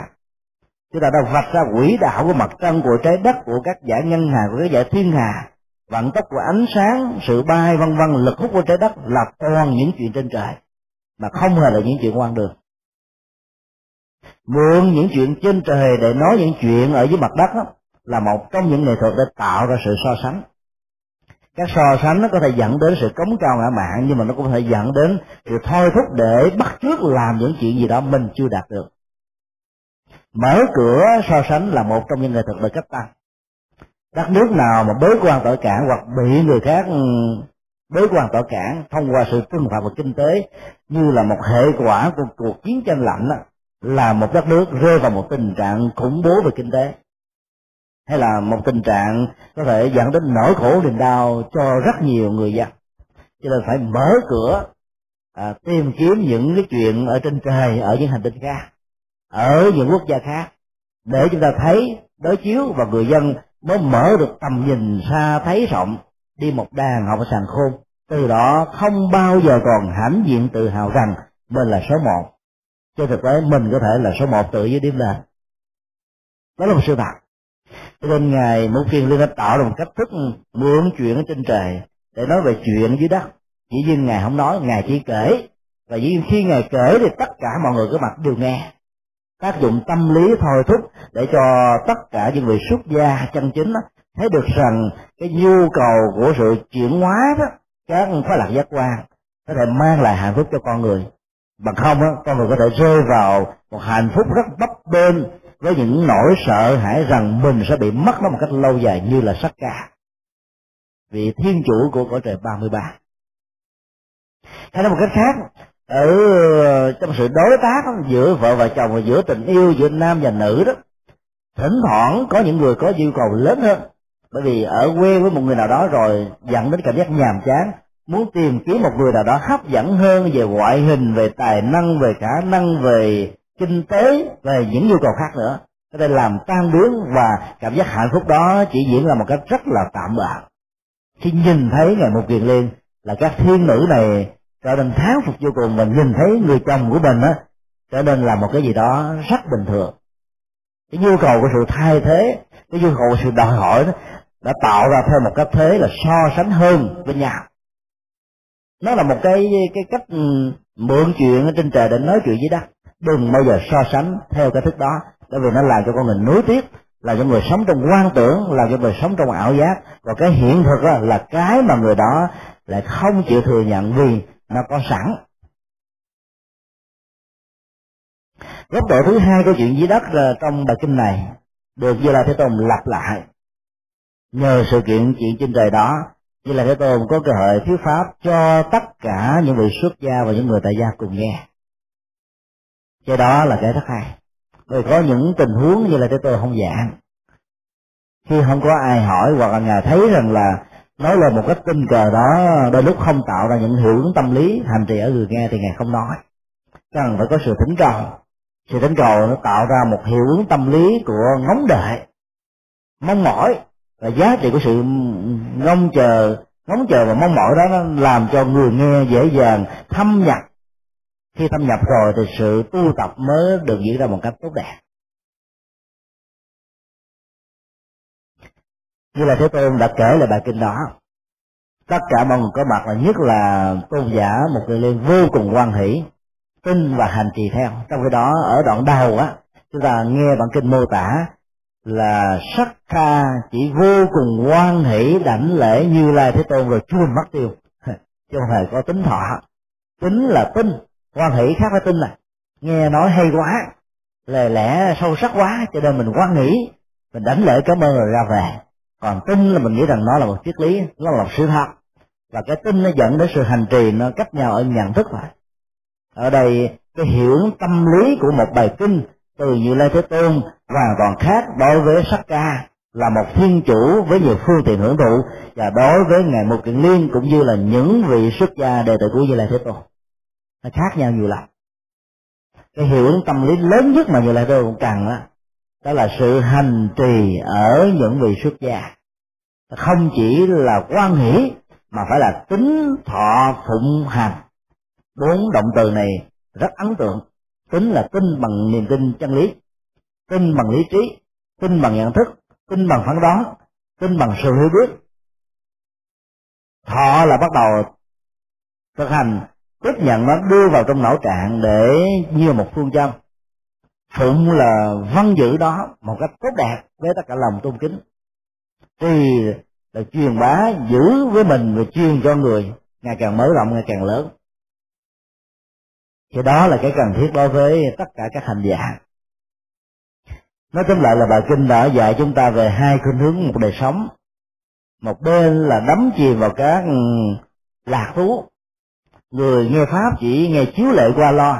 Chúng ta đã vạch ra quỹ đạo của mặt trăng, của trái đất, của các dải ngân hà, của các dải thiên hà, vận tốc của ánh sáng, sự bay vân vân, lực hút của trái đất là toàn những chuyện trên trời, mà không hề là những chuyện quan đường. Mượn những chuyện trên trời để nói những chuyện ở dưới mặt đất đó, là một trong những nghệ thuật để tạo ra sự so sánh. Các so sánh nó có thể dẫn đến sự cống cao ngã mạn, nhưng mà nó cũng có thể dẫn đến sự thôi thúc để bắt chước làm những chuyện gì đó mình chưa đạt được. Mở cửa so sánh là một trong những nghệ thuật để cách tăng. Đất nước nào mà bế quan tỏa cản hoặc bị người khác bế quan tỏa cản thông qua sự trừng phạt và kinh tế như là một hệ quả của cuộc chiến tranh lạnh đó, là một đất nước rơi vào một tình trạng khủng bố về kinh tế, hay là một tình trạng có thể dẫn đến nỗi khổ niềm đau cho rất nhiều người dân. Cho nên phải mở cửa à, tìm kiếm những cái chuyện ở trên trời, ở những hành tinh khác, ở những quốc gia khác, để chúng ta thấy, đối chiếu, và người dân mới mở được tầm nhìn xa thấy rộng, đi một đàn học sàng khôn. Từ đó không bao giờ còn hãnh diện tự hào rằng mình là số một, chứ thực tế mình có thể là số một tự dưới điểm lên. Đó là một sự thật. Cho nên Ngài Mục Kiền Liên đã tạo ra một cách thức mượn chuyện ở trên trời để nói về chuyện dưới đất. Dĩ nhiên Ngài không nói, Ngài chỉ kể. Và dĩ nhiên khi Ngài kể thì tất cả mọi người có mặt đều nghe. Tác dụng tâm lý thôi thúc để cho tất cả những người xuất gia chân chính đó, thấy được rằng cái nhu cầu của sự chuyển hóa đó, các khóa lạc giác quan có thể mang lại hạnh phúc cho con người. Bằng không đó, con người có thể rơi vào một hạnh phúc rất bấp bênh, với những nỗi sợ hãi rằng mình sẽ bị mất nó một cách lâu dài, như là Sakka, vị thiên chủ của cõi trời ba mươi ba. Hay nói một cách khác, ở trong sự đối tác đó, giữa vợ và chồng và giữa tình yêu, giữa nam và nữ đó, thỉnh thoảng có những người có yêu cầu lớn hơn, bởi vì ở quê với một người nào đó rồi dẫn đến cảm giác nhàm chán, muốn tìm kiếm một người nào đó hấp dẫn hơn về ngoại hình, về tài năng, về khả năng, về kinh tế, về những nhu cầu khác nữa. Có thể làm tan biến, và cảm giác hạnh phúc đó chỉ diễn ra một cách rất là tạm bợ. Khi nhìn thấy Ngài Mục Kiền Liên là các thiên nữ này trở nên thán phục vô cùng, và nhìn thấy người chồng của mình á trở nên là một cái gì đó rất bình thường. Cái nhu cầu của sự thay thế, cái nhu cầu của sự đòi hỏi đó, đã tạo ra thêm một cách thế là so sánh hơn với nhau. Nó là một cái cái cách mượn chuyện ở trên trời để nói chuyện dưới đất. Đừng bao giờ so sánh theo cái thức đó, bởi vì nó làm cho con người nuối tiếc, làm cho người sống trong hoang tưởng, làm cho người sống trong ảo giác. Và cái hiện thực đó là cái mà người đó lại không chịu thừa nhận vì nó có sẵn. Góc độ thứ hai câu chuyện dưới đất trong bài kinh này được Như Lai Thế Tôn lặp lại. Nhờ sự kiện chuyện trên trời đó, Như Lai Thế Tôn có cơ hội thuyết pháp cho tất cả những vị xuất gia và những người tại gia cùng nghe. Cái đó là cái rất hay. Bởi có những tình huống Như Lai Thế Tôn không giảng, khi không có ai hỏi, hoặc là Ngài thấy rằng là nói lên một cách tình cờ đó đôi lúc không tạo ra những hiệu ứng tâm lý hành trì ở người nghe, thì Ngài không nói. Cần phải có sự thỉnh cầu. Sự thỉnh cầu nó tạo ra một hiệu ứng tâm lý của ngóng đợi, mong mỏi, và giá trị của sự ngóng chờ, ngóng chờ và mong mỏi đó nó làm cho người nghe dễ dàng thâm nhập. Khi thâm nhập rồi thì sự tu tập mới được diễn ra một cách tốt đẹp. Như là Thế Tôn đã kể lại bài kinh đó, tất cả mọi người có mặt, là nhất là tôn giả Mục Kiền Liên vô cùng hoan hỷ, tin và hành trì theo. Trong khi đó ở đoạn đầu á, chúng ta nghe bản kinh mô tả là Sakka chỉ vô cùng hoan hỷ đảnh lễ Như Lai Thế Tôn rồi chuồn mất tiêu, chứ không hề có tính thọ. Tính là tin, hoan hỷ khác với tin là nghe nói hay quá, lời lẽ sâu sắc quá, cho nên mình hoan hỷ, mình đánh lễ cảm ơn rồi ra về. Còn tin là mình nghĩ rằng nó là một triết lý, nó là một sự thật, và cái tin nó dẫn đến sự hành trì nó cách nhau ở nhận thức vậy. Ở đây cái hiểu tâm lý của một bài kinh từ Như Lai Thế Tôn hoàn toàn khác đối với Sakka, là một thiên chủ với nhiều phương tiện hưởng thụ, và đối với ngài Mục Kiền Liên cũng như là những vị xuất gia đệ tử của Như Lai Thế Tôn, nó khác nhau nhiều lắm. Cái hiệu ứng tâm lý lớn nhất mà Như Lai Thế Tôn cần đó, đó là sự hành trì ở những vị xuất gia, không chỉ là quan hỷ mà phải là tính thọ phụng hành. Bốn động từ này rất ấn tượng. Tính là tin bằng niềm tin chân lý, tin bằng lý trí, tin bằng nhận thức, tin bằng phán đoán, tin bằng sự hiểu biết. Thọ là bắt đầu thực hành, tiếp nhận nó, đưa vào trong não trạng để như một phương châm. Phụng là văn giữ đó một cách tốt đẹp với tất cả lòng tôn kính. Trì là truyền bá, giữ với mình và truyền cho người, ngày càng mở rộng, ngày càng lớn. Thì đó là cái cần thiết đối với tất cả các hành giả. Nói tóm lại là bài kinh đã dạy chúng ta về hai khuynh hướng một đời sống. Một bên là đắm chìm vào các lạc thú, người nghe pháp chỉ nghe chiếu lệ qua lo,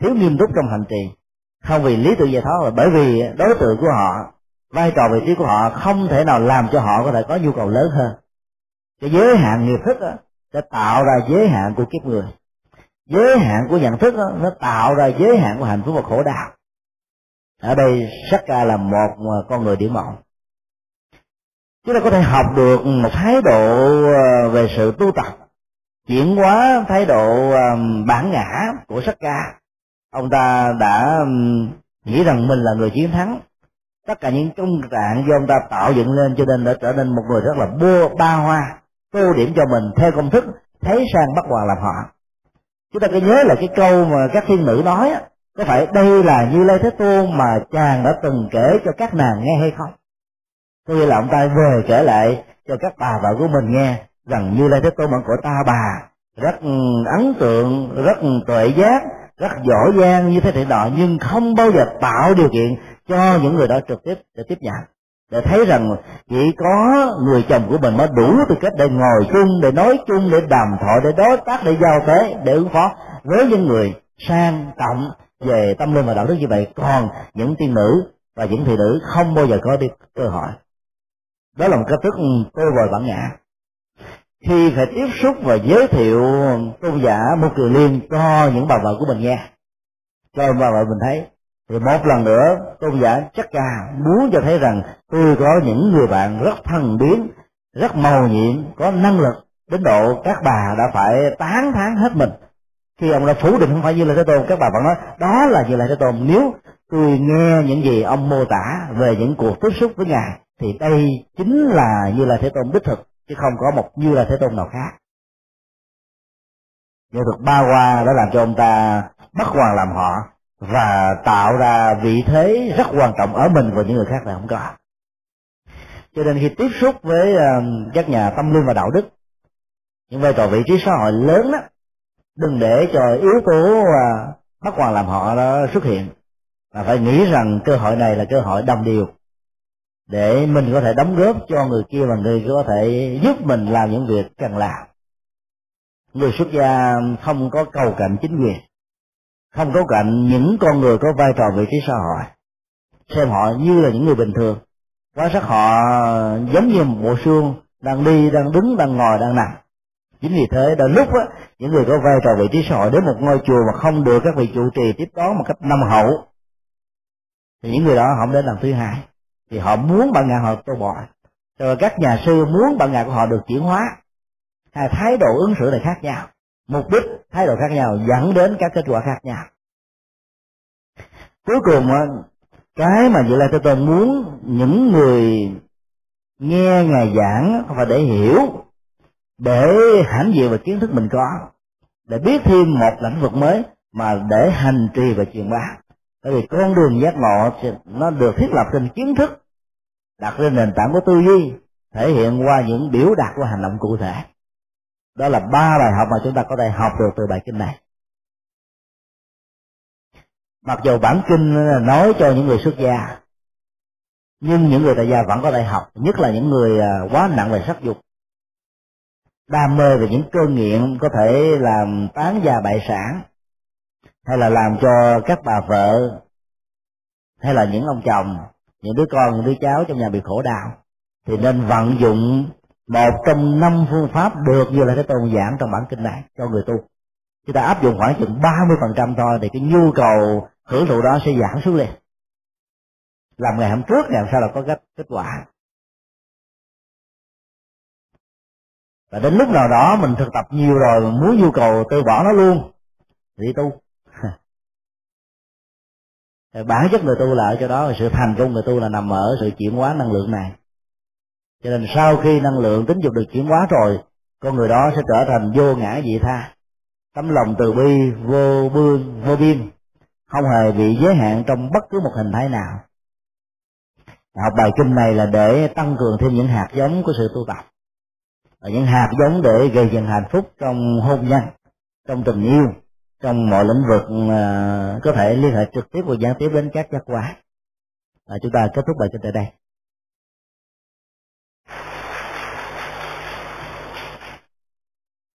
thiếu nghiêm túc trong hành trì, không vì lý tưởng giải thoát, là bởi vì đối tượng của họ, vai trò vị trí của họ không thể nào làm cho họ có thể có nhu cầu lớn hơn. Cái giới hạn nghiệp thức đó, sẽ tạo ra giới hạn của kiếp người. Giới hạn của nhận thức đó, nó tạo ra giới hạn của hạnh phúc và khổ đau. Ở đây Sakka là một con người điểm mẫu. Chúng ta có thể học được một thái độ về sự tu tập, chuyển hóa thái độ bản ngã của Sakka. Ông ta đã nghĩ rằng mình là người chiến thắng. Tất cả những công trạng do ông ta tạo dựng lên cho nên đã trở nên một người rất là bua ba hoa, tô điểm cho mình theo công thức, thấy sang bắt hoàng làm họ. Chúng ta cứ nhớ là cái câu mà các thiên nữ nói, có phải đây là Như Lai Thế Tôn mà chàng đã từng kể cho các nàng nghe hay không? Có nghĩa là ông ta về kể lại cho các bà vợ của mình nghe rằng Như Lai Thế Tôn của ta bà rất ấn tượng, rất tuệ giác, rất giỏi giang như thế thế nọ, nhưng không bao giờ tạo điều kiện cho những người đó trực tiếp để tiếp nhận, để thấy rằng chỉ có người chồng của mình mới đủ tư cách để ngồi chung, để nói chung, để đàm thoại, để đối tác, để giao tế, để ứng phó với những người sang trọng về tâm linh và đạo đức như vậy. Còn những tiên nữ và những thị nữ không bao giờ có được cơ hội. Đó là một cách thức tôi vòi bản ngã. Khi phải tiếp xúc và giới thiệu tôn giả Mục Kiền Liên cho những bà vợ của mình nghe, cho bà vợ mình thấy, thì một lần nữa tôn giả Sakka muốn cho thấy rằng tôi có những người bạn rất thần biến, rất màu nhiệm, có năng lực đến độ các bà đã phải tán thán hết mình. Khi ông đã phủ định không phải Như Lai Thế Tôn, các bà vẫn nói đó là Như Lai Thế Tôn. Nếu tôi nghe những gì ông mô tả về những cuộc tiếp xúc với ngài thì đây chính là Như Lai Thế Tôn đích thực, chứ không có một Như Lai Thế Tôn nào khác. Nghệ thuật ba hoa đã làm cho ông ta bắt hoàng làm họ và tạo ra vị thế rất quan trọng ở mình và những người khác là không có. Cho nên khi tiếp xúc với các nhà tâm linh và đạo đức, những vai trò vị trí xã hội lớn đó, đừng để cho yếu tố bắt hoàng làm họ đó xuất hiện, mà phải nghĩ rằng cơ hội này là cơ hội đồng điều để mình có thể đóng góp cho người kia và người có thể giúp mình làm những việc cần làm. Người xuất gia không có cầu cạnh chính quyền, không có cạnh những con người có vai trò vị trí xã hội, xem họ như là những người bình thường, quá sắc họ giống như một bộ xương đang đi, đang đứng, đang ngồi, đang nằm. Chính vì thế đã lúc đó, những người có vai trò vị trí xã hội đến một ngôi chùa mà không được các vị trụ trì tiếp đón một cách năm hậu thì những người đó không đến làm thứ hai, thì họ muốn bản ngã họ tô bỏ. Rồi các nhà sư muốn bản ngã của họ được chuyển hóa. Hai thái độ ứng xử này khác nhau, mục đích thái độ khác nhau dẫn đến các kết quả khác nhau. Cuối cùng cái mà Như Lai Thế Tôn muốn những người nghe ngài giảng và để hiểu, để hãnh diện về kiến thức mình có, để biết thêm một lĩnh vực mới mà để hành trì và truyền bá. Tại vì con đường giác ngộ nó được thiết lập trên kiến thức, đặt trên nền tảng của tư duy, thể hiện qua những biểu đạt của hành động cụ thể. Đó là ba bài học mà chúng ta có thể học được từ bài kinh này. Mặc dù bản kinh nói cho những người xuất gia, nhưng những người tại gia vẫn có thể học, nhất là những người quá nặng về sắc dục, đam mê về những cơn nghiện có thể làm tán gia bại sản, hay là làm cho các bà vợ, hay là những ông chồng những đứa con, những đứa cháu trong nhà bị khổ đau, thì nên vận dụng một trong năm phương pháp được như là cái tôn giảng trong bản kinh này cho người tu. Chúng ta áp dụng khoảng chừng ba mươi phần trăm thôi thì cái nhu cầu hưởng thụ đó sẽ giảm xuống liền. Làm ngày hôm trước, ngày hôm sau là có kết quả. Và đến lúc nào đó mình thực tập nhiều rồi, mình muốn nhu cầu từ bỏ nó luôn thì tu. Bản chất người tu là ở chỗ đó, sự thành công người tu là nằm ở sự chuyển hóa năng lượng này. Cho nên sau khi năng lượng tính dục được chuyển hóa rồi, con người đó sẽ trở thành vô ngã vị tha, tấm lòng từ bi vô biên, vô biên, không hề bị giới hạn trong bất cứ một hình thái nào. Học bài kinh này là để tăng cường thêm những hạt giống của sự tu tập, và những hạt giống để gây dựng hạnh phúc trong hôn nhân, trong tình yêu, trong mọi lĩnh vực có thể liên hệ trực tiếp và gián tiếp đến các giác quan. Và chúng ta kết thúc bài kinh tại đây.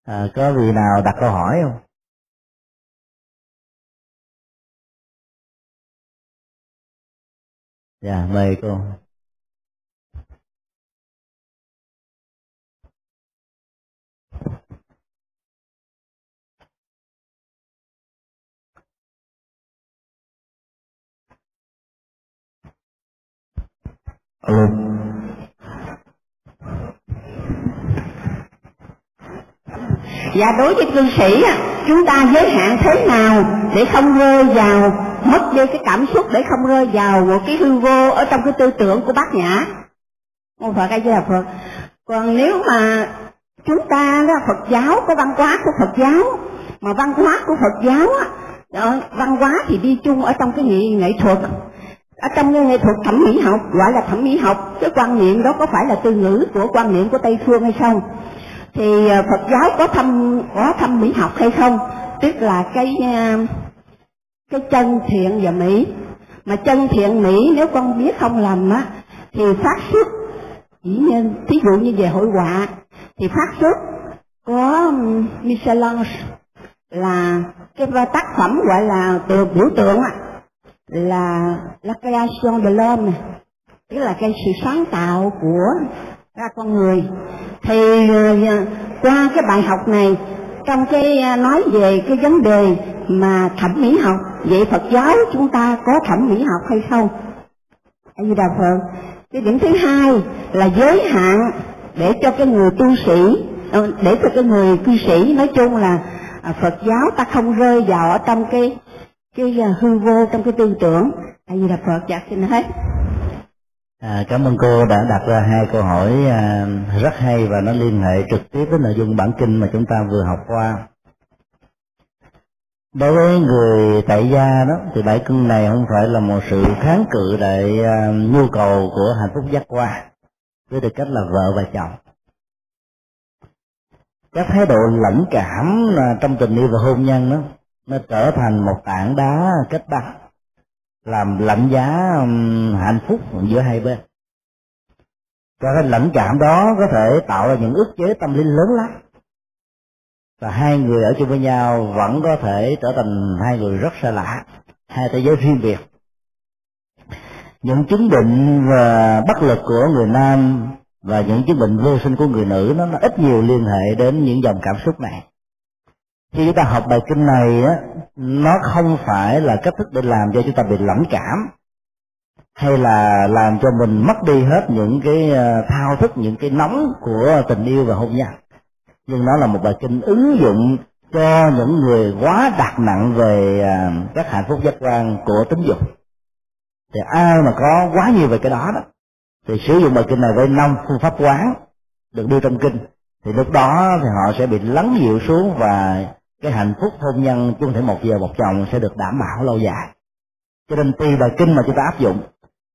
À, có vị nào đặt câu hỏi không? Dạ, mời cô. Alo. Dạ, đối với cư sĩ, chúng ta giới hạn thế nào để không rơi vào, mất đi cái cảm xúc, để không rơi vào một cái hư vô ở trong cái tư tưởng của Bát Nhã? Ông Phật A Di Đà Phật. Còn nếu mà chúng ta đó, Phật giáo có văn hóa của Phật giáo, mà văn hóa của Phật giáo đó, văn hóa thì đi chung ở trong cái nghệ, nghệ thuật, ở trong cái nghệ thuật thẩm mỹ học, gọi là thẩm mỹ học. Cái quan niệm đó có phải là từ ngữ của quan niệm của Tây phương hay không? Thì Phật giáo có thâm có thâm mỹ học hay không? Tức là cái cái chân thiện và mỹ. Mà chân thiện mỹ nếu con biết không lầm á, thì phát xuất, dĩ nhiên thí dụ như về hội họa thì phát xuất có Michelin là cái tác phẩm gọi là từ biểu tượng á, là la création de l'homme, tức là cái sự sáng tạo của ra con người. Thì qua cái bài học này, trong cái nói về cái vấn đề mà thẩm mỹ học, vậy Phật giáo chúng ta có thẩm mỹ học hay không? A Di Đà Phật. Cái điểm thứ hai là giới hạn để cho cái người tu sĩ, để cho cái người cư sĩ nói chung là Phật giáo ta không rơi vào ở trong cái cái hư vô, trong cái tư tưởng. A Di Đà Phật. Dạ, xin hết. À, cảm ơn cô đã đặt ra hai câu hỏi à, rất hay, và nó liên hệ trực tiếp với nội dung bản kinh mà chúng ta vừa học qua. Đối với người tại gia đó, thì bài kinh này không phải là một sự kháng cự lại à, nhu cầu của hạnh phúc giác quan với tư cách là vợ và chồng. Các thái độ lãnh cảm trong tình yêu và hôn nhân đó, nó trở thành một tảng đá kết băng, làm lạnh giá hạnh phúc giữa hai bên. Cho cái lãnh cảm đó có thể tạo ra những ức chế tâm linh lớn lắm, và hai người ở chung với nhau vẫn có thể trở thành hai người rất xa lạ, hai thế giới riêng biệt. Những chứng bệnh và bất lực của người nam và những chứng bệnh vô sinh của người nữ, nó ít nhiều liên hệ đến những dòng cảm xúc này. Khi chúng ta học bài kinh này á, nó không phải là cách thức để làm cho chúng ta bị lãnh cảm, hay là làm cho mình mất đi hết những cái thao thức, những cái nóng của tình yêu và hôn nhân. Nhưng nó là một bài kinh ứng dụng cho những người quá đặt nặng về các hạnh phúc giác quan của tính dục. Thì ai mà có quá nhiều về cái đó đó, thì sử dụng bài kinh này với năm phương pháp quán được đưa trong kinh, thì lúc đó thì họ sẽ bị lắng dịu xuống, và cái hạnh phúc hôn nhân chung thể một vợ một chồng sẽ được đảm bảo lâu dài. Cho nên tùy bài kinh mà chúng ta áp dụng.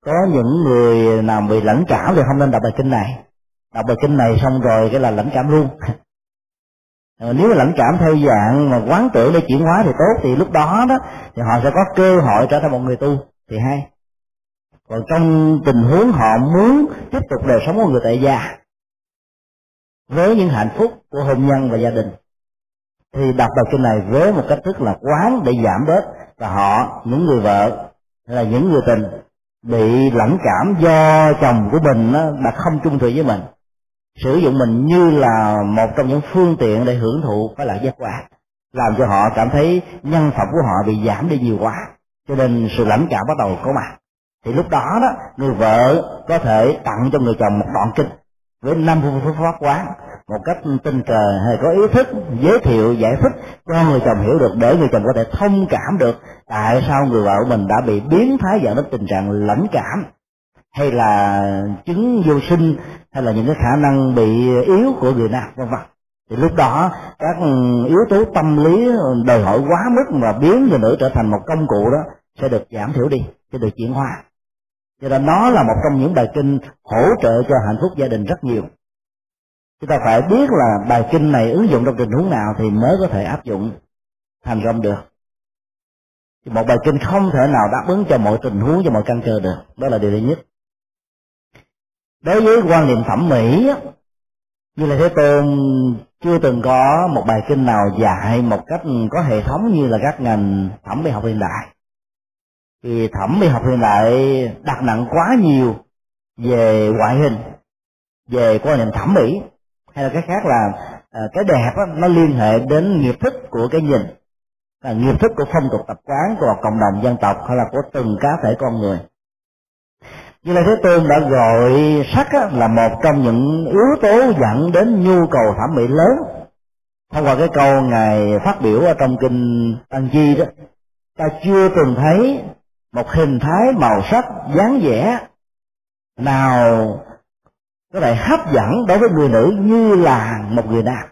Có những người nào bị lãnh cảm thì không nên đọc bài kinh này. Đọc bài kinh này xong rồi cái là lãnh cảm luôn. Nếu mà lãnh cảm theo dạng mà quán tưởng để chuyển hóa thì tốt, thì lúc đó đó thì họ sẽ có cơ hội trở thành một người tu thì hay. Còn trong tình huống họ muốn tiếp tục đời sống của người tại gia với những hạnh phúc của hôn nhân và gia đình, thì đọc bài kinh này với một cách thức là quán để giảm bớt, và họ, những người vợ hay là những người tình bị lãnh cảm do chồng của mình đã không trung thủy với mình, sử dụng mình như là một trong những phương tiện để hưởng thụ cái lợi giác quan, làm cho họ cảm thấy nhân phẩm của họ bị giảm đi nhiều quá, cho nên sự lãnh cảm bắt đầu có mặt. Thì lúc đó đó, người vợ có thể tặng cho người chồng một đoạn kinh với năm phương pháp quán một cách tình cờ hay có ý thức, giới thiệu giải thích cho người chồng hiểu được, để người chồng có thể thông cảm được tại sao người vợ của mình đã bị biến thái dẫn đến tình trạng lãnh cảm, hay là chứng vô sinh, hay là những cái khả năng bị yếu của người nam, vân vân. Thì lúc đó các yếu tố tâm lý đòi hỏi quá mức mà biến người nữ trở thành một công cụ đó sẽ được giảm thiểu đi, sẽ được chuyển hóa. Cho nên nó là một trong những bài kinh hỗ trợ cho hạnh phúc gia đình rất nhiều. Chúng ta phải biết là bài kinh này ứng dụng trong tình huống nào thì mới có thể áp dụng thành công được. Một bài kinh không thể nào đáp ứng cho mọi tình huống, cho mọi căn cơ được. Đó là điều thứ nhất. Đối với quan niệm thẩm mỹ, như là Thế Tôn chưa từng có một bài kinh nào dạy một cách có hệ thống như là các ngành thẩm mỹ học hiện đại. Thì thẩm mỹ học hiện đại đặt nặng quá nhiều về ngoại hình, về quan niệm thẩm mỹ, hay là cái khác là cái đẹp đó, nó liên hệ đến nghiệp thức của cái nhìn, là nghiệp thức của phong tục tập quán, của cộng đồng dân tộc, hay là của từng cá thể con người. Như là Thế Tôn đã gọi sắc á, là một trong những yếu tố dẫn đến nhu cầu thẩm mỹ lớn, thông qua cái câu Ngài phát biểu ở trong Kinh Tăng Chi đó: ta chưa từng thấy một hình thái, màu sắc, dáng vẻ nào có thể hấp dẫn đối với người nữ như là một người nam.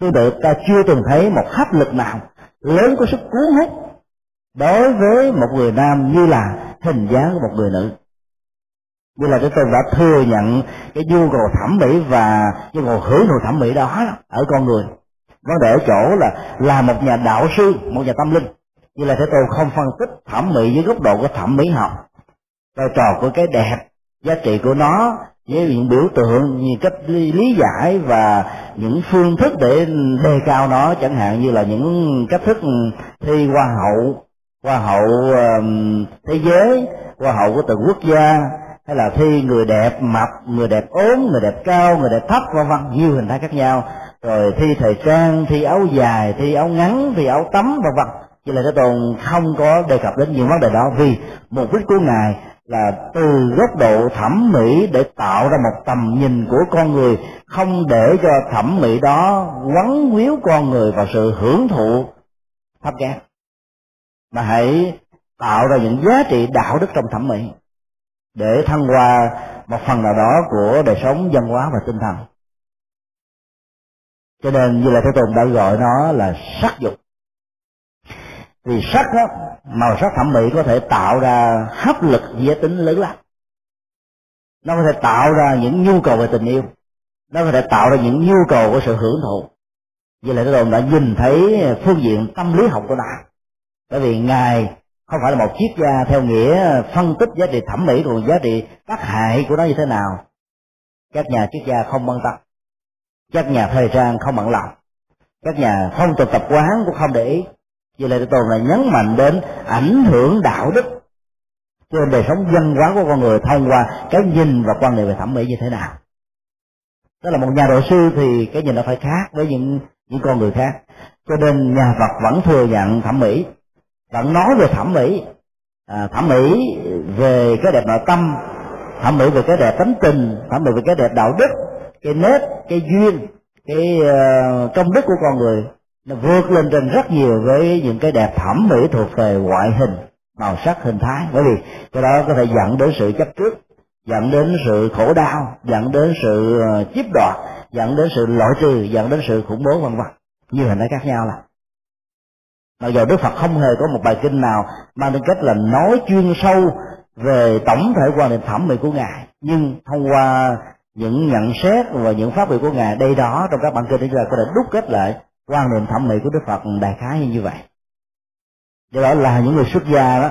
Tương tự, ta chưa từng thấy một hấp lực nào lớn, có sức cuốn hút đối với một người nam như là hình dáng của một người nữ. Như là Thế Tôn đã thừa nhận cái nhu cầu thẩm mỹ và nhu cầu hưởng thụ thẩm mỹ đó ở con người. Vấn đề ở chỗ là là một nhà đạo sư, một nhà tâm linh, như là Thế Tôn không phân tích thẩm mỹ dưới góc độ của thẩm mỹ học, vai trò của cái đẹp, giá trị của nó, với những biểu tượng, những cách lý giải và những phương thức để đề cao nó, chẳng hạn như là những cách thức thi hoa hậu, hoa hậu thế giới, hoa hậu của từng quốc gia, hay là thi người đẹp mập, người đẹp ốm, người đẹp cao, người đẹp thấp, vân vân, nhiều hình thái khác nhau, rồi thi thời trang, thi áo dài, thi áo ngắn, thi áo tắm, vân vân. Chỉ là Thế Tôn không có đề cập đến những vấn đề đó, vì mục đích của Ngài là từ góc độ thẩm mỹ để tạo ra một tầm nhìn của con người, không để cho thẩm mỹ đó quấn quýu con người vào sự hưởng thụ thấp kém, mà hãy tạo ra những giá trị đạo đức trong thẩm mỹ để thăng hoa một phần nào đó của đời sống văn hóa và tinh thần. Cho nên như là Thế Tôn đã gọi nó là sắc dục. Vì sắc đó, màu sắc thẩm mỹ có thể tạo ra hấp lực giới tính lớn lắm. Nó có thể tạo ra những nhu cầu về tình yêu, nó có thể tạo ra những nhu cầu của sự hưởng thụ. Vì lại Thế Tôn đã nhìn thấy phương diện tâm lý học của nó. Bởi vì Ngài không phải là một triết gia theo nghĩa phân tích giá trị thẩm mỹ rồi giá trị tác hại của nó như thế nào. Các nhà triết gia không bận tâm, các nhà thời trang không bận lòng, các nhà phong tục tập quán cũng không để ý. Vì vậy Thế Tôn là nhấn mạnh đến ảnh hưởng đạo đức trên đời sống văn hóa của con người thông qua cái nhìn và quan niệm về thẩm mỹ như thế nào. Đó là một nhà đạo sư thì cái nhìn nó phải khác với những những con người khác. Cho nên nhà Phật vẫn thừa nhận thẩm mỹ, vẫn nói về thẩm mỹ, à, thẩm mỹ về cái đẹp nội tâm, thẩm mỹ về cái đẹp tính tình, thẩm mỹ về cái đẹp đạo đức, cái nết, cái duyên, cái uh, công đức của con người. Nó vượt lên trên rất nhiều với những cái đẹp thẩm mỹ thuộc về ngoại hình, màu sắc, hình thái. Bởi vì cái đó có thể dẫn đến sự chấp trước, dẫn đến sự khổ đau, dẫn đến sự chiếm đoạt, dẫn đến sự loại trừ, dẫn đến sự khủng bố, vân vân, nhiều hình thái khác nhau. Là mặc dù Đức Phật không hề có một bài kinh nào mang tính cách là nói chuyên sâu về tổng thể quan niệm thẩm mỹ của Ngài, nhưng thông qua những nhận xét và những phát biểu của Ngài đây đó trong các bản kinh, để chúng ta có thể đúc kết lại quan niệm thẩm mỹ của Đức Phật đại khái như vậy. Do đó là những người xuất gia đó,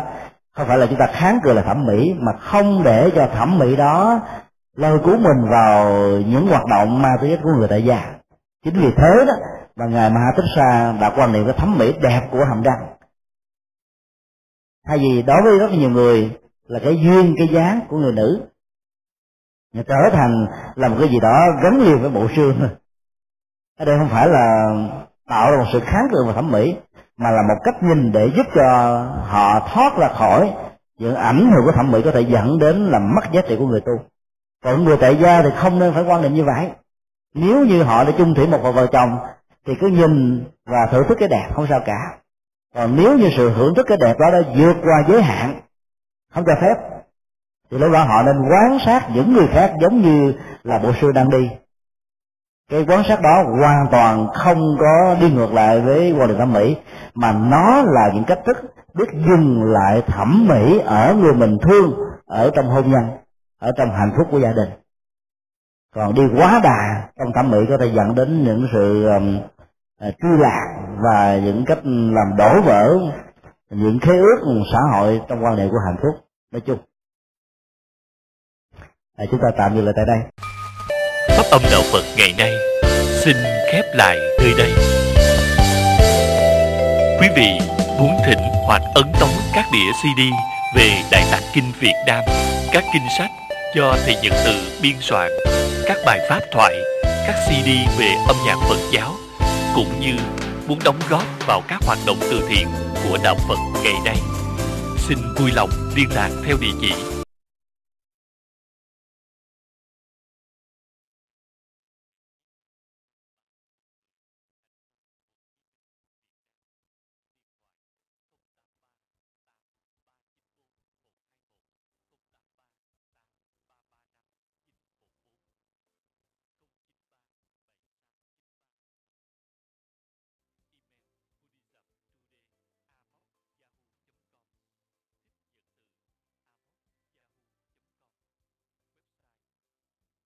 không phải là chúng ta kháng cự là thẩm mỹ, mà không để cho thẩm mỹ đó lôi cuốn mình vào những hoạt động ma túy của người tại gia. Chính vì thế đó mà Ngài Maha Tích Sa đã quan niệm cái thẩm mỹ đẹp của hàm răng. Thay vì đối với rất nhiều người là cái duyên, cái dáng của người nữ, người trở thành là một cái gì đó gắn liền với bộ xương. Ở đây không phải là tạo ra một sự kháng cự và thẩm mỹ, mà là một cách nhìn để giúp cho họ thoát ra khỏi những ảnh hưởng của thẩm mỹ có thể dẫn đến là mất giá trị của người tu. Còn người tại gia thì không nên phải quan niệm như vậy. Nếu như họ đã chung thủy một vợ chồng thì cứ nhìn và thưởng thức cái đẹp, không sao cả. Còn nếu như sự hưởng thức cái đẹp đó đã vượt qua giới hạn, không cho phép, thì lúc đó họ nên quan sát những người khác giống như là bộ sư đang đi. Cái quan sát đó hoàn toàn không có đi ngược lại với quan điểm thẩm mỹ, mà nó là những cách thức biết dừng lại thẩm mỹ ở người mình thương, ở trong hôn nhân, ở trong hạnh phúc của gia đình. Còn đi quá đà trong thẩm mỹ có thể dẫn đến những sự um, truy lạc và những cách làm đổ vỡ những khế ước xã hội trong quan hệ của hạnh phúc nói chung. À, chúng ta tạm dừng lại tại đây. Pháp âm đạo Phật ngày nay xin khép lại nơi đây. Quý vị muốn thỉnh hoặc ấn tống các đĩa xê đê về Đại Tạng Kinh Việt Nam, các kinh sách do thầy Nhật Từ biên soạn, các bài pháp thoại, các xê đê về âm nhạc Phật giáo, cũng như muốn đóng góp vào các hoạt động từ thiện của đạo Phật ngày nay, xin vui lòng liên lạc theo địa chỉ